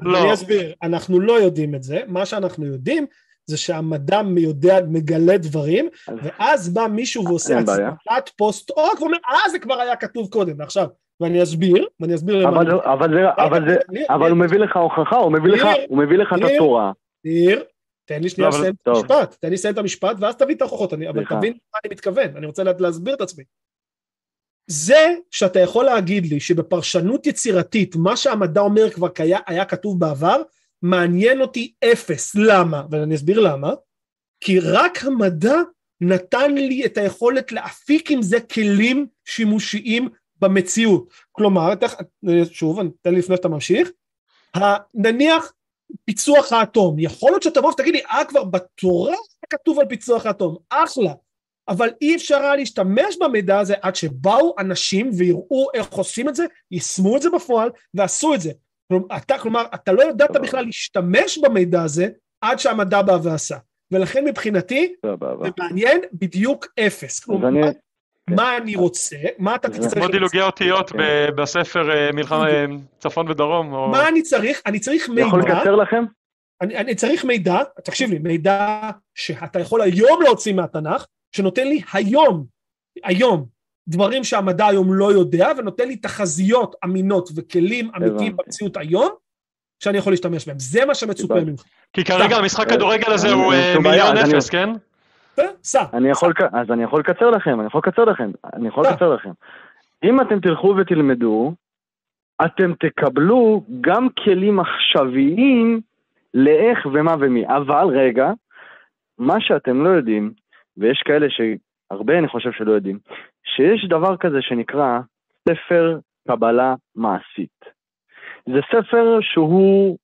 אני אסביר, אנחנו לא יודעים את זה, מה שאנחנו יודעים, זה שהמדע יודע, מגלה דברים, ואז בא מישהו ועושה הצלת פוסט-אוק, ואומר, אה, זה כבר היה כתוב קודם, ועכשיו, ואני אסביר, ואני אסביר... אבל זה, אבל זה, אבל זה, אבל הוא מביא לך הוכחה, הוא מביא לך, הוא מביא לך את התורה. ניר, תן לי שנייה לסיים את המשפט, תן לי לסיים את המשפט, ואז תביא את ההוכחות, אבל תבין מה אני מתכוון, אני רוצה להסביר את עצמי. זה שאתה יכול להגיד לי, שבפרשנות יצירתית, מה שהמדע אומר כבר היה כתוב בעבר, מעניין אותי אפס, למה? ואני אסביר למה, כי רק המדע נתן לי את היכולת להפיק עם זה כלים שימושיים במציאות. כלומר, שוב, אני אתן לי לפני שאתה ממשיך, נניח פיצוח האטום, יכול להיות שתבוא ותגיד לי, אה כבר בתורה כתוב על פיצוח האטום, אחלה, אבל אי אפשר היה להשתמש במידע הזה עד שבאו אנשים ויראו איך עושים את זה, יישמו את זה בפועל ועשו את זה. כלומר, אתה, כלומר, אתה לא יודעת בכלל להשתמש במידע הזה עד שהמדע בא ועשה. ולכן מבחינתי, זה מעניין בדיוק אפס. כלומר, מה אני רוצה, מה אתה צריך... כמו דילוגי אותיות בספר צפון ודרום. מה אני צריך? אני צריך מידע... יכול לקצר לכם? אני צריך מידע, תקשיב לי, מידע שאתה יכול היום להוציא מהתנ"ך, שנותן לי היום, היום, דברים שהמדע היום לא יודע, ונותן לי תחזיות אמינות וכלים אמיתיים במציאות היום, שאני יכול להשתמש בהם. זה מה שמצופה ממך. כי כרגע המשחק כדורגל הזה הוא מיליון אפס, כן? אני יכול, אז אני יכול לקצר לכם, אני יכול לקצר לכם, אני יכול לקצר לכם. אם אתם תלכו ותלמדו, אתם תקבלו גם כלים מחשביים לאיך ומה ומי. אבל רגע, מה שאתם לא יודעים, ויש כאלה שהרבה אני חושב שלא יודעים, שיש דבר כזה שנקרא ספר קבלה מעשית. זה ספר שהוא,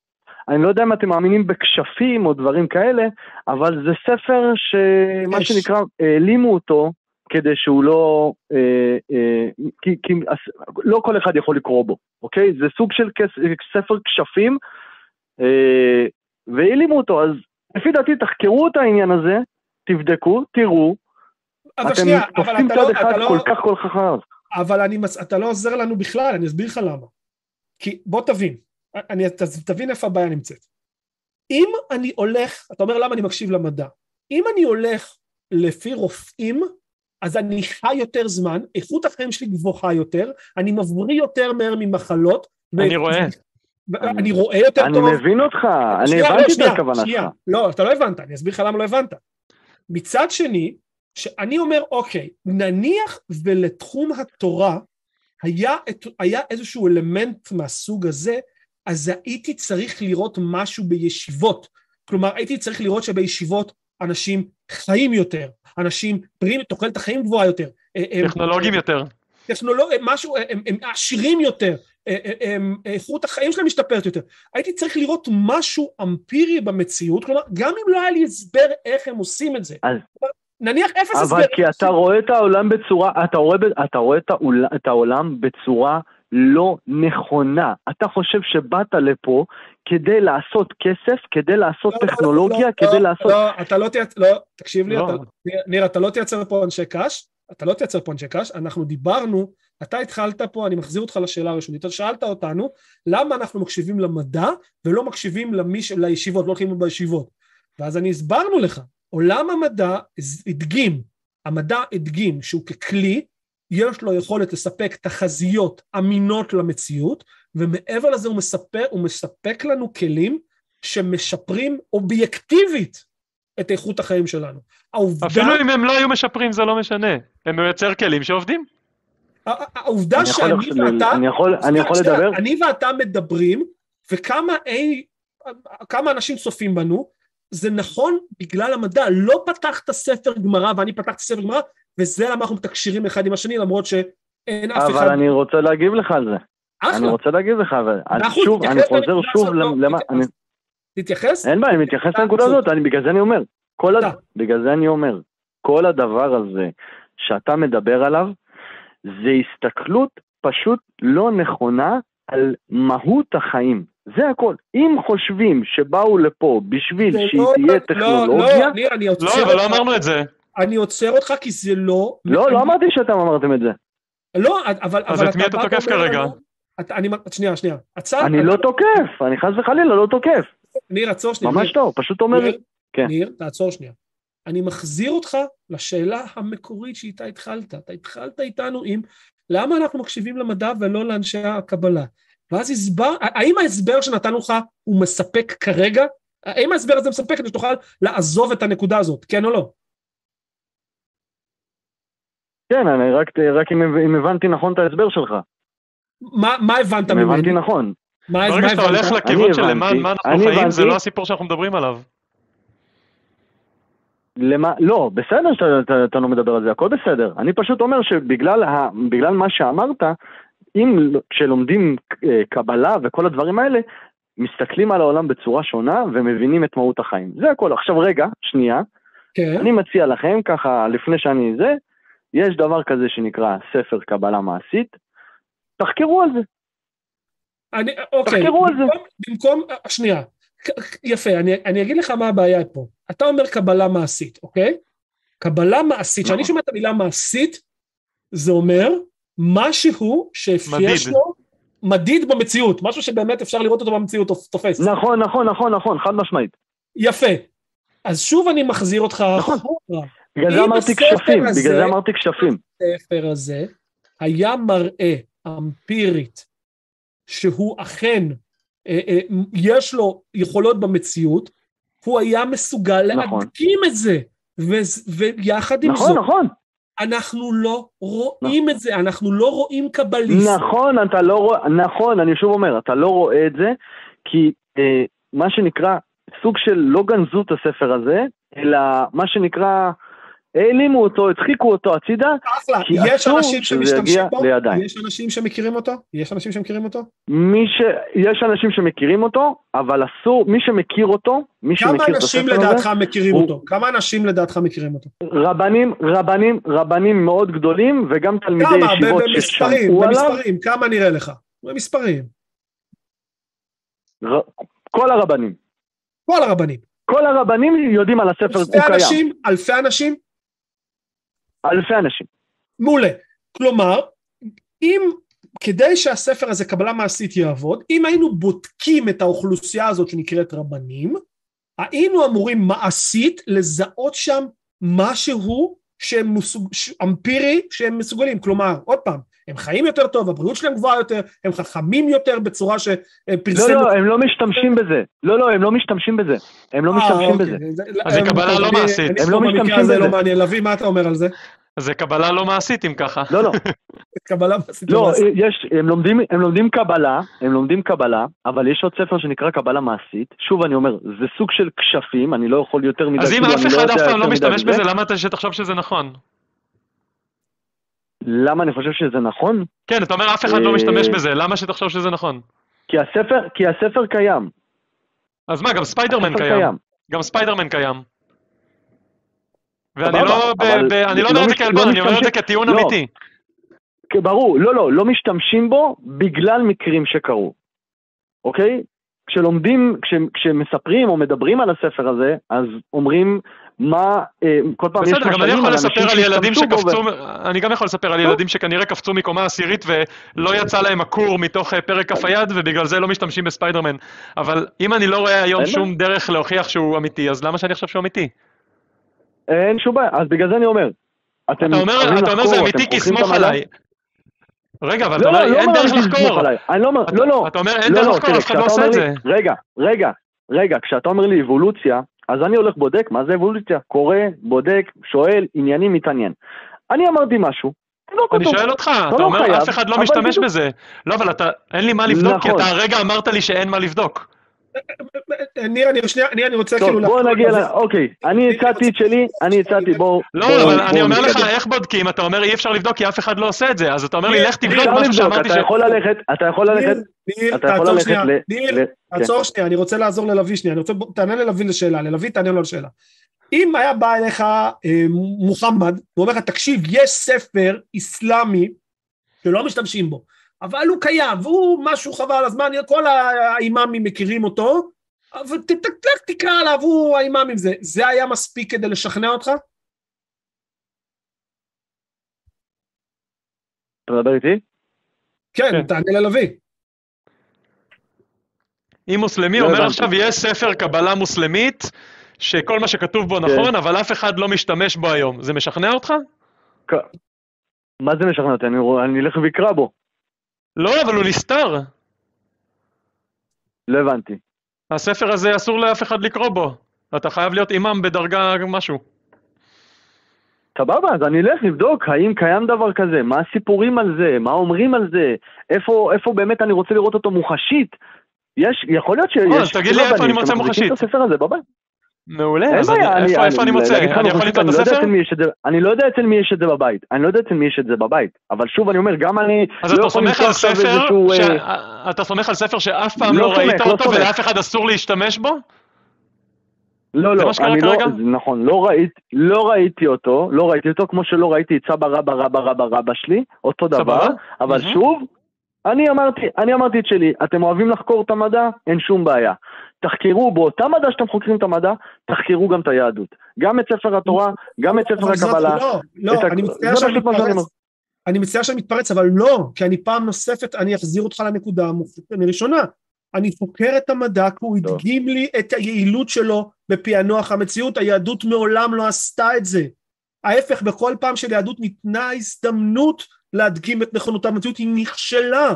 אני לא יודע אם אתם מאמינים בקשפים או דברים כאלה, אבל זה ספר שמה שנקרא, העלימו אותו, כדי שהוא לא, אה, אה, כי, כי, לא כל אחד יכול לקרוא בו, אוקיי? זה סוג של ספר קשפים, אה, והעלימו אותו, אז לפי דעתי תחקרו את העניין הזה, תבדקו, תראו, אבל אתם שנייה, תופסים צד לא, אחד לא, כל כך כל כך חרב. אבל אני, אתה לא עוזר לנו בכלל, אני אסביר לך למה. כי בוא תבין, אני, תבין איפה הבעיה נמצאת. אם אני הולך, אתה אומר למה אני מקשיב למדע, אם אני הולך לפי רופאים, אז אני חי יותר זמן, איכות החיים שלי גבוהה יותר, אני מבריא יותר מהר ממחלות. אני ו... רואה. אני, אני רואה יותר אני טוב. אני מבין אותך, אני הבנתי את הכוונה שלך. לא, אתה לא הבנת, אני אסביר לך למה לא הבנת. מצד שני, שאני אומר, אוקיי, נניח ולתחום התורה, היה, היה איזשהו אלמנט מהסוג הזה, אז הייתי צריך לראות משהו בישיבות. כלומר, הייתי צריך לראות שבישיבות אנשים חיים יותר, אנשים פרים, תוחלת החיים גבוהה יותר. טכנולוגים יותר. טכנולוגים, משהו, הם, הם עשירים יותר, איכות החיים שלהם משתפרת יותר. הייתי צריך לראות משהו אמפירי במציאות, כלומר, גם אם לא היה לי הסבר איך הם עושים את זה. אז... נניח אפס הסבר. אבל כי אתה רואה את העולם בצורה, אתה רואה, אתה רואה את העולם בצורה לא נכונה. אתה חושב שבאת לפה כדי לעשות כסף, כדי לעשות טכנולוגיה, כדי לעשות... לא, אתה לא תייצר, לא, תקשיב לי, ניר, אתה לא תייצר פה אנשי קש, אתה לא תייצר פה אנשי קש, אנחנו דיברנו, אתה התחלת פה, אני מחזיר אותך לשאלה הראשונית, אתה שאלת אותנו, למה אנחנו מקשיבים למדע ולא מקשיבים לישיבות, לא הולכים בישיבות. ואז אני הסברנו לך, עולם המדע הדגים, המדע הדגים שהוא ככלי, יש לו יכולת לספק תחזיות אמינות למציאות, ומעבר לזה הוא מספק, הוא מספק לנו כלים שמשפרים אובייקטיבית את איכות החיים שלנו. העובדה... אפילו אם הם לא היו משפרים זה לא משנה, הם מייצר כלים שעובדים. העובדה שאני ואתה... אני יכול לדבר? אני ואתה מדברים, וכמה אנשים צופים בנו, זה נכון בגלל המדע, לא פתחת ספר גמרא, ואני פתחת ספר גמרא, וזה למה אנחנו מתקשירים אחד עם השני, למרות שאין אף אחד... אבל אני רוצה להגיב לך על זה. אני רוצה להגיב לך, אבל... שוב, אני חוזר שוב למה... תתייחס? אין בעיה, אני מתייחס לנקודה הזאת, בגלל זה אני אומר. בגלל זה אני אומר, כל הדבר הזה שאתה מדבר עליו, זה הסתכלות פשוט לא נכונה על מהות החיים. זה הכל. אם חושבים שבאו לפה בשביל שהיא תהיה טכנולוגיה... לא, אבל לא אמרנו את זה. אני עוצר אותך כי זה לא... לא, לא אמרתי שאתם אמרתם את זה. לא, אבל... אז את מי אתה תוקף כרגע? שנייה, שנייה. אני לא תוקף, אני חס וחלילה לא תוקף. ניר, עצור שנייה. ממש טוב, פשוט אומר... ניר, תעצור שנייה. אני מחזיר אותך לשאלה המקורית שאיתה התחלת. אתה התחלת איתנו עם למה אנחנו מקשיבים למדע ולא לאנשי הקבלה. ואז הסבר, האם ההסבר שנתנו לך הוא מספק כרגע? האם ההסבר הזה מספק כדי שתוכל לעזוב את הנקודה הזאת, כן או לא? כן, אני רק, רק אם, אם הבנתי נכון את ההסבר שלך. מה, מה הבנת ממני? הבנתי נכון. מה, ברגע מה שאתה הבנת? הולך לכיוון של למען מה אנחנו חיים, הבנתי. זה לא הסיפור שאנחנו מדברים עליו. למה, לא, בסדר שאתה לא מדבר על זה, הכל בסדר. אני פשוט אומר שבגלל ה, בגלל מה שאמרת, אם כשלומדים קבלה וכל הדברים האלה, מסתכלים על העולם בצורה שונה ומבינים את מהות החיים. זה הכל. עכשיו רגע, שנייה, כן. אני מציע לכם ככה, לפני שאני זה, יש דבר כזה שנקרא ספר קבלה מעשית, תחקרו על זה. אני, אוקיי, תחקרו במקום, על זה. במקום, שנייה, יפה, אני, אני אגיד לך מה הבעיה פה. אתה אומר קבלה מעשית, אוקיי? קבלה מעשית, שאני שומע את המילה מעשית, זה אומר משהו שיש לו מדיד במציאות, משהו שבאמת אפשר לראות אותו במציאות, תופס. נכון, נכון, נכון, נכון, חד משמעית. יפה. אז שוב אני מחזיר אותך. נכון. בגלל זה אמרתי כשפים, בגלל זה אמרתי כשפים. הספר הזה היה מראה אמפירית, שהוא אכן, יש לו יכולות במציאות, הוא היה מסוגל להדגים את זה, ויחד עם זאת. נכון, נכון. אנחנו לא רואים את זה, אנחנו לא רואים קבליסט. נכון, אתה לא רואה, נכון, אני שוב אומר, אתה לא רואה את זה, כי אה, מה שנקרא, סוג של לא גנזו את הספר הזה, אלא מה שנקרא, העלימו אותו, הדחיקו אותו הצידה, כי אסור שזה יגיע לידיים. יש אנשים שמכירים אותו? יש אנשים שמכירים אותו? מי ש... יש אנשים שמכירים אותו, אבל אסור, מי שמכיר אותו, מי שמכיר את הספר הזה... כמה אנשים לדעתך מכירים אותו? כמה אנשים לדעתך מכירים אותו? רבנים, רבנים, רבנים מאוד גדולים, וגם תלמידי ישיבות ששמעו עליו. במספרים, כמה נראה לך? במספרים. כל הרבנים. כל הרבנים. כל הרבנים יודעים על הספר, הוא קיים. אלפי אנשים, אלפי אנשים? אלפי אנשים. מעולה. כלומר, אם, כדי שהספר הזה קבלה מעשית יעבוד, אם היינו בודקים את האוכלוסייה הזאת שנקראת רבנים, היינו אמורים מעשית לזהות שם משהו אמפירי שהם מסוגלים. כלומר, עוד פעם, הם חיים יותר טוב, הבריאות שלהם גבוהה יותר, הם חכמים יותר בצורה שפרסמת... לא, לא, הם לא משתמשים בזה. לא, לא, הם לא משתמשים בזה. הם לא משתמשים בזה. אז זה קבלה לא מעשית. הם לא משתמשים בזה. זה לא מעניין. לוי, מה אתה אומר על זה? אז זה קבלה לא מעשית, אם ככה. לא, לא. קבלה מעשית. לא, יש, הם לומדים, הם לומדים קבלה, הם לומדים קבלה, אבל יש עוד ספר שנקרא קבלה מעשית. שוב, אני אומר, זה סוג של כשפים, אני לא יכול יותר מדי... אז אם אף אחד אף פעם לא משתמש בזה, למה אתה שתחשוב שזה נכון? למה אני חושב שזה נכון? כן, אתה אומר אף אחד לא משתמש בזה, למה שתחשוב שזה נכון? כי הספר, כי הספר קיים. אז מה, גם ספיידרמן קיים. גם ספיידרמן קיים. ואני לא אומר את זה כאלבון, אני אומר את זה כטיעון אמיתי. ברור, לא, לא, לא משתמשים בו בגלל מקרים שקרו. אוקיי? כשלומדים, כשמספרים או מדברים על הספר הזה, אז אומרים... מה, כל פעם יש משלים, אני יכול לספר על ילדים שקפצו, אני גם יכול לספר על ילדים שכנראה קפצו מקומה עשירית ולא יצא להם הקור מתוך פרק כף היד, ובגלל זה לא משתמשים בספיידרמן. אבל אם אני לא רואה היום שום דרך להוכיח שהוא אמיתי, אז למה שאני חושב שהוא אמיתי? אין שום בעיה, אז בגלל זה אני אומר. אתה אומר זה אמיתי כי סמוך עליי. רגע, אבל אתה אומר אין דרך לחקור. אתה אומר אין דרך לחקור, אף אחד לא עושה את זה. רגע, רגע, רגע, כשאתה אומר לי אבולוציה, אז אני הולך בודק, מה זה אבולוציה? קורא, בודק, שואל, עניינים, מתעניין. אני אמרתי משהו. אני שואל אותך, אתה אומר, אף אחד לא משתמש בזה. לא, אבל אין לי מה לבדוק, כי אתה הרגע אמרת לי שאין מה לבדוק. ניר, אני רוצה כאילו... בוא נגיע, אוקיי, אני הצעתי את שלי, אני הצעתי, בואו... לא, אבל אני אומר לך, איך בודקים? אתה אומר, אי אפשר לבדוק, כי אף אחד לא עושה את זה, אז אתה אומר לי, לך תבדוק משהו שאמרתי ש... אתה יכול ללכת, אתה יכול ללכת... ניר, תעצור שנייה, אני רוצה לעזור ללוי שנייה, אני רוצה, תענה ללוי לשאלה, ללוי תענה לו לשאלה. אם היה בא אליך מוחמד, הוא אומר לך, תקשיב, יש ספר איסלאמי שלא משתמשים בו, אבל הוא קיים, והוא משהו חבל הזמן, כל האימאמים מכירים אותו, אבל תקרא עליו, הוא האימאמים זה, זה היה מספיק כדי לשכנע אותך? אתה מדבר איתי? כן, תענה ללוי. אם מוסלמי אומר עכשיו, יש ספר קבלה מוסלמית, שכל מה שכתוב בו נכון, אבל אף אחד לא משתמש בו היום. זה משכנע אותך? מה זה משכנע אותי? אני אלך ויקרא בו. לא, אבל הוא נסתר. לא הבנתי. הספר הזה אסור לאף אחד לקרוא בו. אתה חייב להיות אימאם בדרגה משהו. סבבה, אז אני אלך לבדוק האם קיים דבר כזה, מה הסיפורים על זה, מה אומרים על זה, איפה, איפה באמת אני רוצה לראות אותו מוחשית, יש, יכול להיות שיש... אז תגיד לי איפה אני מוצא מוחשית. מעולה, אז איפה אני מוצא? אני יכול לקרוא את הספר? אני לא יודע אצל מי יש את זה בבית, אני לא יודע אצל מי יש את זה בבית, אבל שוב אני אומר, גם אני... אז אתה סומך על ספר שאף פעם לא ראית אותו ולאף אחד אסור להשתמש בו? לא, לא, אני לא, נכון, לא ראיתי, לא ראיתי אותו, לא ראיתי אותו, כמו שלא ראיתי את סבא רבא רבא רבא רבא שלי, אותו דבר, אבל שוב, אני אמרתי, אני אמרתי את שלי, אתם אוהבים לחקור את המדע, אין שום בעיה. תחקרו באותה מדע שאתם חוקרים את המדע, תחקרו גם את היהדות. גם את ספר התורה, גם את ספר הקבלה. לא, לא, אני מצטער שאני מתפרץ, אני מצטער שאני מתפרץ, אבל לא, כי אני פעם נוספת, אני אחזיר אותך לנקודה מראשונה. אני חוקר את המדע, כי הוא הדגים לי את היעילות שלו בפענוח המציאות, היהדות מעולם לא עשתה את זה. ההפך, בכל פעם שליהדות ניתנה הזדמנות להדגים את נכונותה המציאות, היא נכשלה.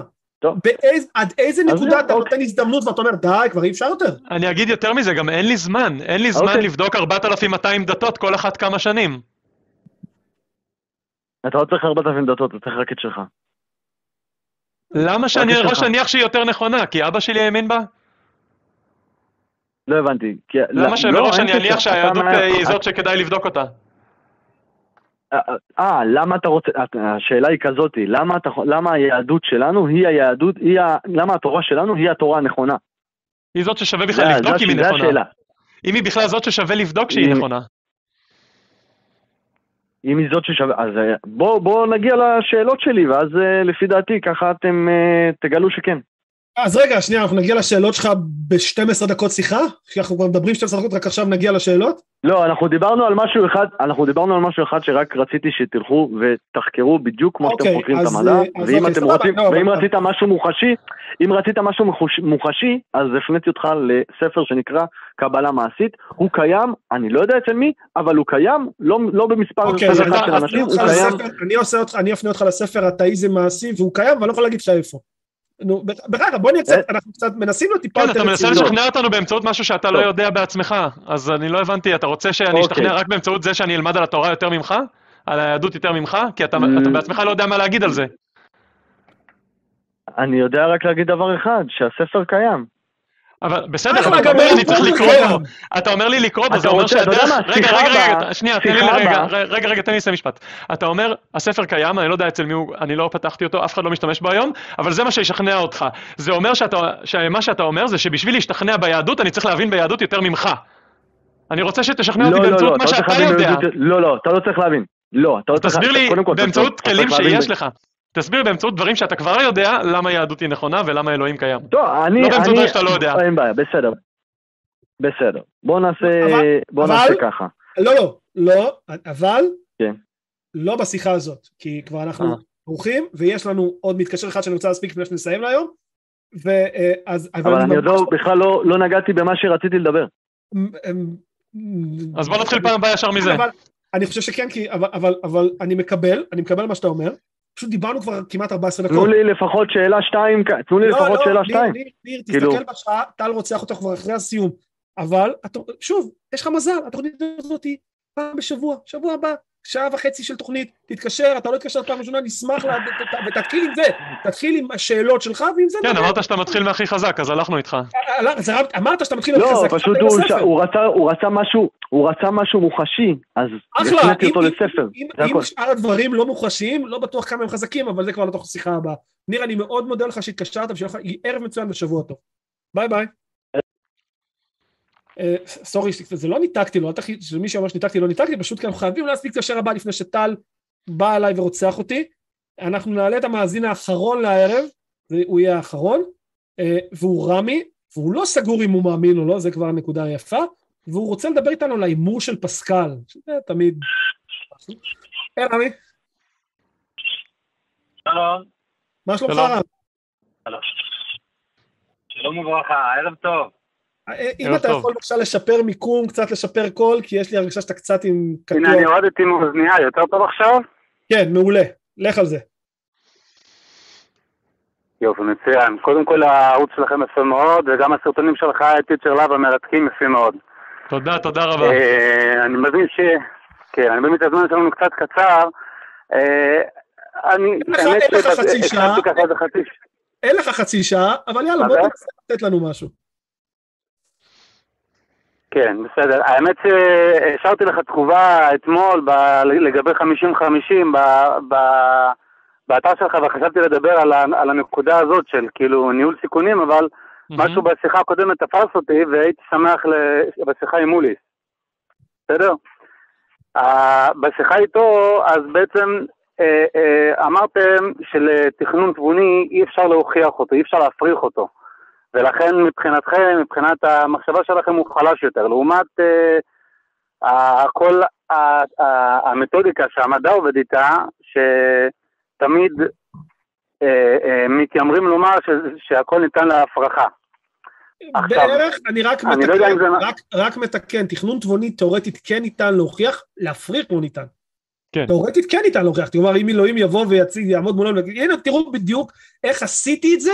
באיז, עד איזה נקודה אתה נותן הזדמנות ואתה אומר, די, כבר אי אפשר יותר. אני אגיד יותר מזה, גם אין לי זמן, אין לי זמן לבדוק ארבעת אלפים ומאתיים דתות כל אחת כמה שנים. אתה לא צריך ארבעת אלפים דתות, אתה צריך רק את שלך. למה שאני ראש אניח שהיא יותר נכונה? כי אבא שלי האמין בה? לא הבנתי. למה שבראש אני אניח שהיהדות היא זאת שכדאי לבדוק אותה? אה, למה אתה רוצה, השאלה היא כזאת, למה, אתה, למה היהדות שלנו היא היהדות, היא ה, למה התורה שלנו היא התורה הנכונה? היא זאת ששווה בכלל זה, לבדוק אם היא נכונה. השאלה. אם היא בכלל זאת ששווה לבדוק שהיא אם, נכונה. אם היא זאת ששווה, אז בואו בוא נגיע לשאלות שלי, ואז לפי דעתי ככה אתם תגלו שכן. אז רגע, שנייה, אנחנו נגיע לשאלות שלך ב-שתים עשרה דקות שיחה? כי אנחנו כבר מדברים שתים עשרה דקות, רק עכשיו נגיע לשאלות? לא, אנחנו דיברנו על משהו אחד, אנחנו דיברנו על משהו אחד שרק רציתי שתלכו ותחקרו בדיוק כמו שאתם חוקרים את המדע, ואם אתם רוצים, ואם רצית משהו מוחשי, אם רצית משהו מוחשי, אז הפניתי אותך לספר שנקרא קבלה מעשית, הוא קיים, אני לא יודע אצל מי, אבל הוא קיים, לא במספר של אנשים, הוא קיים. אני אפנה אותך לספר אתאיזם מעשי, והוא קיים, אבל לא יכול להגיד שאיפה. נו, ברכה, בוא נקצת, אנחנו קצת מנסים לו טיפה... כן, אתה מנסה לשכנע אותנו באמצעות משהו שאתה לא יודע בעצמך, אז אני לא הבנתי, אתה רוצה שאני אשתכנע רק באמצעות זה שאני אלמד על התורה יותר ממך? על היהדות יותר ממך? כי אתה בעצמך לא יודע מה להגיד על זה. אני יודע רק להגיד דבר אחד, שהספר קיים. אבל בסדר, אתה אומר לי צריך לקרוא בו, אתה אומר לי לקרוא בו, זה אומר שהדרך... רגע, רגע, רגע, שנייה, תן לי לרגע, רגע, רגע, תן לי לסיים משפט. אתה אומר, הספר קיים, אני לא יודע אצל מי הוא, אני לא פתחתי אותו, אף אחד לא משתמש בו היום, אבל זה מה שישכנע אותך. זה אומר שמה שאתה אומר זה שבשביל להשתכנע ביהדות, אני צריך להבין ביהדות יותר ממך. אני רוצה שתשכנע אותי באמצעות מה שאתה יודע. לא, לא, אתה לא צריך להבין. לא, אתה לא צריך להבין. תסביר לי תסביר באמצעות דברים שאתה כבר יודע למה היהדות היא נכונה ולמה אלוהים קיים. טוב, אני... לא באמצעות דברים שאתה לא יודע. אין בעיה, בסדר. בסדר. בוא נעשה... בוא נעשה ככה. לא, לא, לא, אבל... כן. לא בשיחה הזאת, כי כבר אנחנו ערוכים, ויש לנו עוד מתקשר אחד שאני רוצה להספיק לפני שנסיים להיום, ואז... אבל אני יודע, בכלל לא נגעתי במה שרציתי לדבר. אז בוא נתחיל פעם הבאה ישר מזה. אני חושב שכן, אבל אני מקבל, אני מקבל מה שאתה אומר. פשוט דיברנו כבר כמעט ארבע עשרה דקות. תנו לי לפחות שאלה שתיים, תנו לי לפחות שאלה שתיים. לא, לא, ניר, תסתכל בשעה, טל רוצח אותך כבר אחרי הסיום. אבל, שוב, יש לך מזל, התוכנית הזאת היא פעם בשבוע, שבוע הבא, שעה וחצי של תוכנית, תתקשר, אתה לא תתקשר פעם ראשונה, נשמח, ותתחיל עם זה, תתחיל עם השאלות שלך, ועם זה... כן, אמרת שאתה מתחיל מהכי חזק, אז הלכנו איתך. אמרת שאתה מתחיל מהכי חזק. לא, פשוט הוא רצה משהו... הוא רצה משהו מוחשי, אז הכנתי אותו לספר. אם שאר הדברים לא מוחשיים, לא בטוח כמה הם חזקים, אבל זה כבר לתוך השיחה הבאה. ניר, אני מאוד מודה לך שהתקשרת, ושיהיה לך ערב מצוין ושבוע טוב. ביי ביי. סורי, זה לא ניתקתי לו, מי שאומר שניתקתי לא ניתקתי, פשוט כי אנחנו חייבים להספיק את השאר הבא לפני שטל בא אליי ורוצח אותי. אנחנו נעלה את המאזין האחרון לערב, הוא יהיה האחרון, והוא רמי, והוא לא סגור אם הוא מאמין או לא, זה כבר הנקודה היפה. והוא רוצה לדבר איתנו על האימור של פסקל, שזה תמיד... היי, רמי. שלום. מה שלומך, רמי? שלום. שלום וברכה, ערב טוב. אם אתה יכול בבקשה לשפר מיקום, קצת לשפר קול, כי יש לי הרגשה שאתה קצת עם... הנה, אני הורדתי מאוזנייה, יותר טוב עכשיו? כן, מעולה. לך על זה. יופי, מצוין. קודם כל, הערוץ שלכם יפה מאוד, וגם הסרטונים שלך, טיצ'ר לבה, מרתקים יפה מאוד. תודה, תודה רבה. אני מבין ש... כן, אני באמת הזמן שלנו קצת קצר. אני... אין לך חצי שעה. אין לך חצי שעה, אבל יאללה, בוא תתת לנו משהו. כן, בסדר. האמת שהשארתי לך תגובה אתמול לגבי חמישים חמישים באתר שלך, וחשבתי לדבר על הנקודה הזאת של כאילו ניהול סיכונים, אבל משהו בשיחה הקודמת תפס אותי, והייתי שמח בשיחה עם מוליס. בסדר? בשיחה איתו, אז בעצם אמרתם שלתכנון תבוני אי אפשר להוכיח אותו, אי אפשר להפריך אותו. ולכן מבחינתכם, מבחינת המחשבה שלכם הוא חלש יותר. לעומת כל המתודיקה שהמדע עובד איתה, שתמיד מתיימרים לומר שהכל ניתן להפרחה. בערך, אני רק מתקן, תכנון תבוני תיאורטית כן ניתן להוכיח, להפריך לא ניתן. תיאורטית כן ניתן להוכיח, תאמר אם אלוהים יבוא ויציג, יעמוד מולו, הנה תראו בדיוק איך עשיתי את זה,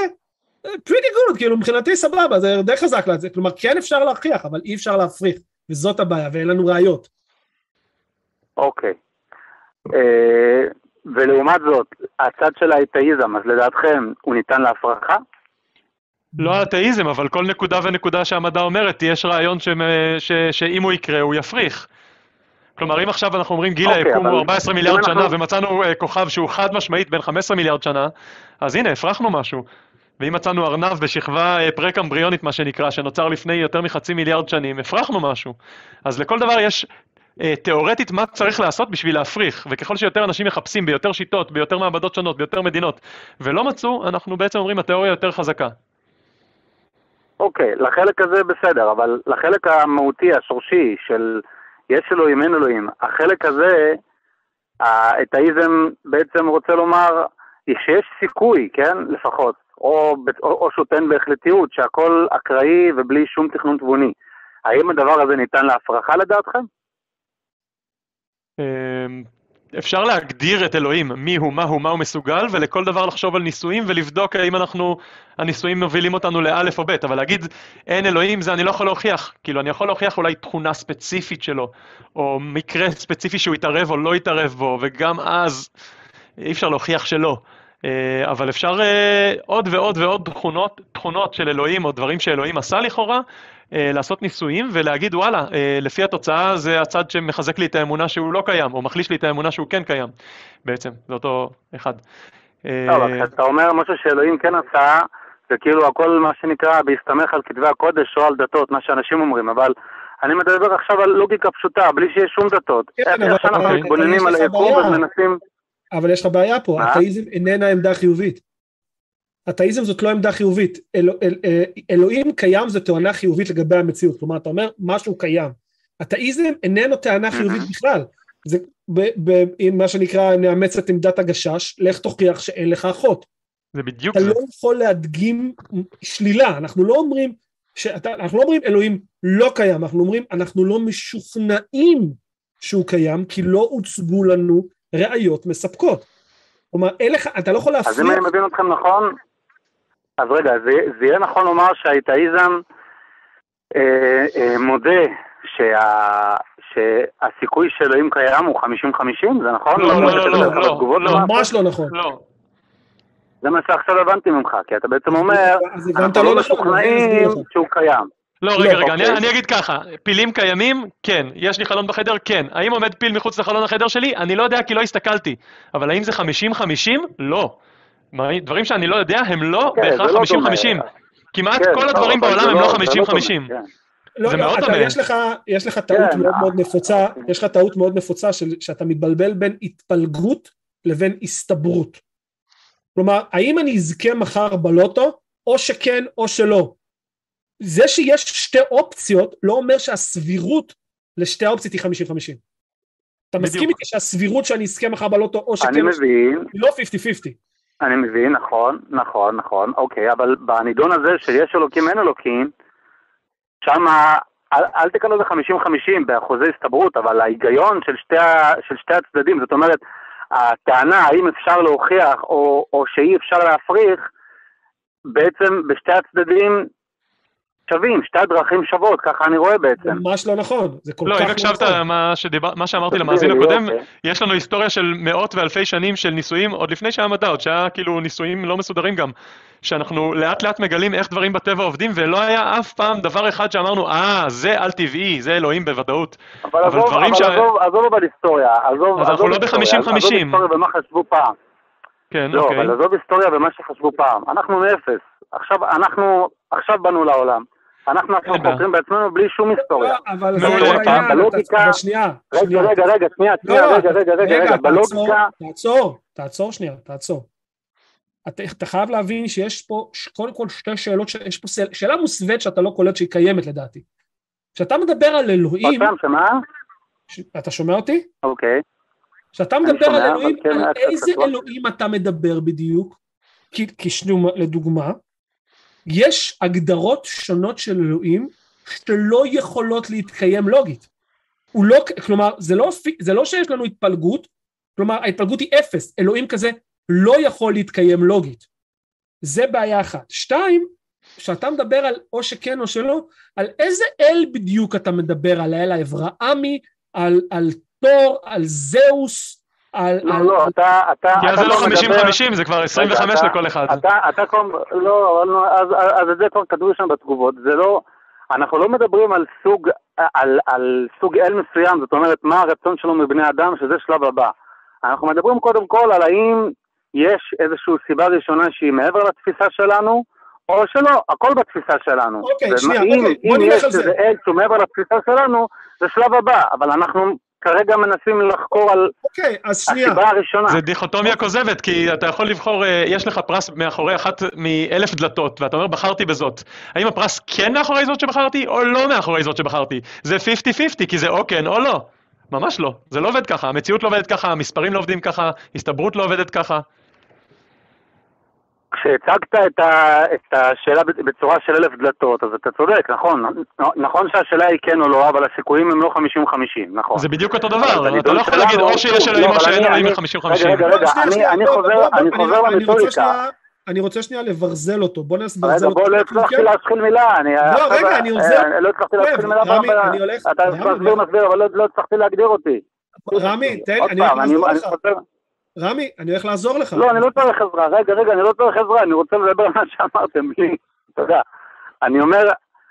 pretty good, כאילו מבחינתי סבבה, זה די חזק לזה, כלומר כן אפשר להוכיח, אבל אי אפשר להפריך, וזאת הבעיה, ואין לנו ראיות. אוקיי, ולעומת זאת, הצד של האתאיזם, אז לדעתכם, הוא ניתן להפרחה? לא האתאיזם, אבל כל נקודה ונקודה שהמדע אומרת, יש רעיון שאם הוא יקרה, הוא יפריך. כלומר, אם עכשיו אנחנו אומרים, גילה, יקום הוא ארבע עשרה מיליארד שנה, ומצאנו כוכב שהוא חד משמעית בין חמש עשרה מיליארד שנה, אז הנה, הפרחנו משהו. ואם מצאנו ארנב בשכבה פרקמבריונית, מה שנקרא, שנוצר לפני יותר מחצי מיליארד שנים, הפרחנו משהו. אז לכל דבר יש תיאורטית מה צריך לעשות בשביל להפריך, וככל שיותר אנשים מחפשים ביותר שיטות, ביותר מעבדות שונות, ביותר מדינות, ולא מצאו, אנחנו בעצם אומרים, התיאוריה יותר חזקה. אוקיי, לחלק הזה בסדר, אבל לחלק המהותי, השורשי, של יש אלוהים, אין אלוהים, החלק הזה, האתאיזם בעצם רוצה לומר, שיש סיכוי, כן, לפחות, או, או, או שוטן בהחלטיות, שהכל אקראי ובלי שום תכנון תבוני. האם הדבר הזה ניתן להפרחה לדעתכם? אפשר להגדיר את אלוהים, מי הוא, מה הוא, מה הוא מסוגל, ולכל דבר לחשוב על ניסויים ולבדוק האם אנחנו, הניסויים מובילים אותנו לאלף או בית, אבל להגיד, אין אלוהים, זה אני לא יכול להוכיח. כאילו, אני יכול להוכיח אולי תכונה ספציפית שלו, או מקרה ספציפי שהוא יתערב או לא יתערב בו, וגם אז אי אפשר להוכיח שלא. אבל אפשר עוד ועוד ועוד תכונות, תכונות של אלוהים, או דברים שאלוהים עשה לכאורה, לעשות ניסויים ולהגיד, וואלה, לפי התוצאה זה הצד שמחזק לי את האמונה שהוא לא קיים, או מחליש לי את האמונה שהוא כן קיים, בעצם, זה אותו אחד. אבל כשאתה אומר משהו שאלוהים כן עשה, זה כאילו הכל מה שנקרא בהסתמך על כתבי הקודש או על דתות, מה שאנשים אומרים, אבל אני מדבר עכשיו על לוגיקה פשוטה, בלי שיש שום דתות. איך שאנחנו מתבוננים על היקום ומנסים... אבל יש לך בעיה פה, האתאיזם איננה עמדה חיובית. האתאיזם זאת לא עמדה חיובית. אלוהים קיים זו טענה חיובית לגבי המציאות. כלומר, אתה אומר, משהו קיים. האתאיזם איננו טענה חיובית בכלל. זה מה שנקרא, נאמץ את עמדת הגשש, לך תוכיח שאין לך אחות. זה בדיוק. אתה לא יכול להדגים שלילה. אנחנו לא אומרים, אנחנו לא אומרים אלוהים לא קיים, אנחנו אומרים, אנחנו לא משוכנעים שהוא קיים, כי לא הוצגו לנו ראיות מספקות. כלומר, אתה לא יכול להפריך. אז אם אני מבין אתכם נכון, אז רגע, זה יהיה נכון לומר שהאתאיזם מודה שהסיכוי שאלוהים קיים הוא חמישים חמישים, זה נכון? לא, לא, לא, לא. ממש לא נכון. זה מה שעכשיו הבנתי ממך, כי אתה בעצם אומר, אנחנו לא משוכנעים שהוא קיים. לא, רגע, רגע, אני אגיד ככה, פילים קיימים? כן. יש לי חלון בחדר? כן. האם עומד פיל מחוץ לחלון החדר שלי? אני לא יודע כי לא הסתכלתי. אבל האם זה חמישים חמישים? לא. דברים שאני לא יודע הם לא בהכרח חמישים חמישים. כמעט כל הדברים בעולם הם לא חמישים חמישים. זה מאוד דומה. יש לך טעות מאוד מאוד נפוצה, יש לך טעות מאוד נפוצה שאתה מתבלבל בין התפלגות לבין הסתברות. כלומר, האם אני אזכה מחר בלוטו, או שכן או שלא? זה שיש שתי אופציות, לא אומר שהסבירות לשתי האופציות היא חמישים חמישים. אתה מסכים איתי שהסבירות שאני אסכם אחר בלוטו, או שכן, אני מבין. לא חמישים חמישים. אני מבין, נכון, נכון, נכון, אוקיי, אבל בנידון הזה שיש אלוקים, אין אלוקים, שם, אל תקנו זה חמישים חמישים באחוזי הסתברות, אבל ההיגיון של שתי הצדדים, זאת אומרת, הטענה האם אפשר להוכיח, או שאי אפשר להפריך, בעצם בשתי הצדדים, שווים, שתי הדרכים שוות, ככה אני רואה בעצם. ממש לא נכון, זה כל לא, כך לא נכון. לא, אם הקשבת מה, שדיבר, מה שאמרתי למאזין הקודם, אוקיי. יש לנו היסטוריה של מאות ואלפי שנים של ניסויים, עוד לפני שהיה מדע, עוד שהיה כאילו ניסויים לא מסודרים גם, שאנחנו לאט לאט מגלים איך דברים בטבע עובדים, ולא היה אף פעם דבר אחד שאמרנו, אה, זה על טבעי, זה אלוהים בוודאות. אבל, אבל עזוב, אבל ש... עזוב, עזוב אבל היסטוריה. עזוב, אז עזוב אנחנו היסטוריה, לא ב-חמישים חמישים. עזוב היסטוריה במה חשבו פעם. כן, לא, אוקיי. אבל עזוב היסטוריה במה שחשבו פעם. אנחנו מאפס. עכשיו, אנחנו, עכשיו באנו לעולם. אנחנו חוקרים בעצמנו בלי שום היסטוריה. אבל זה היה, אבל שנייה. רגע, רגע, רגע, שנייה, רגע, רגע, רגע, בלוגיקה. תעצור, תעצור שנייה, תעצור. אתה חייב להבין שיש פה, קודם כל שתי שאלות, יש פה שאלה מוסווית שאתה לא קולט שהיא קיימת לדעתי. כשאתה מדבר על אלוהים... פעם, שמה? אתה שומע אותי? אוקיי. כשאתה מדבר על אלוהים, על איזה אלוהים אתה מדבר בדיוק? כי שנייה, לדוגמה, יש הגדרות שונות של אלוהים שלא יכולות להתקיים לוגית. הוא לא, כלומר, זה לא, זה לא שיש לנו התפלגות, כלומר, ההתפלגות היא אפס. אלוהים כזה לא יכול להתקיים לוגית. זה בעיה אחת. שתיים, שאתה מדבר על או שכן או שלא, על איזה אל בדיוק אתה מדבר, על האל האברהמי, על, על תור, על זאוס, לא, לא, אתה... זה לא חמישים חמישים, זה כבר עשרים וחמש לכל אחד. אתה קום... לא, אז את זה כבר כתבו שם בתגובות, זה לא... אנחנו לא מדברים על סוג אל מסוים, זאת אומרת, מה הרצון שלו מבני אדם, שזה שלב הבא. אנחנו מדברים קודם כל על האם יש איזושהי סיבה ראשונה שהיא מעבר לתפיסה שלנו, או שלא, הכל בתפיסה שלנו. אוקיי, שנייה, אם יש איזה אל שהוא מעבר לתפיסה שלנו, זה שלב הבא, אבל אנחנו... כרגע מנסים לחקור על הסיבה הראשונה. זה דיכוטומיה כוזבת, כי אתה יכול לבחור, יש לך פרס מאחורי אחת מאלף דלתות, ואתה אומר, בחרתי בזאת. האם הפרס כן מאחורי זאת שבחרתי, או לא מאחורי זאת שבחרתי? זה חמישים חמישים, כי זה או כן או לא. ממש לא. זה לא עובד ככה. המציאות לא עובדת ככה, המספרים לא עובדים ככה, הסתברות לא עובדת ככה. כשהצגת את, ה, את השאלה בצורה של אלף דלתות, אז אתה צודק, נכון. נכון שהשאלה היא כן או לא, אבל הסיכויים הם לא חמישים חמישים, נכון. זה בדיוק אותו דבר, אתה לא יכול להגיד או שיש אלוהים או שאין אלוהים ב-חמישים חמישים. רגע, רגע, אני חוזר למיתוריקה. אני רוצה שנייה לברזל אותו, בוא נסברזל אותו. רגע, בוא, לא הצלחתי להשחיל מילה. לא, רגע, אני עוזר. לא הצלחתי להשחיל מילה, אתה מסביר מסביר, אבל לא הצלחתי להגדיר אותי. רמי, תן, אני הולך לסביר לך. רמי, אני הולך לעזור לך. לא, אני לא צריך עזרה, רגע, רגע, אני לא צריך עזרה, אני רוצה לדבר על מה שאמרתם, בלי, תודה. אני אומר,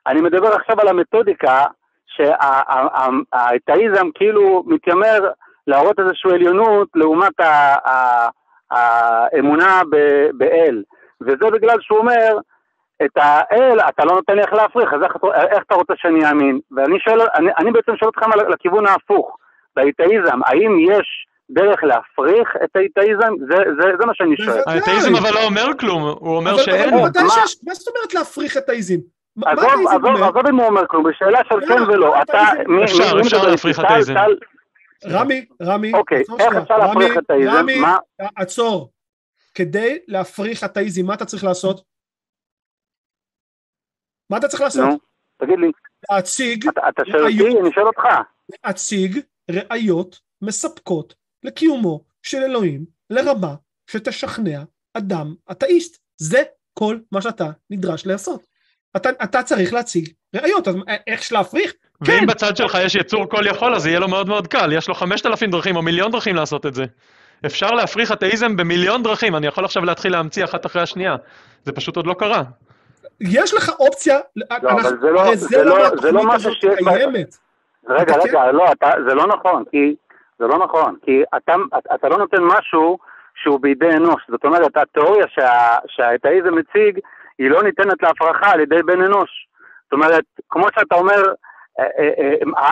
אני מדבר עכשיו על המתודיקה, שהאתאיזם כאילו מתיימר להראות איזושהי עליונות, לעומת האמונה באל. וזה בגלל שהוא אומר, את האל, אתה לא נותן לי איך להפריך, אז איך אתה רוצה שאני אמין? ואני בעצם שואל אתכם לכיוון ההפוך, באתאיזם, האם יש... דרך להפריך את האתאיזם, זה, זה, זה מה שאני שואל. האתאיזם אבל לא אומר כלום, הוא אומר שאין. מה זאת אומרת להפריך את האתאיזם? עזוב אם הוא אומר כלום, בשאלה של כן ולא. אפשר, אפשר להפריך את האתאיזם. רמי, רמי, אוקיי, איך אפשר להפריך את האתאיזם? רמי, עצור. כדי להפריך את האתאיזם, מה אתה צריך לעשות? מה אתה צריך לעשות? תגיד לי. להציג. אתה שואל אותי, אני שואל אותך. להציג ראיות מספקות. לקיומו של אלוהים, לרמה שתשכנע אדם אתאיסט. זה כל מה שאתה נדרש לעשות. אתה, אתה צריך להציג ראיות, אז איך שלהפריך? ואם כן. בצד שלך יש יצור כל יכול, אז יהיה לו מאוד מאוד קל, יש לו חמשת אלפים דרכים או מיליון דרכים לעשות את זה. אפשר להפריך אתאיזם במיליון דרכים, אני יכול עכשיו להתחיל להמציא אחת אחרי השנייה, זה פשוט עוד לא קרה. יש לך אופציה, לא, אנחנו, זה לא, זה לא, זה לא משהו שיש... רגע, רגע, לא, אתה, זה לא נכון, כי... זה לא נכון, כי אתה, אתה לא נותן משהו שהוא בידי אנוש. זאת אומרת, התיאוריה שהאתאיזם מציג, היא לא ניתנת להפרחה על ידי בן אנוש. זאת אומרת, כמו שאתה אומר,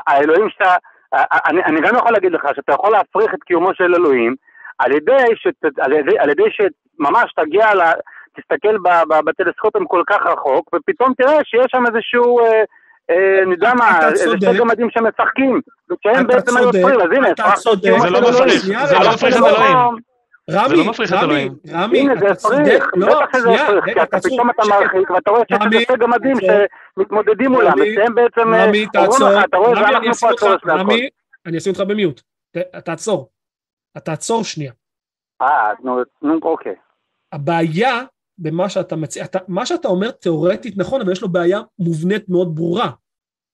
האלוהים שאתה, אני, אני גם יכול להגיד לך שאתה יכול להפריך את קיומו של אלוהים, על ידי, שת, על ידי, על ידי שממש תגיע, לה, תסתכל בטלסקופים כל כך רחוק, ופתאום תראה שיש שם איזשהו... נדע מה, זה שתי גמדים שמשחקים, וכשהם בעצם היוצרים, אז הנה, זה לא מפריך, זה לא מפריך את אלוהים. רמי, רמי, רמי, אתה צודק, לא, שנייה, רגע, תעצור, שקט. ואתה רואה שזה שתי גמדים שמתמודדים מולם, וכשהם בעצם, רמי, תעצור, רמי, אני אשים אותך במיוט, תעצור, תעצור שנייה. אה, נו, אוקיי. הבעיה במה שאתה מציע, אתה, מה שאתה אומר תיאורטית נכון, אבל יש לו בעיה מובנית מאוד ברורה.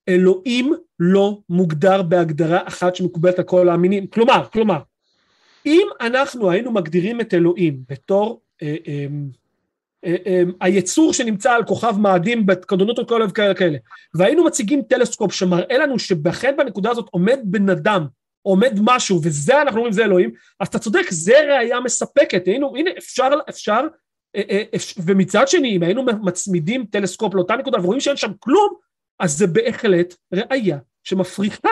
אלוהים לא מוגדר בהגדרה אחת שמקובלת על כל האמינים. כלומר, כלומר, אם אנחנו היינו מגדירים את אלוהים בתור אה, אה, אה, אה, היצור שנמצא על כוכב מאדים בתקדונות על כל אוהב כאלה כאלה, והיינו מציגים טלסקופ שמראה לנו שבכן בנקודה הזאת עומד בן אדם, עומד משהו, וזה אנחנו אומרים, זה אלוהים, אז אתה צודק, זה ראייה מספקת, היינו, הנה, אפשר, אפשר, ומצד שני, אם היינו מצמידים טלסקופ לאותה נקודה, ורואים שאין שם כלום, אז זה בהחלט ראייה שמפריחה,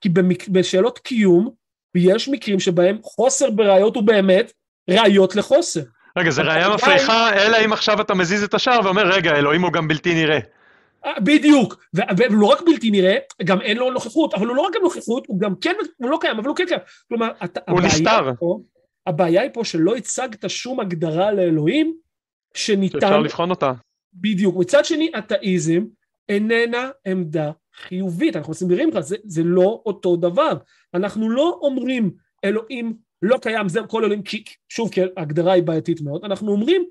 כי בשאלות קיום, יש מקרים שבהם חוסר בראיות הוא באמת ראיות לחוסר. רגע, זה ראייה מפריחה, אלא אם עכשיו אתה מזיז את השער ואומר, רגע, אלוהים הוא גם בלתי נראה. בדיוק, ולא רק בלתי נראה, גם אין לו נוכחות, אבל הוא לא רק גם נוכחות, הוא גם כן, הוא לא קיים, אבל הוא כן קיים. כלומר, הוא נסתר. הבעיה היא פה שלא הצגת שום הגדרה לאלוהים, שניתן... שאפשר לבחון אותה. בדיוק. מצד שני, אתאיזם איננה עמדה חיובית. אנחנו מסבירים לך, זה, זה לא אותו דבר. אנחנו לא אומרים, אלוהים לא קיים, זה כל אלוהים, כי, שוב, כי ההגדרה היא בעייתית מאוד. אנחנו אומרים,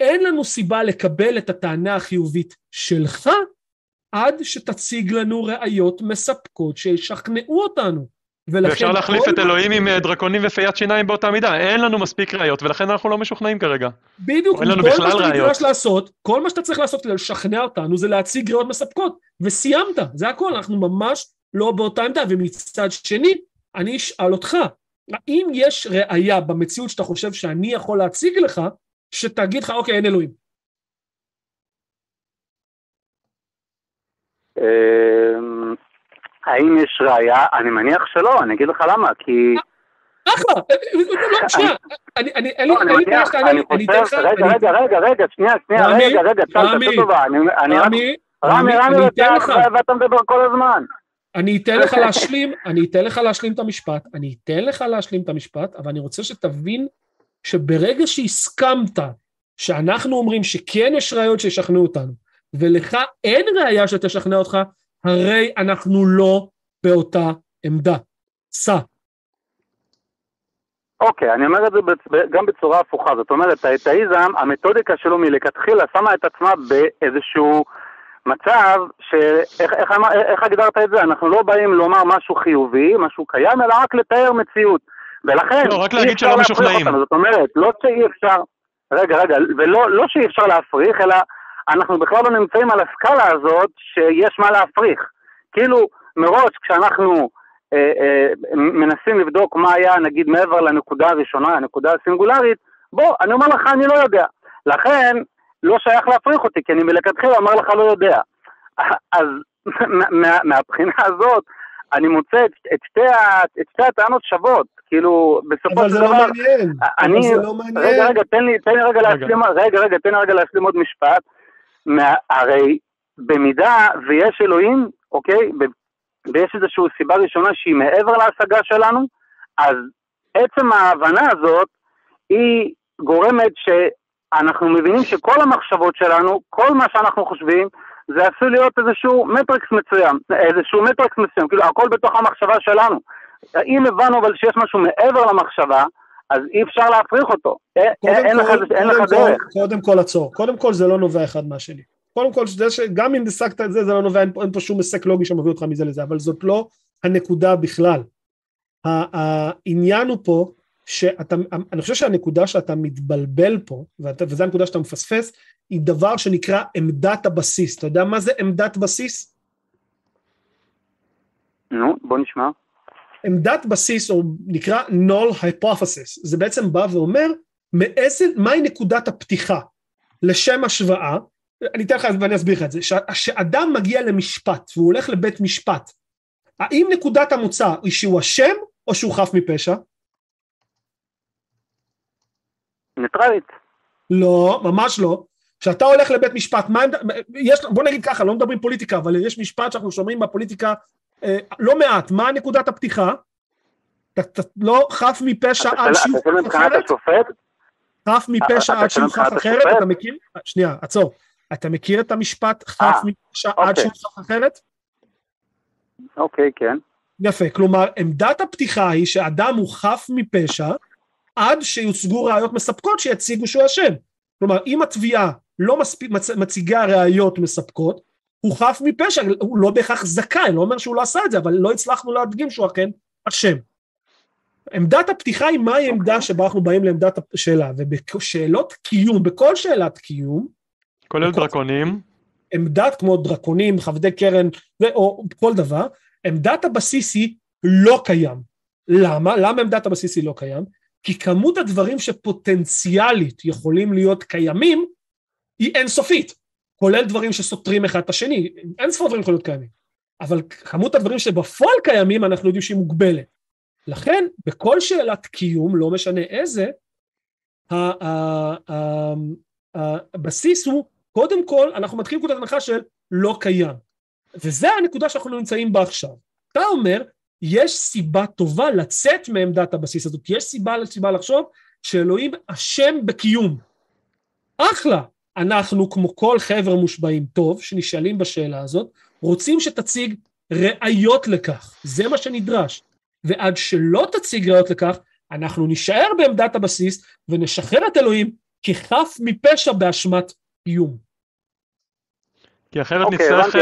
אין לנו סיבה לקבל את הטענה החיובית שלך, עד שתציג לנו ראיות מספקות שישכנעו אותנו. ואפשר להחליף את אלוהים עם דרקונים ופיית שיניים באותה מידה, אין לנו מספיק ראיות, ולכן אנחנו לא משוכנעים כרגע. בדיוק, כל מה שאתה נדרש לעשות, כל מה שאתה צריך לעשות כדי לשכנע אותנו, זה להציג ראיות מספקות, וסיימת, זה הכל, אנחנו ממש לא באותה עמדה, ומצד שני, אני אשאל אותך, האם יש ראיה במציאות שאתה חושב שאני יכול להציג לך, שתגיד לך, אוקיי, אין אלוהים. האם יש ראייה? אני מניח שלא, אני אגיד לך למה, כי... אחלה, לא, שנייה, אני מניח, אני חושב, רגע, רגע, רגע, רגע, שנייה, שנייה, רגע, רגע, רמי, רמי, רמי, רמי, ואתה מדבר כל הזמן. אני אתן לך להשלים, אני אתן לך להשלים את המשפט, אני אתן לך להשלים את המשפט, אבל אני רוצה שתבין שברגע שהסכמת, שאנחנו אומרים שכן יש ראיות שישכנעו אותנו, ולך אין ראייה שתשכנע אותך, הרי אנחנו לא באותה עמדה. סע. אוקיי, אני אומר את זה גם בצורה הפוכה, זאת אומרת, האתאיזם, המתודיקה שלו מלכתחילה שמה את עצמה באיזשהו מצב, שאיך הגדרת את זה? אנחנו לא באים לומר משהו חיובי, משהו קיים, אלא רק לתאר מציאות. ולכן, לא, רק להגיד שלא משוכנעים. זאת אומרת, לא שאי אפשר, רגע, רגע, ולא לא שאי אפשר להפריך, אלא אנחנו בכלל לא נמצאים על הסקאלה הזאת שיש מה להפריך. כאילו, מראש, כשאנחנו אה, אה, מנסים לבדוק מה היה, נגיד, מעבר לנקודה הראשונה, הנקודה הסינגולרית, בוא, אני אומר לך, אני לא יודע. לכן, לא שייך להפריך אותי, כי אני מלכתחילה אומר לך, לא יודע. אז מה, מהבחינה הזאת, אני מוצא את, את, שתי, את שתי הטענות שוות, כאילו, בסופו של דבר... אבל זה לא מעניין, אני, אבל זה לא מעניין. רגע, רגע, תן לי, תן לי רגע, רגע. להשלים, רגע, רגע, תן לי רגע להשלים עוד משפט, מה, הרי במידה ויש אלוהים, אוקיי, ב, ויש איזושהי סיבה ראשונה שהיא מעבר להשגה שלנו, אז עצם ההבנה הזאת, היא גורמת שאנחנו מבינים שכל המחשבות שלנו, כל מה שאנחנו חושבים, זה עשוי להיות איזשהו מטריקס מסוים, איזשהו מטריקס מסוים, כאילו הכל בתוך המחשבה שלנו. אם הבנו אבל שיש משהו מעבר למחשבה, אז אי אפשר להפריך אותו. אין לך דרך. קודם כל עצור, קודם כל זה לא נובע אחד מהשני. קודם כל, גם אם נסקת את זה, זה לא נובע, אין פה שום עסק לוגי שמביא אותך מזה לזה, אבל זאת לא הנקודה בכלל. העניין הוא פה, שאתה, אני חושב שהנקודה שאתה מתבלבל פה, וזו הנקודה שאתה מפספס, היא דבר שנקרא עמדת הבסיס. אתה יודע מה זה עמדת בסיס? נו, בוא נשמע. עמדת בסיס, או נקרא null hypothesis, זה בעצם בא ואומר, מאיזה, מהי נקודת הפתיחה? לשם השוואה, אני אתן לך ואני אסביר לך את זה, שאדם מגיע למשפט, והוא הולך לבית משפט, האם נקודת המוצא היא שהוא אשם, או שהוא חף מפשע? ניטרלית. לא, ממש לא. כשאתה הולך לבית משפט, מה, יש, בוא נגיד ככה, לא מדברים פוליטיקה, אבל יש משפט שאנחנו שומעים בפוליטיקה, אה, לא מעט, מה נקודת הפתיחה? ת, ת, לא חף מפשע עד שיוך אחרת? חף מפשע עד שיוך אחרת? אתה מכיר? שנייה, עצור. אתה מכיר את המשפט חף מפשע עד שיוך אחרת? אוקיי, כן. יפה, כלומר, עמדת הפתיחה היא שאדם הוא חף מפשע, עד שיוצגו ראיות מספקות שיציגו שהוא אשם. כלומר, אם התביעה לא מספיק, מצ, מציגה ראיות מספקות, הוא חף מפשע, הוא לא בהכרח זכאי, לא אומר שהוא לא עשה את זה, אבל לא הצלחנו להדגים שהוא אכן אשם. עמדת הפתיחה היא מהי עמדה שבה אנחנו באים לעמדת השאלה, ובשאלות קיום, בכל שאלת קיום, כולל דרקונים, עמדת כמו דרקונים, חבדי קרן, או כל דבר, עמדת הבסיס היא לא קיים. למה? למה עמדת הבסיס היא לא קיים? כי כמות הדברים שפוטנציאלית יכולים להיות קיימים, היא אינסופית, כולל דברים שסותרים אחד את השני, אין ספור דברים יכולים להיות קיימים, אבל כמות הדברים שבפועל קיימים, אנחנו יודעים שהיא מוגבלת. לכן, בכל שאלת קיום, לא משנה איזה, הבסיס הוא, קודם כל, אנחנו מתחילים נקודת הנחה של לא קיים. וזה הנקודה שאנחנו נמצאים בה עכשיו. אתה אומר, יש סיבה טובה לצאת מעמדת הבסיס הזאת, יש סיבה לסיבה לחשוב שאלוהים אשם בקיום. אחלה, אנחנו כמו כל חבר מושבעים טוב, שנשאלים בשאלה הזאת, רוצים שתציג ראיות לכך, זה מה שנדרש. ועד שלא תציג ראיות לכך, אנחנו נשאר בעמדת הבסיס, ונשחרר את אלוהים כחף מפשע באשמת איום. כי אחרת נצטרך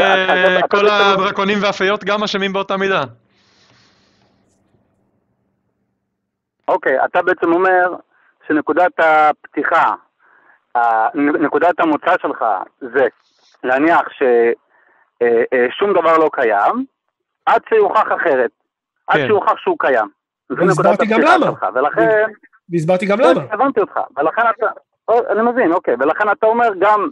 כל הדרקונים והפיות גם אשמים באותה מידה. אוקיי, אתה בעצם אומר שנקודת הפתיחה, נקודת המוצא שלך זה להניח ששום דבר לא קיים, עד שיוכח אחרת. עד שהוכח שהוא קיים. והסברתי גם למה. ולכן... והסברתי גם למה. הבנתי אותך. ולכן אתה... אני מבין, אוקיי. ולכן אתה אומר גם,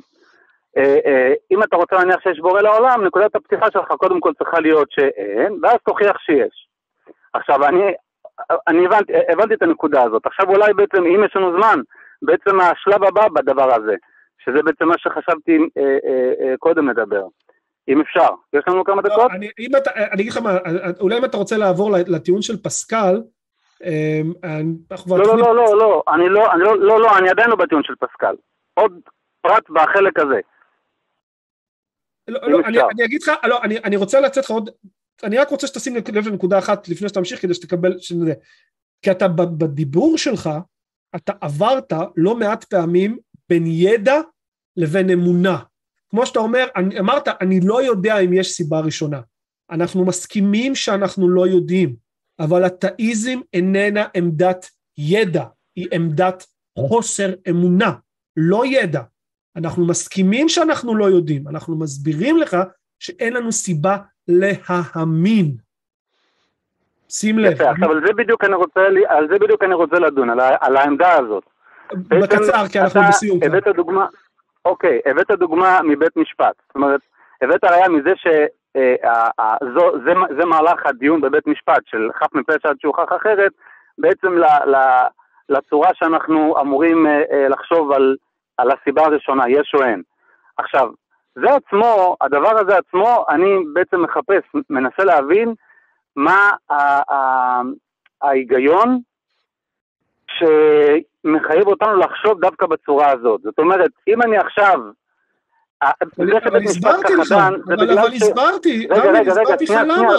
אם אתה רוצה להניח שיש בורא לעולם, נקודת הפתיחה שלך קודם כל צריכה להיות שאין, ואז תוכיח שיש. עכשיו, אני... אני הבנתי, הבנתי את הנקודה הזאת. עכשיו אולי בעצם, אם יש לנו זמן, בעצם השלב הבא בדבר הזה, שזה בעצם מה שחשבתי אה, אה, אה, קודם לדבר. אם אפשר, יש לנו כמה דקות? אני, אם אתה, אני אגיד לך מה, אולי אם אתה רוצה לעבור לטיעון של פסקל, אה, לא, לא, לא, לא, לא, אני לא, אני לא, לא, לא, אני עדיין לא בטיעון של פסקל. עוד פרט בחלק הזה. לא, לא, אני, אני אגיד לך, לא, אני, אני רוצה לצאת לך עוד, אני רק רוצה שתשים לב לנקודה אחת לפני שתמשיך, כדי שתקבל, שנדע. כי אתה בדיבור שלך, אתה עברת לא מעט פעמים בין ידע לבין אמונה. כמו שאתה אומר, אני, אמרת, אני לא יודע אם יש סיבה ראשונה. אנחנו מסכימים שאנחנו לא יודעים, אבל התאיזם איננה עמדת ידע, היא עמדת חוסר אמונה, לא ידע. אנחנו מסכימים שאנחנו לא יודעים, אנחנו מסבירים לך שאין לנו סיבה להאמין. שים לב. יפה, עכשיו על זה בדיוק אני רוצה, על זה בדיוק אני רוצה לדון, על, על העמדה הזאת. בקצר, כי אנחנו בסיום. הבאת דוגמה... אוקיי, הבאת דוגמה מבית משפט, זאת אומרת, הבאת ראיה מזה שזה מהלך הדיון בבית משפט של חף מפשע עד שהוכח אחרת, בעצם לצורה שאנחנו אמורים לחשוב על הסיבה הראשונה, יש או אין. עכשיו, זה עצמו, הדבר הזה עצמו, אני בעצם מחפש, מנסה להבין מה ההיגיון שיש, מחייב אותנו לחשוב דווקא בצורה הזאת. זאת אומרת, אם אני עכשיו... אבל הסברתי לך, אבל הסברתי, רגע, רגע,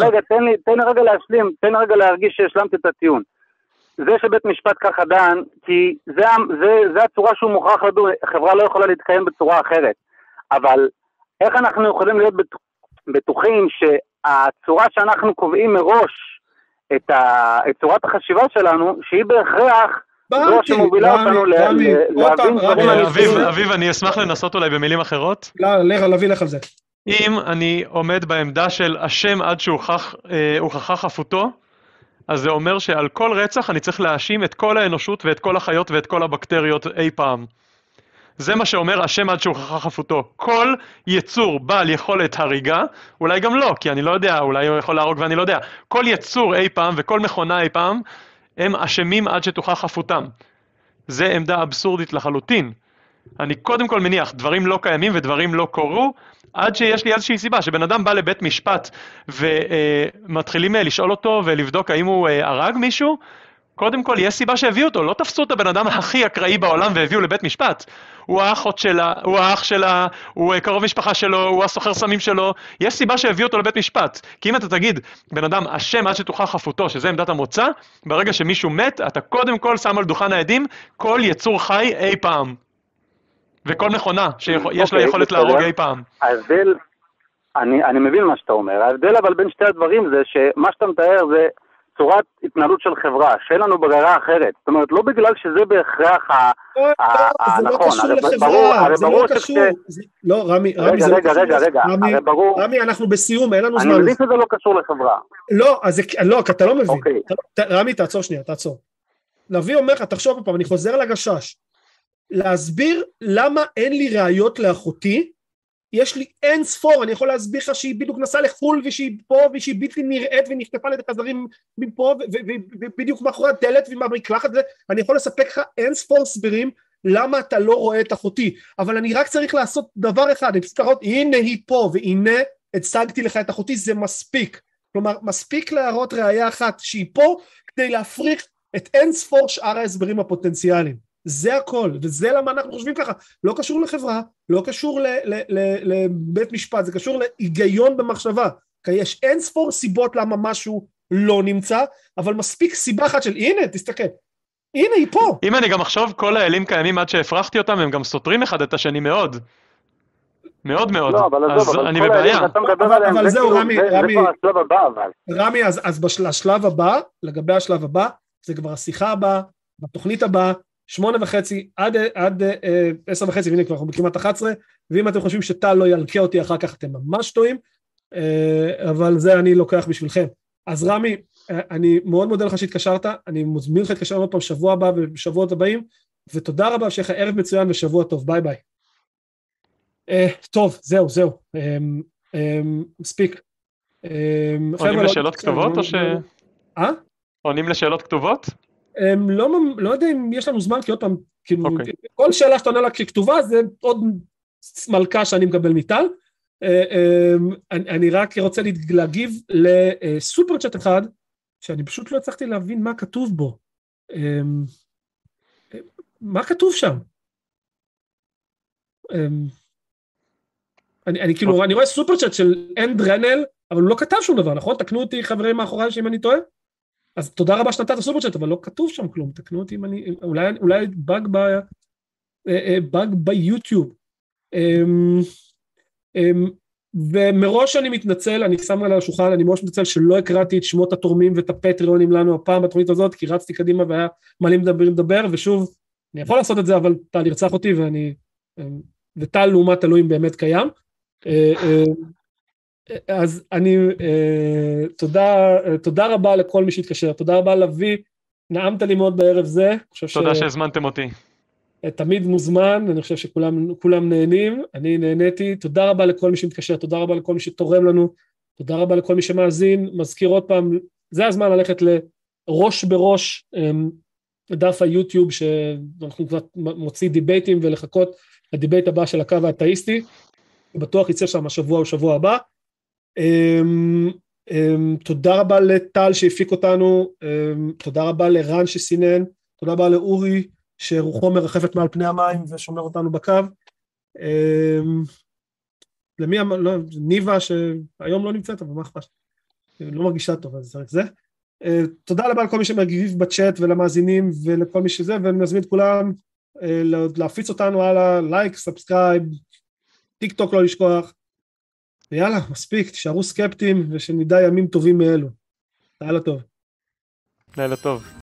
רגע, תן לי רגע להשלים, תן לי רגע להרגיש שהשלמתי את הטיעון. זה שבית משפט ככה דן, כי זה הצורה שהוא מוכרח לדון, חברה לא יכולה להתקיים בצורה אחרת. אבל איך אנחנו יכולים להיות בטוחים שהצורה שאנחנו קובעים מראש, את צורת החשיבה שלנו, שהיא בהכרח לא שמובילה אותנו להבין. אביב, אני אשמח לנסות אולי במילים אחרות. לא, לך, להביא לך על זה. אם אני עומד בעמדה של השם עד שהוכחה חפותו, אז זה אומר שעל כל רצח אני צריך להאשים את כל האנושות ואת כל החיות ואת כל הבקטריות אי פעם. זה מה שאומר השם עד שהוכחה חפותו. כל יצור בעל יכולת הריגה, אולי גם לא, כי אני לא יודע, אולי הוא יכול להרוג ואני לא יודע. כל יצור אי פעם וכל מכונה אי פעם, הם אשמים עד שתוכח חפותם. זה עמדה אבסורדית לחלוטין. אני קודם כל מניח, דברים לא קיימים ודברים לא קורו, עד שיש לי איזושהי סיבה, שבן אדם בא לבית משפט, ומתחילים לשאול אותו ולבדוק האם הוא הרג מישהו, קודם כל יש סיבה שהביאו אותו, לא תפסו את הבן אדם הכי אקראי בעולם והביאו לבית משפט. הוא האחות שלה, הוא האח שלה, הוא קרוב משפחה שלו, הוא הסוחר סמים שלו, יש סיבה שהביאו אותו לבית משפט. כי אם אתה תגיד, בן אדם אשם עד שתוכח חפותו, שזה עמדת המוצא, ברגע שמישהו מת, אתה קודם כל שם על דוכן העדים, כל יצור חי אי פעם. וכל מכונה שיש לה יכולת להרוג אי פעם. ההבדל, אני מבין מה שאתה אומר, ההבדל אבל בין שתי הדברים זה שמה שאתה מתאר זה צורת התנהלות של חברה, שאין לנו ברירה אחרת. זאת אומרת, לא בגלל שזה בהכרח הנכון. זה לא קשור לחברה, זה לא קשור. לא, רמי, רמי, רגע, רגע, רגע. רמי, אנחנו בסיום, אין לנו זמן. אני מבין שזה לא קשור לחברה. לא, אתה לא מבין. רמי, תעצור שנייה, תעצור. לוי אומר, תחשוב פעם, אני חוזר לגשש. להסביר למה אין לי ראיות לאחותי, יש לי אין ספור, אני יכול להסביר לך שהיא בדיוק נסעה לחול, ושהיא פה, ושהיא בלתי נראית, ונחטפה על ידי חזרים מפה, ובדיוק מאחורי הדלת, ומקלחת, אני יכול לספק לך אין ספור סברים, למה אתה לא רואה את אחותי, אבל אני רק צריך לעשות דבר אחד, אני פשוט להראות, הנה היא פה, והנה הצגתי לך את אחותי, זה מספיק, כלומר, מספיק להראות ראייה אחת שהיא פה, כדי להפריך את אין ספור שאר ההסברים הפוטנציאליים. זה הכל, וזה למה אנחנו חושבים ככה, לא קשור לחברה, לא קשור לבית משפט, זה קשור להיגיון במחשבה, כי יש אין ספור סיבות למה משהו לא נמצא, אבל מספיק סיבה אחת של הנה, תסתכל, הנה היא פה. אם אני גם אחשוב, כל האלים קיימים עד שהפרחתי אותם, הם גם סותרים אחד את השני מאוד, מאוד מאוד, אז אני בבעיה. אבל זהו, רמי, רמי, אז בשלב הבא, לגבי השלב הבא, זה כבר השיחה הבאה, בתוכנית הבאה, שמונה וחצי, עד, עד אה, עשר וחצי, הנה כבר אנחנו בכמעט אחת עשרה, ואם אתם חושבים שטל לא ילקה אותי אחר כך, אתם ממש טועים, אה, אבל זה אני לוקח בשבילכם. אז רמי, אה, אני מאוד מודה לך שהתקשרת, אני מזמין לך להתקשר עוד פעם שבוע הבא ובשבועות הבאים, ותודה רבה, שיהיה לך ערב מצוין ושבוע טוב, ביי ביי. אה, טוב, זהו, זהו, אה, אה, מספיק. אה, עונים לשאלות כתובות או ש... אה? עונים לשאלות כתובות? הם לא, לא יודע אם יש לנו זמן, כי עוד פעם, כאילו, okay. כל שאלה שאתה עונה לה ככתובה, זה עוד מלכה שאני מקבל מטל. אני, אני רק רוצה להגיב לסופר צ'אט אחד, שאני פשוט לא הצלחתי להבין מה כתוב בו. מה כתוב שם? אני, אני, כאילו, אני רואה סופר צ'אט של אנד רנל, אבל הוא לא כתב שום דבר, נכון? תקנו אותי חברים מאחוריי שאם אני טועה. אז תודה רבה שנתת הסופרצ'אט, אבל לא כתוב שם כלום, תקנו אותי אם אני, אולי, אולי בג ב, בג ביוטיוב, ומראש אני מתנצל, אני שם על השולחן, אני ממש מתנצל שלא הקראתי את שמות התורמים ואת הפטריונים לנו הפעם בתוכנית הזאת, כי רצתי קדימה והיה מלא מדבר מדבר, ושוב, אני יכול לעשות את זה, אבל טל ירצח אותי, ואני, וטל לעומת אלוהים באמת קיים, אז אני, תודה, תודה רבה לכל מי שהתקשר, תודה רבה לוי, נעמת לי מאוד בערב זה. תודה שהזמנתם אותי. תמיד מוזמן, אני חושב שכולם, כולם נהנים, אני נהניתי, תודה רבה לכל מי שמתקשר, תודה רבה לכל מי שתורם לנו, תודה רבה לכל מי שמאזין, מזכיר עוד פעם, זה הזמן ללכת לראש בראש, דף היוטיוב, שאנחנו כבר מוציא דיבייטים ולחכות לדיבייט הבא של הקו האתאיסטי, בטוח יצא שם השבוע או שבוע הבא, Um, um, תודה רבה לטל שהפיק אותנו, um, תודה רבה לרן שסינן, תודה רבה לאורי שרוחו מרחפת מעל פני המים ושומר אותנו בקו, um, למי, לא, ניבה שהיום לא נמצאת, אבל מה אכפת, לא מרגישה טוב, אז רק זה, uh, תודה רבה לכל מי שמגיב בצ'אט ולמאזינים ולכל מי שזה, ונזמין את כולם uh, להפיץ אותנו הלאה, לייק, סאבסקרייב, טיק טוק לא לשכוח, ויאללה, מספיק, תשארו סקפטיים, ושנדע ימים טובים מאלו. לילה טוב. לילה טוב.